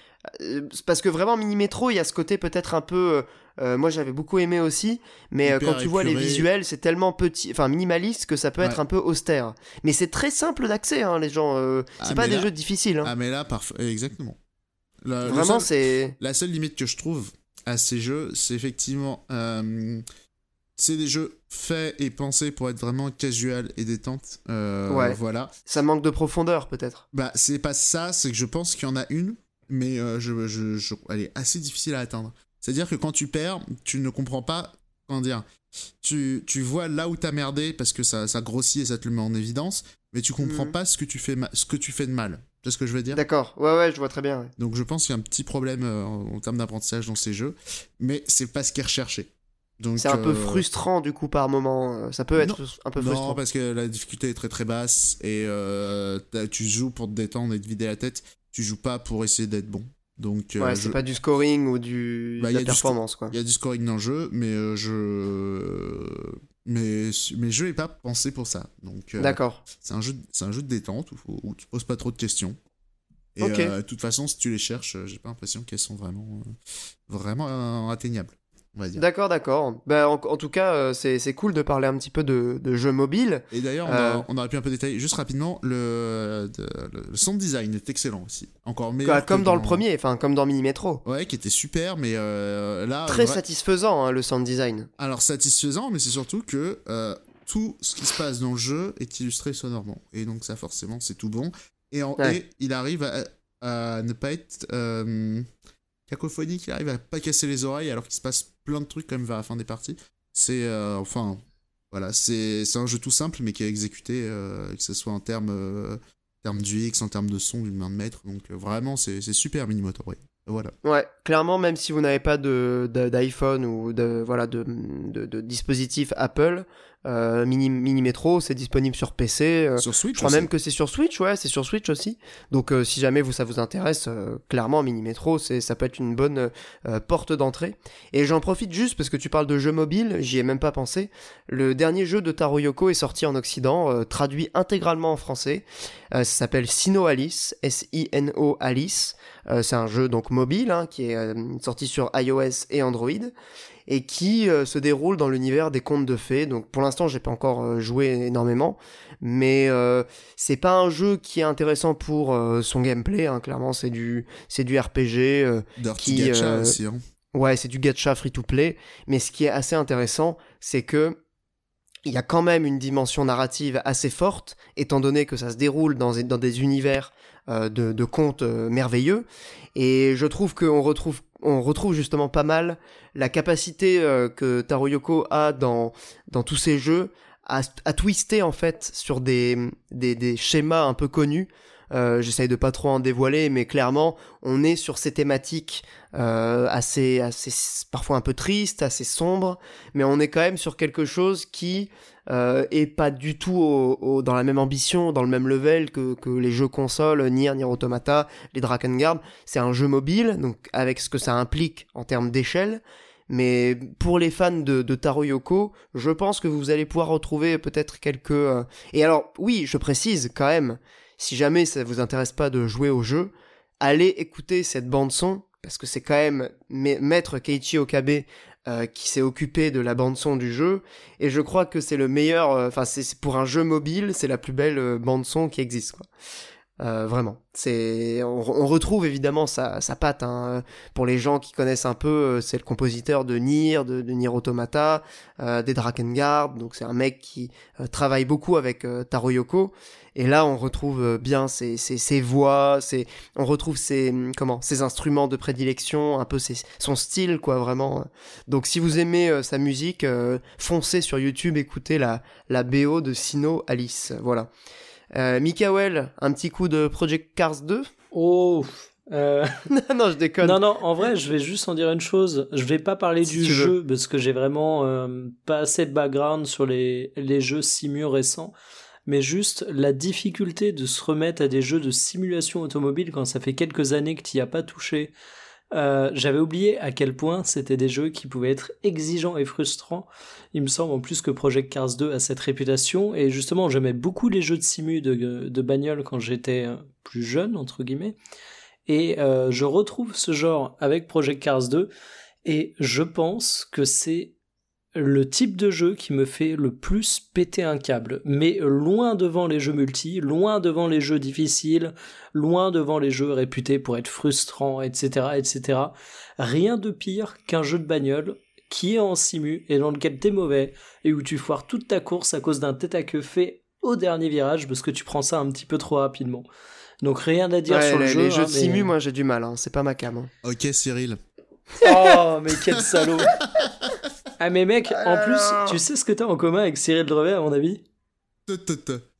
Parce que vraiment, Mini Métro, il y a ce côté peut-être un peu. Euh, moi j'avais beaucoup aimé aussi, mais euh, quand tu vois épuré. Les visuels, c'est tellement petit, enfin minimaliste que ça peut ouais. être un peu austère. Mais c'est très simple d'accès, hein, les gens. Euh, ah, c'est pas des là... jeux difficiles. Hein. Ah, mais là, parf... exactement. La, Vraiment, seul... c'est. La seule limite que je trouve à ces jeux, c'est effectivement. Euh... C'est des jeux faits et pensés pour être vraiment casual et détente. Euh, ouais. Voilà. Ça manque de profondeur, peut-être. Bah, c'est pas ça, c'est que je pense qu'il y en a une, mais euh, je, je, je... elle est assez difficile à atteindre. C'est-à-dire que quand tu perds, tu ne comprends pas comment dire, tu, tu vois là où t'as merdé parce que ça, ça grossit et ça te le met en évidence, mais tu comprends mmh. pas ce que tu fais, ma- ce que tu fais de mal. Tu sais ce que je veux dire ? D'accord, ouais, ouais, je vois très bien. Ouais. Donc je pense qu'il y a un petit problème euh, en termes d'apprentissage dans ces jeux, mais c'est pas ce qui est recherché. Donc, c'est un euh... peu frustrant du coup par moment, ça peut être non. un peu frustrant. Non, parce que la difficulté est très très basse et euh, tu joues pour te détendre et te vider la tête, tu joues pas pour essayer d'être bon. Donc, ouais, euh, c'est je... pas du scoring ou du... bah, de la performance sco- quoi. Il y a du scoring dans le jeu, mais euh, je... Mais, mais je n'ai pas pensé pour ça. Donc, euh, d'accord. C'est un, jeu, c'est un jeu de détente où, où tu ne poses pas trop de questions. Et okay. euh, de toute façon, si tu les cherches, je n'ai pas l'impression qu'elles sont vraiment, euh, vraiment euh, atteignables. On va dire. D'accord, d'accord. Bah, en, en tout cas, euh, c'est, c'est cool de parler un petit peu de, de jeux mobiles. Et d'ailleurs, on, euh... a, on aurait pu un peu détailler juste rapidement. Le, de, le sound design est excellent aussi. Encore meilleur. Comme dans, dans le premier, enfin comme dans Mini Metro. Ouais, qui était super, mais euh, là. Très vrai... satisfaisant hein, le sound design. Alors satisfaisant, mais c'est surtout que euh, tout ce qui se passe dans le jeu est illustré sonorement, et donc ça forcément c'est tout bon. Et, en, ouais. et il arrive à, à ne pas être euh, cacophonique, il arrive à pas casser les oreilles alors qu'il se passe plein de trucs quand même vers la fin des parties. C'est euh, enfin voilà, c'est c'est un jeu tout simple mais qui est exécuté euh, que ce soit en termes euh, termes du X, en termes de son d'une main de maître. Donc euh, vraiment c'est c'est super Mini Motorway. Voilà. Ouais, clairement même si vous n'avez pas de, de d'iPhone ou de voilà de de, de dispositif Apple, euh, Mini Mini Metro, c'est disponible sur P C. Euh, sur Switch. Je crois aussi. Même que c'est sur Switch, ouais, c'est sur Switch aussi. Donc euh, si jamais vous ça vous intéresse, euh, clairement Mini Metro, c'est ça peut être une bonne euh, porte d'entrée. Et j'en profite juste parce que tu parles de jeux mobiles, j'y ai même pas pensé. Le dernier jeu de Taro Yoko est sorti en Occident, euh, traduit intégralement en français. Euh, ça s'appelle Sino Alice, S I N O Alice. Euh, c'est un jeu donc mobile hein, qui est euh, sorti sur iOS et Android et qui euh, se déroule dans l'univers des contes de fées. Donc pour l'instant j'ai pas encore euh, joué énormément, mais euh, c'est pas un jeu qui est intéressant pour euh, son gameplay. Hein, clairement c'est du c'est du R P G euh, Dirty qui gacha euh, aussi, hein. Ouais c'est du gacha free to play. Mais ce qui est assez intéressant c'est que il y a quand même une dimension narrative assez forte, étant donné que ça se déroule dans des, dans des univers euh, de, de contes euh, merveilleux. Et je trouve qu'on retrouve, on retrouve justement pas mal la capacité euh, que Taro Yoko a dans, dans tous ces jeux à, à twister en fait sur des, des, des schémas un peu connus. Euh, j'essaye de pas trop en dévoiler, mais clairement, on est sur ces thématiques euh, assez, assez, parfois un peu tristes, assez sombres, mais on est quand même sur quelque chose qui euh, est pas du tout au, au, dans la même ambition, dans le même level que, que les jeux consoles, Nier, Nier Automata, les Drakengard. C'est un jeu mobile, donc avec ce que ça implique en termes d'échelle. Mais pour les fans de, de Taro Yoko, je pense que vous allez pouvoir retrouver peut-être quelques. Euh... Et alors, oui, je précise quand même. Si jamais ça vous intéresse pas de jouer au jeu, allez écouter cette bande-son, parce que c'est quand même maître Keiichi Okabe euh, qui s'est occupé de la bande-son du jeu, et je crois que c'est le meilleur, enfin euh, c'est, c'est pour un jeu mobile, c'est la plus belle euh, bande-son qui existe, quoi. Euh, vraiment, c'est on, on retrouve évidemment sa, sa patte. Hein. Pour les gens qui connaissent un peu, c'est le compositeur de Nier, de, de Nier Automata, euh, des Drakengard. Donc c'est un mec qui euh, travaille beaucoup avec euh, Taro Yoko. Et là, on retrouve euh, bien ses, ses, ses voix, ses, on retrouve ses comment, ses instruments de prédilection, un peu ses, son style, quoi, vraiment. Donc si vous aimez euh, sa musique, euh, foncez sur YouTube, écoutez la la B O de Sino Alice. Voilà. Euh, Mickaël, un petit coup de Project Cars deux ? Oh euh... Non, non, je déconne. Non, non, en vrai, je vais juste en dire une chose. Je vais pas parler si du jeu, veux. Parce que j'ai vraiment euh, pas assez de background sur les, les jeux simu récents, mais juste la difficulté de se remettre à des jeux de simulation automobile quand ça fait quelques années que t'y as pas touché. Euh, j'avais oublié à quel point c'était des jeux qui pouvaient être exigeants et frustrants. Il me semble en plus que Project Cars deux a cette réputation, et justement j'aimais beaucoup les jeux de simu de, de bagnole quand j'étais plus jeune entre guillemets, et euh, je retrouve ce genre avec Project Cars deux, et je pense que c'est le type de jeu qui me fait le plus péter un câble, mais loin devant les jeux multi, loin devant les jeux difficiles, loin devant les jeux réputés pour être frustrants, et cetera, et cetera. Rien de pire qu'un jeu de bagnole qui est en simu et dans lequel t'es mauvais et où tu foires toute ta course à cause d'un tête-à-queue fait au dernier virage parce que tu prends ça un petit peu trop rapidement. Donc rien à dire ouais, sur les, le jeu. Les hein, jeux de mais... simu, moi j'ai du mal, hein, c'est pas ma cam. Hein. Ok Cyril. Oh mais quel salaud. Ah mais mec, ah, en plus, tu sais ce que t'as en commun avec Cyril Drevet à mon avis ?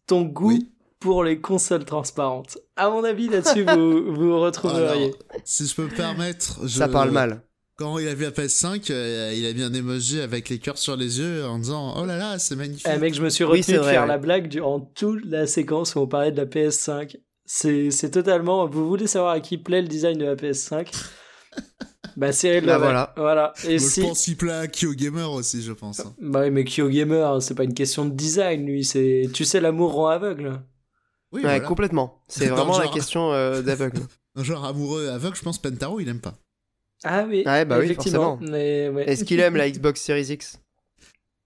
Ton goût oui. pour les consoles transparentes. À mon avis, là-dessus, vous vous retrouveriez. Alors, si je peux me permettre... Je... Ça parle mal. Quand il a vu la P S cinq, euh, il a mis un emoji avec les cœurs sur les yeux en disant « Oh là là, c'est magnifique !» Eh mec, je me suis retenu oui, de vrai, faire ouais. la blague durant toute la séquence où on parlait de la P S cinq. C'est, c'est totalement... Vous voulez savoir à qui plaît le design de la P S cinq ? Bah Cyril Drevet, voilà. voilà. Et si... Je pense qu'il plaît à Kyo Gamer aussi, je pense. Bah oui, mais Kyo Gamer, c'est pas une question de design, lui. C'est... Tu sais, l'amour rend aveugle. Oui, ouais, voilà. Complètement. C'est vraiment genre... la question euh, d'aveugle. Genre amoureux aveugle, je pense Pentaro, il aime pas. Ah oui, ouais, bah effectivement. Oui, mais ouais. Est-ce qu'il aime la Xbox Series X ?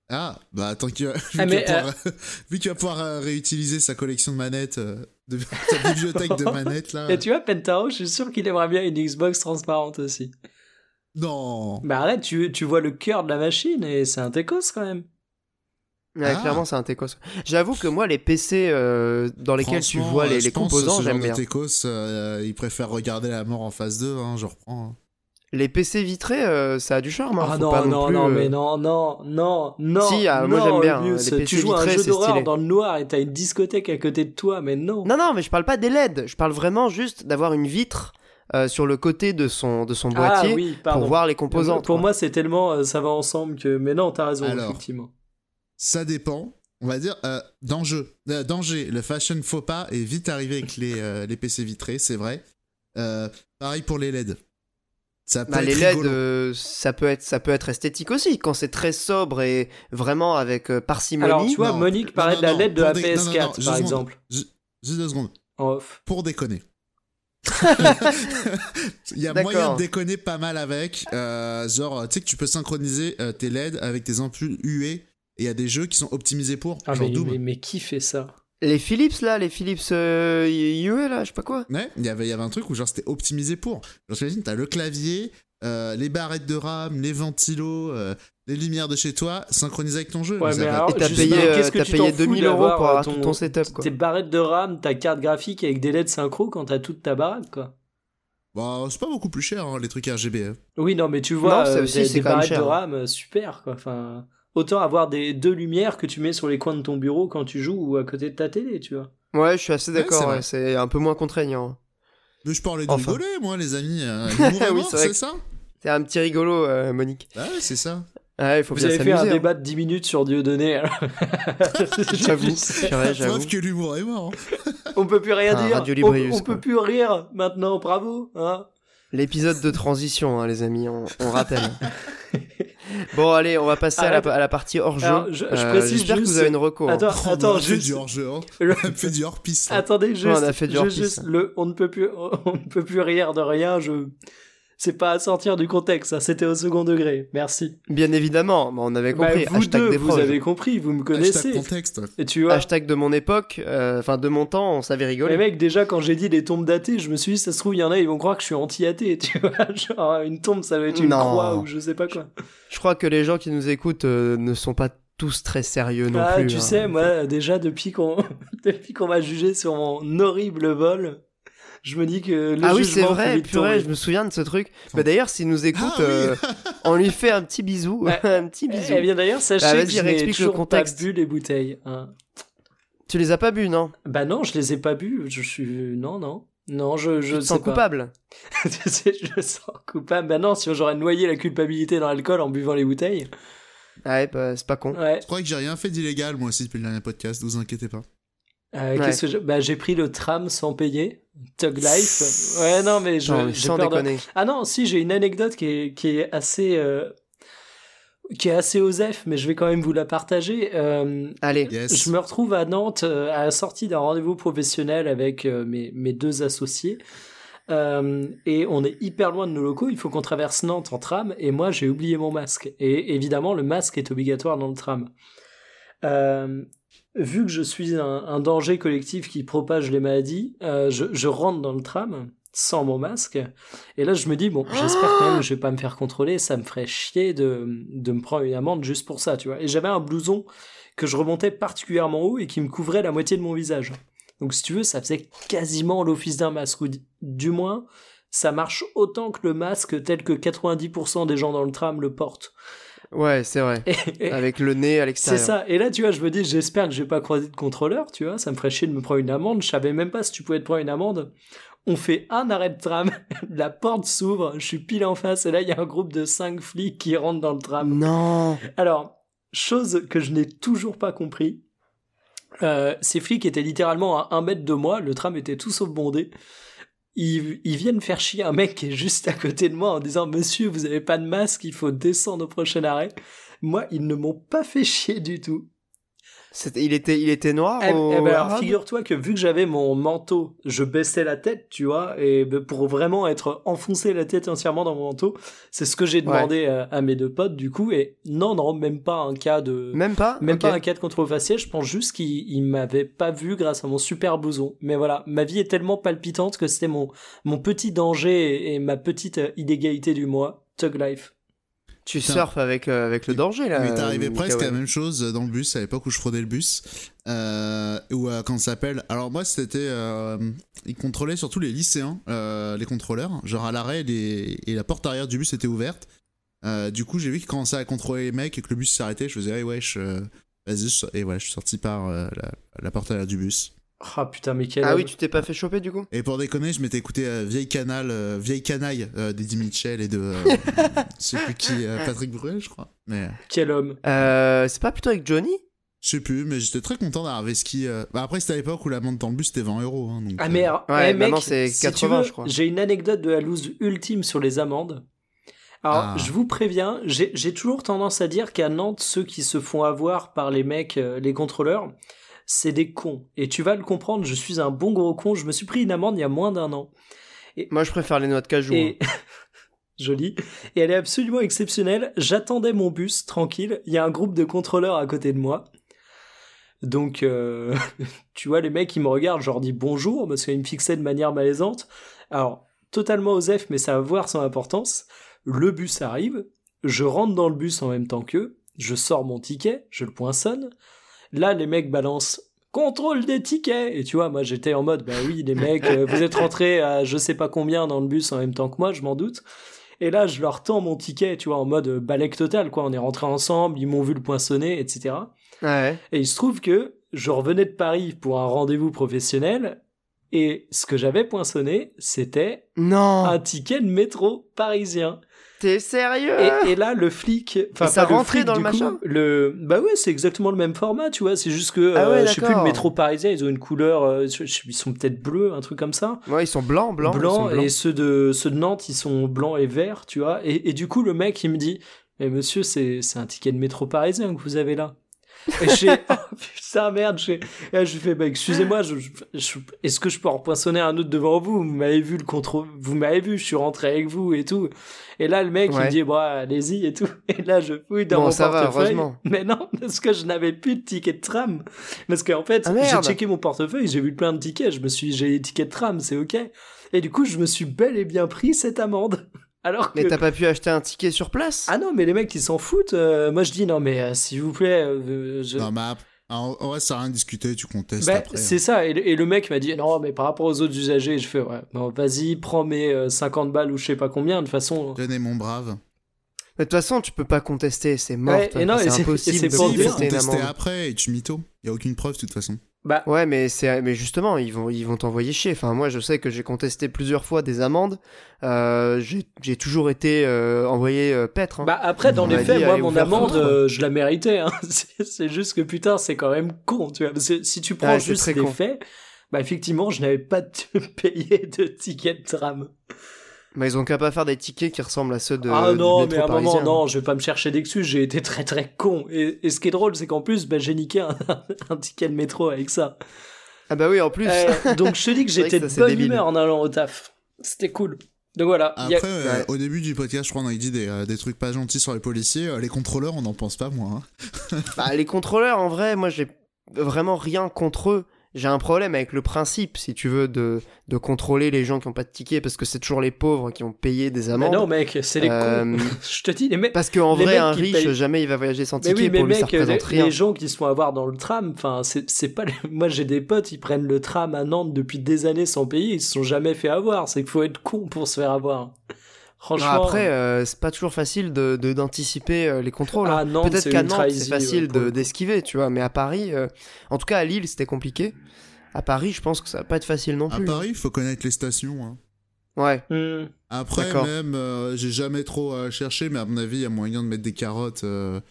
Ah, bah attends, vu, ah, mais, qu'il, va pouvoir, euh... vu qu'il va pouvoir euh, réutiliser sa collection de manettes, euh, de, sa bibliothèque de manettes là. Et tu vois, Pentaro, je suis sûr qu'il aimerait bien une Xbox transparente aussi. Non. Bah arrête, tu, tu vois le cœur de la machine et c'est un Técos quand même. Ouais, ah. Clairement, c'est un Técos. J'avoue que moi, les P C euh, dans lesquels tu vois les, les composants, ce j'aime genre bien. Les Técos, euh, ils préfèrent regarder la mort en face d'eux, hein, je reprends. Hein. Les P C vitrés, euh, ça a du charme. Hein, ah non, pas non, non, plus, non, euh... mais non, non, non, non. Si, ah, moi non, j'aime bien. News, les P C tu joues à un jeu d'horreur stylé. Dans le noir et t'as une discothèque à côté de toi, mais non. Non, non, mais je parle pas des L E D. Je parle vraiment juste d'avoir une vitre euh, sur le côté de son, de son boîtier ah, oui, pour voir les composants. Pour quoi. Moi, c'est tellement euh, ça va ensemble que. Mais non, t'as raison, alors, effectivement. Ça dépend. On va dire euh, danger. Euh, danger. Le fashion faux pas est vite arrivé avec les, euh, les P C vitrés, c'est vrai. Euh, pareil pour les L E D. Ça peut bah, les L E D, euh, ça peut être, ça peut être esthétique aussi quand c'est très sobre et vraiment avec euh, parcimonie. Alors tu vois, non, Monique parlait de la L E D de la dé... P S quatre non, non, non, par exemple. Juste deux secondes. Off. Pour déconner. Il y a D'accord. moyen de déconner pas mal avec. Euh, genre, tu sais que tu peux synchroniser euh, tes L E D avec tes ampoules U V et il y a des jeux qui sont optimisés pour. Ah genre mais, Doom. Mais, mais qui fait ça? Les Philips là, les Philips euh, U E là, je sais pas quoi. Ouais, il y avait, il y avait un truc où genre c'était optimisé pour. Genre t'imagines, t'as le clavier, euh, les barrettes de RAM, les ventilos, euh, les lumières de chez toi, synchronisées avec ton jeu. Ouais, mais alors, et t'as payé, qu'est-ce que t'as tu payé deux mille euros pour avoir ton, ton setup quoi. Tes barrettes de RAM, ta carte graphique avec des L E D synchro quand t'as toute ta baraque quoi. Bah c'est pas beaucoup plus cher hein, les trucs R G B. Hein. Oui non mais tu vois, non, euh, aussi, des, c'est des barrettes cher, de RAM hein. Super quoi. Enfin. Autant avoir des deux lumières que tu mets sur les coins de ton bureau quand tu joues ou à côté de ta télé, tu vois. Ouais, je suis assez d'accord, ouais, c'est, ouais, c'est un peu moins contraignant. Mais je parlais de enfin. Rigoler, moi, les amis. Euh, oui, c'est, c'est ça. T'es un petit rigolo, euh, Monique. Ah ouais, c'est ça. Ah, il faut Vous bien avez fait un hein. débat de dix minutes sur Dieudonné, alors. J'avoue, j'avoue. Sauf que l'humour est mort. On peut plus rien ah, dire. Radio Librius, on, on peut plus rire maintenant, bravo. Hein. L'épisode de transition, hein, les amis, on, on rappelle. Bon, allez, on va passer à la, à la partie hors-jeu. Alors, je, je euh, précise j'espère juste... que vous avez une reco. Attends, hein. oh, attends, on a juste... fait du hors-jeu, hein. Le... on a fait du hors-piste. Hein. Attendez, juste, ouais, on a fait du hors-piste. Juste, le... on, ne peut plus... on ne peut plus rire de rien, je... c'est pas à sortir du contexte, ça. C'était au second degré, merci. Bien évidemment, on avait compris. Bah, vous Hashtag deux, des vous avez compris, vous me connaissez. Hashtag contexte. Et tu vois... Hashtag de mon époque, enfin euh, de mon temps, on savait rigoler. Mais mec, déjà, quand j'ai dit les tombes d'athées, je me suis dit, ça se trouve, il y en a, ils vont croire que je suis anti-athée, tu vois. Genre, une tombe, ça va être une non. croix ou je sais pas quoi. Je crois que les gens qui nous écoutent euh, ne sont pas tous très sérieux non ah, plus. Ah, tu hein. sais, moi, déjà, depuis qu'on, depuis qu'on m'a jugé sur mon horrible vol... Je me dis que le ah oui c'est vrai purée je me souviens de ce truc. Bah d'ailleurs s'il nous écoute ah, oui. euh, on lui fait un petit bisou bah, un petit bisou. Eh bien d'ailleurs sachez bah, que je n'ai toujours le contexte. Pas bu les bouteilles. Hein. Tu les as pas bu non? Bah non je les ai pas bu je suis non non non je je tu sais sens pas. Coupable. Je sens coupable. Bah non sinon j'aurais noyé la culpabilité dans l'alcool en buvant les bouteilles. Ouais bah c'est pas con. Ouais. Je crois que j'ai rien fait d'illégal moi aussi depuis le dernier podcast. Ne vous inquiétez pas. Euh, ouais. Qu'est-ce que je... bah, j'ai pris le tram sans payer Tug Life ouais non mais je, non, mais j'ai sans peur déconner. De... ah non si j'ai une anecdote qui est, qui est assez euh... qui est assez osef mais je vais quand même vous la partager euh... allez yes. Je me retrouve à Nantes euh, à la sortie d'un rendez-vous professionnel avec euh, mes, mes deux associés euh, et on est hyper loin de nos locaux, il faut qu'on traverse Nantes en tram et moi j'ai oublié mon masque et évidemment le masque est obligatoire dans le tram euh vu que je suis un, un danger collectif qui propage les maladies, euh, je, je rentre dans le tram sans mon masque. Et là, je me dis, bon, j'espère quand même que je vais pas me faire contrôler. Ça me ferait chier de, de me prendre une amende juste pour ça, tu vois. Et j'avais un blouson que je remontais particulièrement haut et qui me couvrait la moitié de mon visage. Donc, si tu veux, ça faisait quasiment l'office d'un masque. Ou d- du moins, ça marche autant que le masque tel que quatre-vingt-dix pour cent des gens dans le tram le portent. Ouais, c'est vrai. Et, avec le nez à l'extérieur. C'est ça. Et là, tu vois, je me dis, j'espère que je vais pas croiser de contrôleur, tu vois. Ça me ferait chier de me prendre une amende. Je savais même pas si tu pouvais te prendre une amende. On fait un arrêt de tram, la porte s'ouvre, je suis pile en face, et là, il y a un groupe de cinq flics qui rentrent dans le tram. Non. Alors, chose que je n'ai toujours pas compris, euh, ces flics étaient littéralement à un mètre de moi, le tram était tout sauf bondé. Ils, ils viennent faire chier un mec qui est juste à côté de moi en disant « Monsieur, vous avez pas de masque, il faut descendre au prochain arrêt. » Moi, ils ne m'ont pas fait chier du tout. C'était, il était, il était noir. Eh, au... eh ben alors, figure-toi que vu que j'avais mon manteau, je baissais la tête, tu vois, et pour vraiment être enfoncé la tête entièrement dans mon manteau, c'est ce que j'ai demandé ouais. à, à mes deux potes du coup. Et non, non, même pas un cas de, même pas, même okay. pas un cas de contrôle facial. Je pense juste qu'ils m'avaient pas vu grâce à mon super blouson. Mais voilà, ma vie est tellement palpitante que c'était mon mon petit danger et, et ma petite illégalité du mois. Thug life. Tu Putain. surfes avec, euh, avec le danger là. Mais t'arrivais euh, presque à la même chose dans le bus, à l'époque où je fraudais le bus. Euh, ou euh, quand ça s'appelle. Alors, moi, c'était. Euh, ils contrôlaient surtout les lycéens, euh, les contrôleurs. Genre à l'arrêt, les... et la porte arrière du bus était ouverte. Euh, du coup, j'ai vu qu'ils commençaient à contrôler les mecs et que le bus s'arrêtait. Je faisais, hey, wesh, euh, vas-y. Je... Et voilà, je suis sorti par euh, la... la porte arrière du bus. Ah oh, putain, Mickaël. Ah oui, tu t'es pas fait choper du coup. Et pour déconner, je m'étais écouté euh, vieille canal, euh, vieille canaille euh, d'Eddie Mitchell et de, euh, je sais plus qui, euh, Patrick Bruel, je crois. Mais quel homme. Euh, c'est pas plutôt avec Johnny ? Je sais plus, mais j'étais très content d'avoir ski. Euh... Bah après, c'était à l'époque où l'amende dans le bus c'était vingt euros. Hein, donc, ah mais alors, euh... ouais, ouais, mec, maintenant c'est quatre-vingts, si tu veux, je crois. J'ai une anecdote de la loose ultime sur les amendes. Alors, ah. je vous préviens, j'ai, j'ai toujours tendance à dire qu'à Nantes, ceux qui se font avoir par les mecs, euh, les contrôleurs. C'est des cons. Et tu vas le comprendre, je suis un bon gros con. Je me suis pris une amende il y a moins d'un an. Et... moi, je préfère les noix de cajou. Et... hein. Jolie. Et elle est absolument exceptionnelle. J'attendais mon bus, tranquille. Il y a un groupe de contrôleurs à côté de moi. Donc, euh... tu vois, les mecs, ils me regardent. Je leur dis bonjour, parce qu'ils me fixaient de manière malaisante. Alors, totalement osef, mais ça va voir son importance. Le bus arrive. Je rentre dans le bus en même temps qu'eux. Je sors mon ticket. Je le poinçonne. Là, les mecs balancent « Contrôle des tickets !» Et tu vois, moi, j'étais en mode « Bah oui, les mecs, vous êtes rentrés à je sais pas combien dans le bus en même temps que moi, je m'en doute. » Et là, je leur tends mon ticket, tu vois, en mode balèque total, quoi. On est rentrés ensemble, ils m'ont vu le poinçonner, et cetera. Ouais. Et il se trouve que je revenais de Paris pour un rendez-vous professionnel et ce que j'avais poinçonné, c'était non. un ticket de métro parisien. T'es sérieux ? Et, et là, le flic... enfin, ça rentrait dans le coup, machin le... Bah ouais, c'est exactement le même format, tu vois. C'est juste que, ah ouais, euh, je sais plus, le métro parisien, ils ont une couleur... Euh, je, je, ils sont peut-être bleus, un truc comme ça. Ouais, ils sont blancs, blancs. Blancs, blancs. Et ceux de, ceux de Nantes, ils sont blancs et verts, tu vois. Et, et du coup, le mec, il me dit « Mais monsieur, c'est, c'est un ticket de métro parisien que vous avez là. » Et j'ai... oh, putain, merde. J'ai... Et là, je lui fais « Bah, excusez-moi, je, je, je... est-ce que je peux repoinçonner un autre devant vous ? Vous m'avez vu, le contrôle... vous m'avez vu, je suis rentré avec vous et tout. » Et là, le mec, ouais. il me dit, bah, allez-y et tout. Et là, je fouille dans bon, mon ça portefeuille. Va, mais non, parce que je n'avais plus de ticket de tram. Parce qu'en fait, ah, j'ai checké mon portefeuille, j'ai vu plein de tickets. Je me suis dit, j'ai les tickets de tram, c'est OK. Et du coup, je me suis bel et bien pris cette amende. Alors que... mais t'as pas pu acheter un ticket sur place ? Ah non, mais les mecs, ils s'en foutent. Euh, moi, je dis, non, mais euh, s'il vous plaît... Euh, je... non, mais... en vrai, ça n'a rien de discuter, tu contestes bah, après. C'est hein. ça, et le, et le mec m'a dit, non, mais par rapport aux autres usagers, je fais, ouais, bon, vas-y, prends mes euh, cinquante balles ou je sais pas combien, de toute façon... tenez mon brave. Mais de toute façon, tu peux pas contester, c'est mort, ouais, et non, c'est et impossible c'est, et c'est de dire. Tu peux contester après, et tu mythos, il n'y a aucune preuve de toute façon. Bah. Ouais, mais, c'est, mais justement, ils vont, ils vont t'envoyer chier. Enfin, moi, je sais que j'ai contesté plusieurs fois des amendes, euh, j'ai, j'ai toujours été euh, envoyé euh, paître. Hein. Bah après, dans on les faits, moi, mon amende, euh, je la méritais. Hein. C'est, c'est juste que, putain, c'est quand même con. Tu vois. Si tu prends ah, juste les con. faits, bah effectivement, je n'avais pas payé de ticket de tram. Mais ils ont qu'à pas faire des tickets qui ressemblent à ceux de ah non, mais à un parisien. Moment, non, je vais pas me chercher d'excuses, j'ai été très très con. Et, et ce qui est drôle, c'est qu'en plus, bah, j'ai niqué un, un ticket de métro avec ça. Ah bah oui, en plus. Euh, donc je te dis que j'étais que de bonne débile. humeur en allant au taf. C'était cool. Donc voilà. Après, y a... euh, ouais. au début du podcast, je crois qu'on a dit des, euh, des trucs pas gentils sur les policiers. Euh, les contrôleurs, on n'en pense pas, moi. Hein. Bah, les contrôleurs, en vrai, moi, j'ai vraiment rien contre eux. J'ai un problème avec le principe, si tu veux, de, de contrôler les gens qui n'ont pas de ticket, parce que c'est toujours les pauvres qui ont payé des amendes. Mais non, mec, c'est les euh, cons. Je te dis, les mecs. Parce qu'en vrai, un riche, payent... jamais il va voyager sans ticket, mais oui, mais pour lui, mec, ça représente rien. Les gens qui se font avoir dans le tram, enfin, c'est, c'est pas. Les... moi, j'ai des potes, ils prennent le tram à Nantes depuis des années sans payer, ils se sont jamais fait avoir. C'est qu'il faut être con pour se faire avoir. Franchement, non, après, euh, c'est pas toujours facile de, de, d'anticiper euh, les contrôles. Ah, Nantes, peut-être qu'à Nantes, easy, c'est facile ouais, de, d'esquiver, tu vois. Mais à Paris, euh, en tout cas à Lille, c'était compliqué. À Paris, je pense que ça va pas être facile non plus. À Paris, il faut connaître les stations. Hein. Ouais. Mmh. Après, D'accord. même, euh, j'ai jamais trop euh, cherché, mais à mon avis, il y a moyen de mettre des carottes. Euh,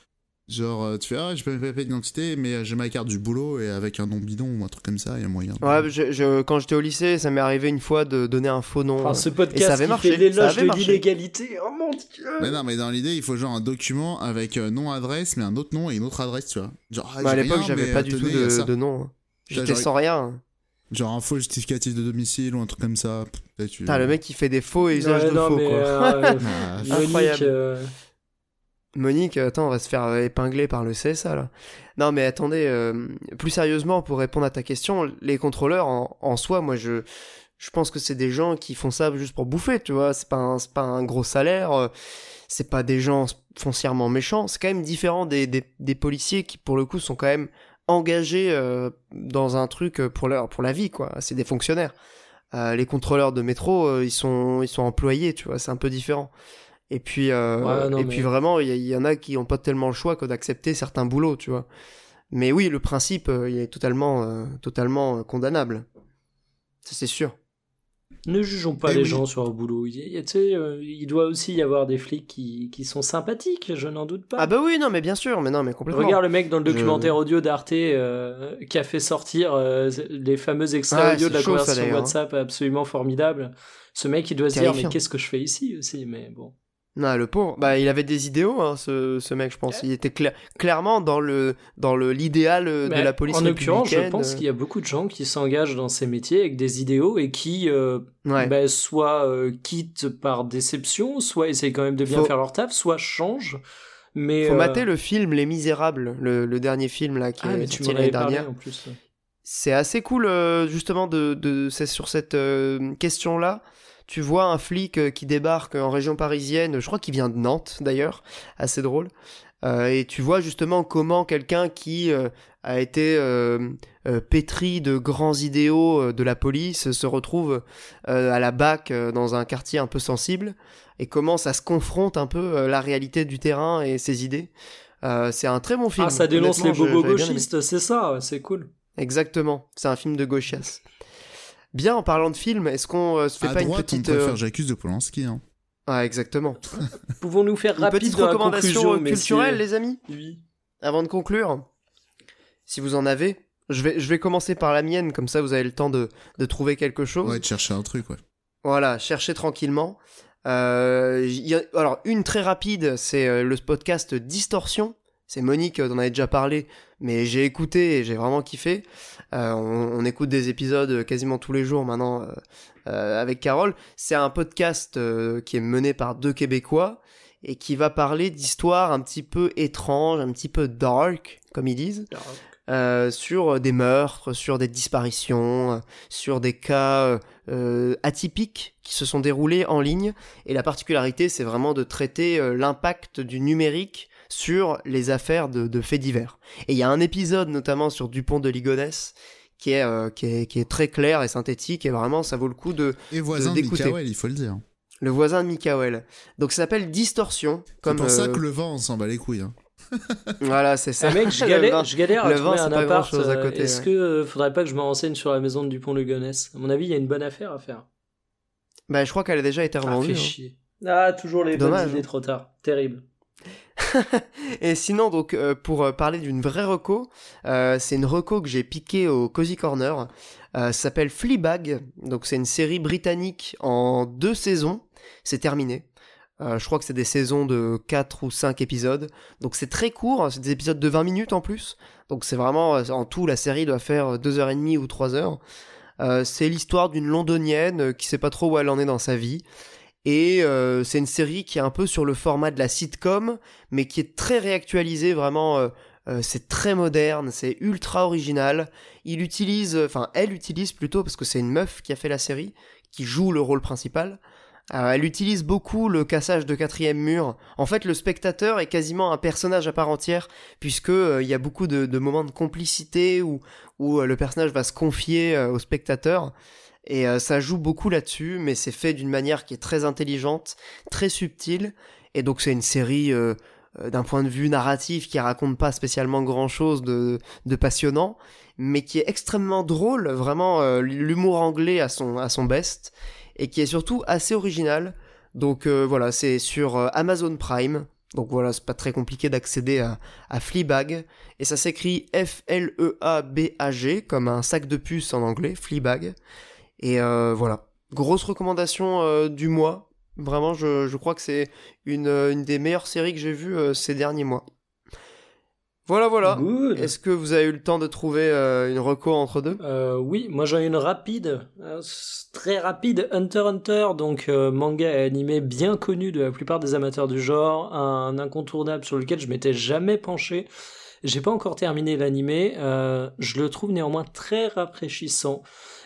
genre, euh, tu fais, ah, j'ai pas fait d'identité, mais j'ai ma carte du boulot et avec un nom bidon ou un truc comme ça, il y a moyen. De... Ouais, je, je, quand j'étais au lycée, ça m'est arrivé une fois de donner un faux nom. Enfin, ce podcast et ça avait marché. Fait l'éloge de marché. L'illégalité. Oh mon Dieu. Mais non, mais dans l'idée, il faut genre un document avec euh, nom, adresse, mais un autre nom et une autre adresse, tu vois. Genre, ah, bah, à l'époque, rien, j'avais pas du tout de, de nom. Hein. J'étais sans rien. Genre un faux justificatif de domicile ou un truc comme ça. Tu... T'as le mec qui fait des faux et usage ouais, de non, faux, mais quoi. Euh, ah, Monique, euh... Monique, attends, on va se faire épingler par le C S A, là. Non, mais attendez, euh, plus sérieusement, pour répondre à ta question, les contrôleurs, en, en soi, moi, je... Je pense que c'est des gens qui font ça juste pour bouffer, tu vois. C'est pas un, c'est pas un gros salaire, euh, c'est pas des gens foncièrement méchants. C'est quand même différent des, des, des policiers qui, pour le coup, sont quand même... engagés euh, dans un truc pour leur pour la vie quoi, c'est des fonctionnaires. Euh, les contrôleurs de métro, euh, ils sont ils sont employés, tu vois, c'est un peu différent. Et puis euh, ouais, non, et mais... puis vraiment il y, y en a qui ont pas tellement le choix que d'accepter certains boulots, tu vois. Mais oui, le principe euh, il est totalement euh, totalement condamnable. Ça c'est sûr. Ne jugeons pas et les oui. gens sur leur boulot. Il, tu sais, euh, il doit aussi y avoir des flics qui, qui sont sympathiques, je n'en doute pas. Ah bah oui, non mais bien sûr, mais non mais complètement. Regarde le mec dans le documentaire je... audio d'Arte euh, qui a fait sortir euh, les fameux extraits ah, audio de la chaud, conversation ça, WhatsApp, absolument formidable. Ce mec, il doit Terrifiant. se dire mais qu'est-ce que je fais ici aussi, mais bon. Non, le pauvre, bah il avait des idéaux, hein, ce, ce mec, je pense. Il était cla- clairement dans le dans le l'idéal de mais la police républicaine. En l'occurrence, je pense qu'il y a beaucoup de gens qui s'engagent dans ces métiers avec des idéaux et qui euh, ouais. bah, soit euh, quittent par déception, soit essayent quand même de bien Faut... faire leur taf, soit changent. Mais faut euh... mater le film Les Misérables, le, le dernier film là qui ah, est sorti l'année dernière. Parlé, en plus. C'est assez cool euh, justement de de c'est sur cette euh, question là. Tu vois un flic qui débarque en région parisienne, je crois qu'il vient de Nantes d'ailleurs, assez drôle. Euh, et tu vois justement comment quelqu'un qui euh, a été euh, euh, pétri de grands idéaux euh, de la police se retrouve euh, à la BAC euh, dans un quartier un peu sensible et comment ça se confronte un peu euh, la réalité du terrain et ses idées. Euh, c'est un très bon film. Ah, ça dénonce les bobos gauchistes, c'est ça, c'est cool. Exactement, c'est un film de gauchias. Bien, en parlant de film, est-ce qu'on euh, se fait à pas droite, une petite... À droite, on préfère euh... J'accuse de Polanski. Hein. Ah, exactement. Pouvons-nous faire rapide une petite recommandation culturelle, les amis ? Oui. Avant de conclure, si vous en avez, je vais, je vais commencer par la mienne, comme ça vous avez le temps de, de trouver quelque chose. Ouais, de chercher un truc, ouais. Voilà, cherchez tranquillement. Euh, y a... Alors, une très rapide, c'est le podcast Distorsion. C'est Monique, t'en avais déjà parlé, mais j'ai écouté et j'ai vraiment kiffé. Euh, on, on écoute des épisodes quasiment tous les jours maintenant euh, euh, avec Carole. C'est un podcast euh, qui est mené par deux Québécois et qui va parler d'histoires un petit peu étranges, un petit peu dark, comme ils disent, euh, sur des meurtres, sur des disparitions, sur des cas euh, atypiques qui se sont déroulés en ligne. Et la particularité, c'est vraiment de traiter euh, l'impact du numérique sur les affaires de, de faits divers. Et il y a un épisode notamment sur Dupont de Ligonnès qui est, euh, qui est, qui est très clair et synthétique et vraiment ça vaut le coup de, et voisin de, de d'écouter. Mickaël, il faut le dire. Le voisin de Mickaël. Donc ça s'appelle Distorsion. Comme, c'est pour euh... ça que le vent on s'en bat les couilles. Hein. Voilà, c'est ça. Ah mec, je galère, je galère à trouver un appart. À côté, est-ce ouais. que euh, faudrait pas que je me renseigne sur la maison de Dupont de Ligonnès ? À mon avis, il y a une bonne affaire à faire. Bah, je crois qu'elle a déjà été revendue. Ah, fait chier. Ah, toujours les Dommage, bonnes idées hein. trop tard. Terrible. Et sinon donc euh, pour parler d'une vraie reco euh, c'est une reco que j'ai piquée au Cozy Corner, euh, ça s'appelle Fleabag, donc c'est une série britannique en deux saisons, c'est terminé, euh, je crois que c'est des saisons de quatre ou cinq épisodes, donc c'est très court, c'est des épisodes de vingt minutes en plus, donc c'est vraiment en tout la série doit faire deux heures trente ou trois heures, euh, c'est l'histoire d'une londonienne qui sait pas trop où elle en est dans sa vie. Et euh, c'est une série qui est un peu sur le format de la sitcom, mais qui est très réactualisée, vraiment, euh, euh, c'est très moderne, c'est ultra original. Il utilise, enfin elle utilise plutôt, parce que c'est une meuf qui a fait la série, qui joue le rôle principal, euh, elle utilise beaucoup le cassage de quatrième mur. En fait, le spectateur est quasiment un personnage à part entière, puisque euh, y a beaucoup de, de moments de complicité où, où euh, le personnage va se confier euh, au spectateur. et euh, ça joue beaucoup là-dessus, mais c'est fait d'une manière qui est très intelligente, très subtile, et donc c'est une série euh, d'un point de vue narratif qui raconte pas spécialement grand-chose de, de passionnant, mais qui est extrêmement drôle, vraiment euh, l'humour anglais à son, à son best, et qui est surtout assez original. Donc euh, voilà, c'est sur euh, Amazon Prime. Donc voilà, c'est pas très compliqué d'accéder à, à Fleabag. Et ça s'écrit F L E A B A G, comme un sac de puces en anglais, Fleabag. Et euh, voilà, grosse recommandation euh, du mois. Vraiment, je, je crois que c'est une, une des meilleures séries que j'ai vues euh, ces derniers mois. Voilà, voilà. Good. Est-ce que vous avez eu le temps de trouver euh, une reco entre deux ? euh, Oui, moi j'en ai une rapide, euh, très rapide, Hunter × Hunter, donc euh, manga et animé bien connu de la plupart des amateurs du genre, un incontournable sur lequel je m'étais jamais penché. J'ai pas encore terminé l'animé, euh, je le trouve néanmoins très rafraîchissant.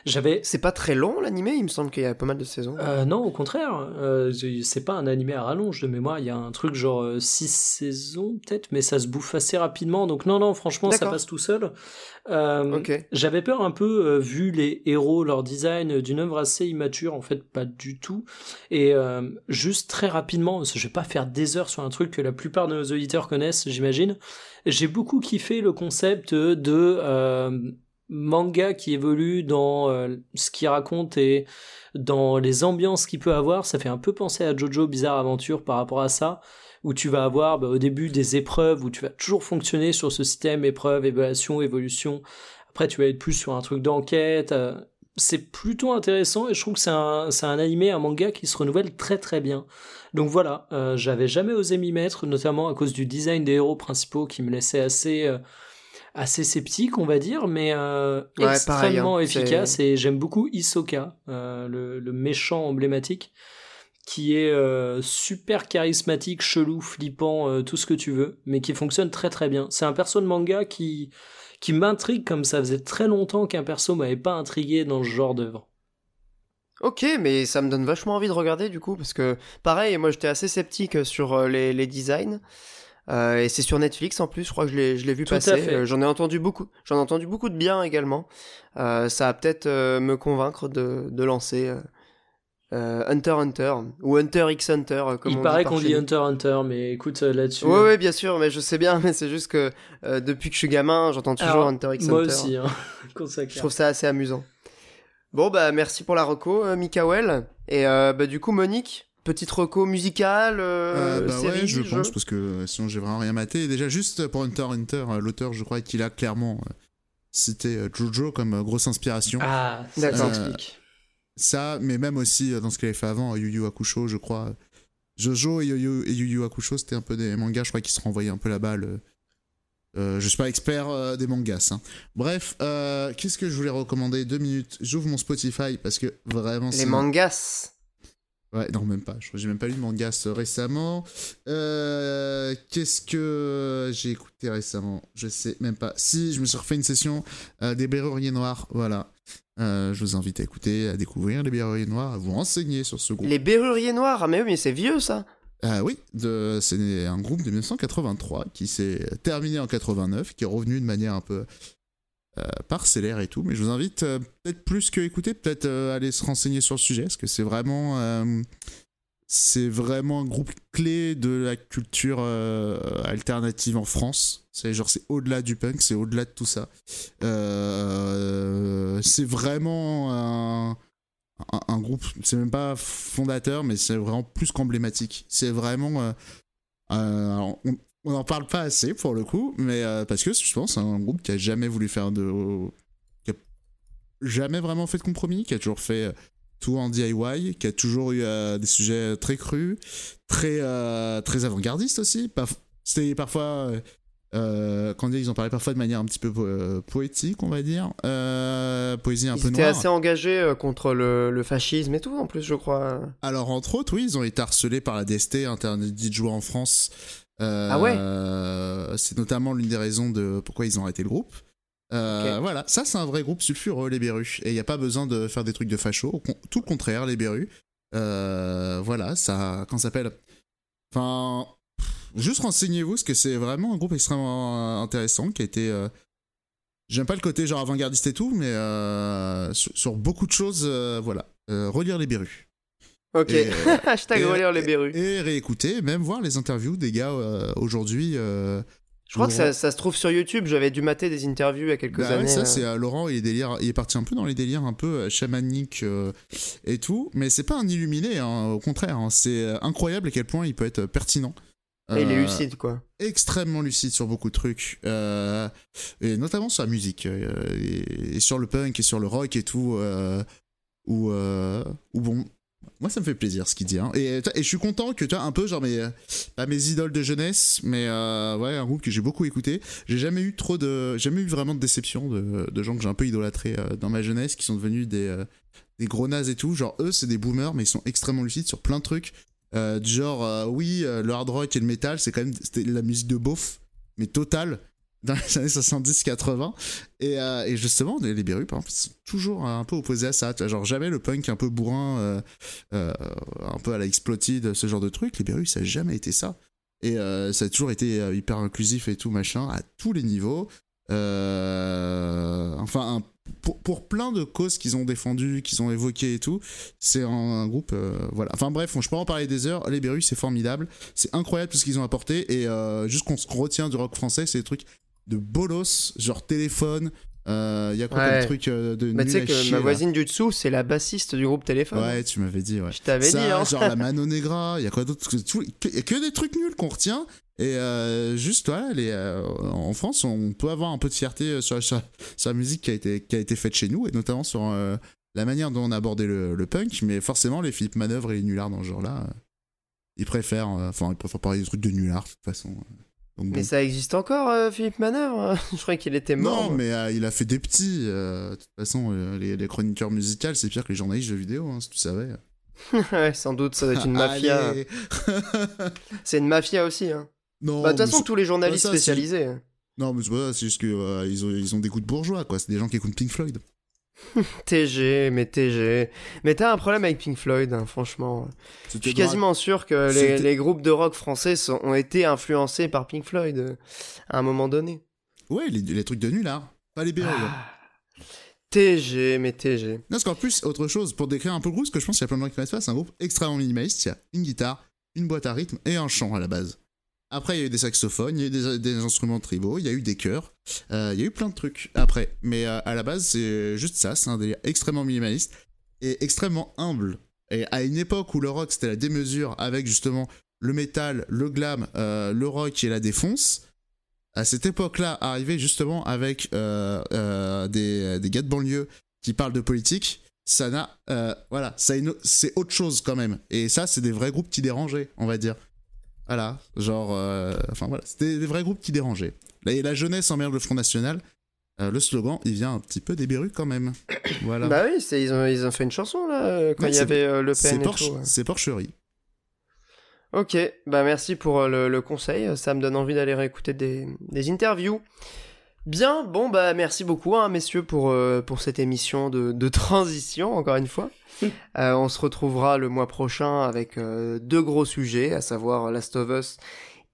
J'avais... C'est pas très long l'animé, il me semble qu'il y a pas mal de saisons. Euh, non, au contraire, euh, c'est pas un animé à rallonge de mémoire, il y a un truc genre six saisons peut-être, mais ça se bouffe assez rapidement, donc non, non, franchement, D'accord. ça passe tout seul. Euh, okay. J'avais peur un peu, euh, vu les héros, leur design, d'une œuvre assez immature, en fait, pas du tout. Et euh, juste très rapidement, parce que je vais pas faire des heures sur un truc que la plupart de nos auditeurs connaissent, j'imagine, j'ai beaucoup kiffé le concept de... Euh, manga qui évolue dans euh, ce qu'il raconte et dans les ambiances qu'il peut avoir. Ça fait un peu penser à Jojo Bizarre Aventure par rapport à ça, où tu vas avoir bah, au début des épreuves, où tu vas toujours fonctionner sur ce système épreuve, évaluation, évolution. Après tu vas être plus sur un truc d'enquête, euh, c'est plutôt intéressant, et je trouve que c'est un, c'est un animé, un manga qui se renouvelle très très bien. Donc voilà, euh, j'avais jamais osé m'y mettre, notamment à cause du design des héros principaux qui me laissait assez... Euh, assez sceptique, on va dire, mais euh, ouais, extrêmement pareil, hein, efficace, c'est... et j'aime beaucoup Hisoka, euh, le, le méchant emblématique, qui est euh, super charismatique, chelou, flippant, euh, tout ce que tu veux, mais qui fonctionne très très bien. C'est un perso de manga qui, qui m'intrigue, comme ça faisait très longtemps qu'un perso m'avait pas intrigué dans ce genre d'œuvre. Ok, mais ça me donne vachement envie de regarder du coup, parce que pareil, moi j'étais assez sceptique sur les, les designs, Euh, et c'est sur Netflix en plus, je crois que je l'ai, je l'ai vu Tout passer. Euh, j'en ai entendu beaucoup. J'en ai entendu beaucoup de bien également. Euh, ça va peut-être euh, me convaincre de, de lancer euh, euh, Hunter × Hunter ou Hunter x Hunter. Comme Il on paraît dit qu'on dit Hunter × Hunter, mais écoute euh, là-dessus. Oui, oui, bien sûr, mais je sais bien, mais c'est juste que euh, depuis que je suis gamin, j'entends toujours Alors, Hunter x moi Hunter. Moi aussi, hein. Je trouve ça assez amusant. Bon bah merci pour la reco, euh, Mickaël. Et euh, bah du coup Monique. Petite reco musicale, euh, euh, bah série, ouais, je jeu. pense, parce que sinon j'ai vraiment rien maté. Et déjà, juste pour Hunter x Hunter, l'auteur, je crois qu'il a clairement cité Jojo comme grosse inspiration. Ah, ça euh, explique. Ça, mais même aussi dans ce qu'il avait fait avant, Yu Yu Hakusho, je crois. Jojo et Yu Yu, et Yu Yu Hakusho, c'était un peu des mangas, je crois, qui se renvoyaient un peu la balle. Euh, je suis pas expert euh, des mangas. Hein. Bref, euh, qu'est-ce que je voulais recommander ? Deux minutes, j'ouvre mon Spotify, parce que vraiment... Les c'est... mangas Ouais, non, même pas. Je crois que j'ai même pas lu de mangas récemment. Euh, qu'est-ce que j'ai écouté récemment ? Je sais même pas. Si, je me suis refait une session euh, des Béruriers Noirs, voilà. Euh, je vous invite à écouter, à découvrir les Béruriers Noirs, à vous renseigner sur ce groupe. Les Béruriers Noirs ? Ah mais oui, mais c'est vieux, ça. Ah euh, oui, de, c'est un groupe de dix-neuf cent quatre-vingt-trois qui s'est terminé en quatre-vingt-neuf, qui est revenu de manière un peu... Euh, parcellaire et tout, mais je vous invite euh, peut-être plus que écouter, peut-être euh, aller se renseigner sur le sujet, parce que c'est vraiment euh, c'est vraiment un groupe clé de la culture euh, alternative en France. C'est genre, c'est au-delà du punk, c'est au-delà de tout ça. Euh, c'est vraiment un, un, un groupe, c'est même pas fondateur, mais c'est vraiment plus qu'emblématique. C'est vraiment euh, euh, alors, on, On n'en parle pas assez, pour le coup, mais euh, parce que je pense c'est un groupe qui a jamais voulu faire de... Euh, qui a jamais vraiment fait de compromis, qui a toujours fait euh, tout en D I Y, qui a toujours eu euh, des sujets très crus, très, euh, très avant-gardistes aussi. Parf- C'était parfois... Euh, quand ils en parlaient parfois de manière un petit peu po- poétique, on va dire. Euh, poésie un ils peu noire. Ils étaient assez engagés euh, contre le, le fascisme et tout, en plus, je crois. Alors, entre autres, oui, ils ont été harcelés par la D S T, interdit de jouer en France... Euh, ah ouais euh, c'est notamment l'une des raisons de pourquoi ils ont arrêté le groupe. Euh, okay. Voilà, ça c'est un vrai groupe sulfureux, les Bérus. Et il n'y a pas besoin de faire des trucs de facho. Tout le contraire, les Bérus. Euh, voilà, ça. Comment ça s'appelle ? Enfin, juste renseignez-vous, parce que c'est vraiment un groupe extrêmement intéressant qui a été. Euh, J'aime pas le côté genre avant-gardiste et tout, mais euh, sur, sur beaucoup de choses, euh, voilà. Euh, relire les Bérus. Ok, et, hashtag et, relire les Bérus. Et, et réécouter, même voir les interviews des gars euh, aujourd'hui. Euh, Je crois Laurent. que ça, ça se trouve sur YouTube, j'avais dû mater des interviews il y a quelques bah années. Ouais, ça, euh... c'est euh, Laurent, il est, délire, il est parti un peu dans les délires un peu chamaniques euh, et tout, mais c'est pas un illuminé, hein, au contraire, hein, c'est incroyable à quel point il peut être pertinent. Euh, et il est lucide, quoi. Extrêmement lucide sur beaucoup de trucs, euh, et notamment sur la musique, euh, et, et sur le punk, et sur le rock et tout, euh, où, euh, où bon... Moi, ça me fait plaisir ce qu'il dit. Hein. Et, et, et je suis content que tu as un peu, genre, mes, pas mes idoles de jeunesse, mais euh, ouais, un groupe que j'ai beaucoup écouté. J'ai jamais eu trop de. Jamais eu vraiment de déception de, de gens que j'ai un peu idolâtrés euh, dans ma jeunesse, qui sont devenus des, euh, des gros nazes et tout. Genre, eux, c'est des boomers, mais ils sont extrêmement lucides sur plein de trucs. Euh, genre, euh, oui, euh, le hard rock et le métal, c'est quand même c'était la musique de beauf, mais totale, dans les années soixante-dix quatre-vingts. Et, euh, et justement, les Bérus, par exemple, sont toujours un peu opposés à ça. Genre, jamais le punk un peu bourrin, euh, euh, un peu à la Exploded, ce genre de truc. Les Bérus, ça n'a jamais été ça. Et euh, ça a toujours été hyper inclusif et tout, machin, à tous les niveaux. Euh, enfin, un, pour, pour plein de causes qu'ils ont défendues, qu'ils ont évoquées et tout, c'est un, un groupe... Euh, voilà. Enfin bref, je peux en parler des heures. Les Bérus, c'est formidable. C'est incroyable tout ce qu'ils ont apporté. Et euh, juste qu'on se retient du rock français, c'est des trucs... de bolos, genre téléphone, il euh, y a quoi ouais. comme truc euh, de bah, nul à chier. Tu sais que chier, ma voisine là. Du dessous, c'est la bassiste du groupe Téléphone. Ouais, tu m'avais dit, ouais. Je t'avais ça, dit, hein. Genre la Mano Negra, il y a quoi d'autre, il y a que des trucs nuls qu'on retient. Et euh, juste, voilà, les, euh, en France, on peut avoir un peu de fierté sur, sur, sur la musique qui a, été, qui a été faite chez nous, et notamment sur euh, la manière dont on a abordé le, le punk, mais forcément, les Philippe Manœuvre et les Nullards dans ce genre-là, euh, ils préfèrent, enfin, euh, ils préfèrent parler des trucs de Nullards, de toute façon. Euh. Donc, mais bon. Ça existe encore, euh, Philippe Manœuvre. Je croyais qu'il était mort. Non, mais euh, il a fait des petits. Euh, de toute façon, euh, les, les chroniqueurs musicaux, c'est pire que les journalistes de vidéo, hein, si tu savais. Ouais, sans doute, ça doit être une mafia. C'est une mafia aussi. Hein. Non. Bah, de toute façon, c'est... tous les journalistes bah, ça, spécialisés. C'est... Non, mais c'est pas ça, c'est juste qu'ils euh, ont, ils ont des goûts de bourgeois, quoi. C'est des gens qui écoutent Pink Floyd. T G, mais T G. Mais t'as un problème avec Pink Floyd, hein, franchement. C'était je suis quasiment drag... sûr que les, les groupes de rock français sont, ont été influencés par Pink Floyd euh, à un moment donné. Ouais, les, les trucs de nul, là. Pas les B O. Ah, T G, mais T G. Non, parce qu'en plus, autre chose, pour décrire un peu le groupe, ce que je pense qu'il y a plein de gens qui connaissent pas, c'est un groupe extrêmement minimaliste. Il y a une guitare, une boîte à rythme et un chant à la base. Après, il y a eu des saxophones, il y a eu des, des instruments tribaux, il y a eu des chœurs, euh, il y a eu plein de trucs après. Mais euh, à la base, c'est juste ça, c'est un délire extrêmement minimaliste et extrêmement humble. Et à une époque où le rock, c'était la démesure avec justement le métal, le glam, euh, le rock et la défonce, à cette époque-là, arriver justement avec euh, euh, des, des gars de banlieue qui parlent de politique, ça n'a... Euh, voilà, ça une, c'est autre chose quand même. Et ça, c'est des vrais groupes qui dérangeaient, on va dire. Voilà, genre, euh, enfin voilà, c'était des vrais groupes qui dérangeaient. Là, et la jeunesse emmerde le Front National, euh, le slogan, il vient un petit peu des Bérus quand même. Voilà. Bah oui, c'est, ils, ont, ils ont fait une chanson là, quand il y avait euh, le P N c'est et porche, tout. Ouais. C'est Porcherie. Ok, bah merci pour euh, le, le conseil, ça me donne envie d'aller réécouter des, des interviews. Bien, bon bah merci beaucoup hein, messieurs pour, euh, pour cette émission de, de transition, encore une fois. Euh, on se retrouvera le mois prochain avec euh, deux gros sujets, à savoir Last of Us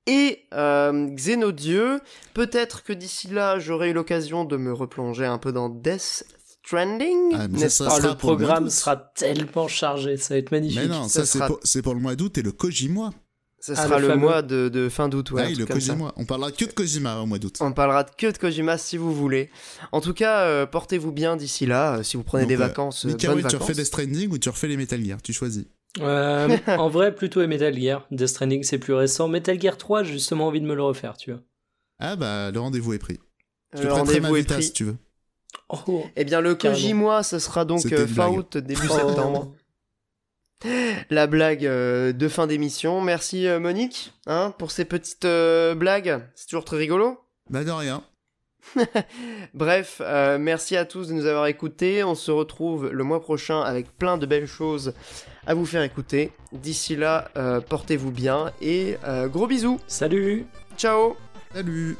et euh, Xenodieu. Peut-être que d'ici là, j'aurai eu l'occasion de me replonger un peu dans Death Stranding. Ah, mais ça, ça sera le programme le sera tellement chargé, ça va être magnifique. Mais non, ça, ça c'est, sera... pour, c'est pour le mois d'août et le Kojima. Ça ah, sera le, le mois de, de fin d'août, ouais. Ah, le Kojima. On parlera que de Kojima au mois d'août. On parlera que de Kojima si vous voulez. En tout cas, euh, portez-vous bien d'ici là. Euh, si vous prenez Donc, des euh, vacances, bonnes vacances. Mickaël, tu refais Death Stranding ou tu refais les Metal Gear ? Tu choisis. Euh, en vrai, plutôt les Metal Gear. Death Stranding, c'est plus récent. Metal Gear trois, j'ai justement envie de me le refaire, tu vois. Ah bah, le rendez-vous est pris. Je te prêterai ma Vita si tu veux. Oh, eh bien, le Kojima, ça sera donc euh, fin août, début oh. septembre. La blague euh, de fin d'émission. Merci euh, Monique hein, pour ces petites euh, blagues. C'est toujours très rigolo. Bah de rien. Bref, euh, merci à tous de nous avoir écoutés. On se retrouve le mois prochain avec plein de belles choses à vous faire écouter. D'ici là, euh, portez-vous bien et euh, gros bisous. Salut. Ciao. Salut.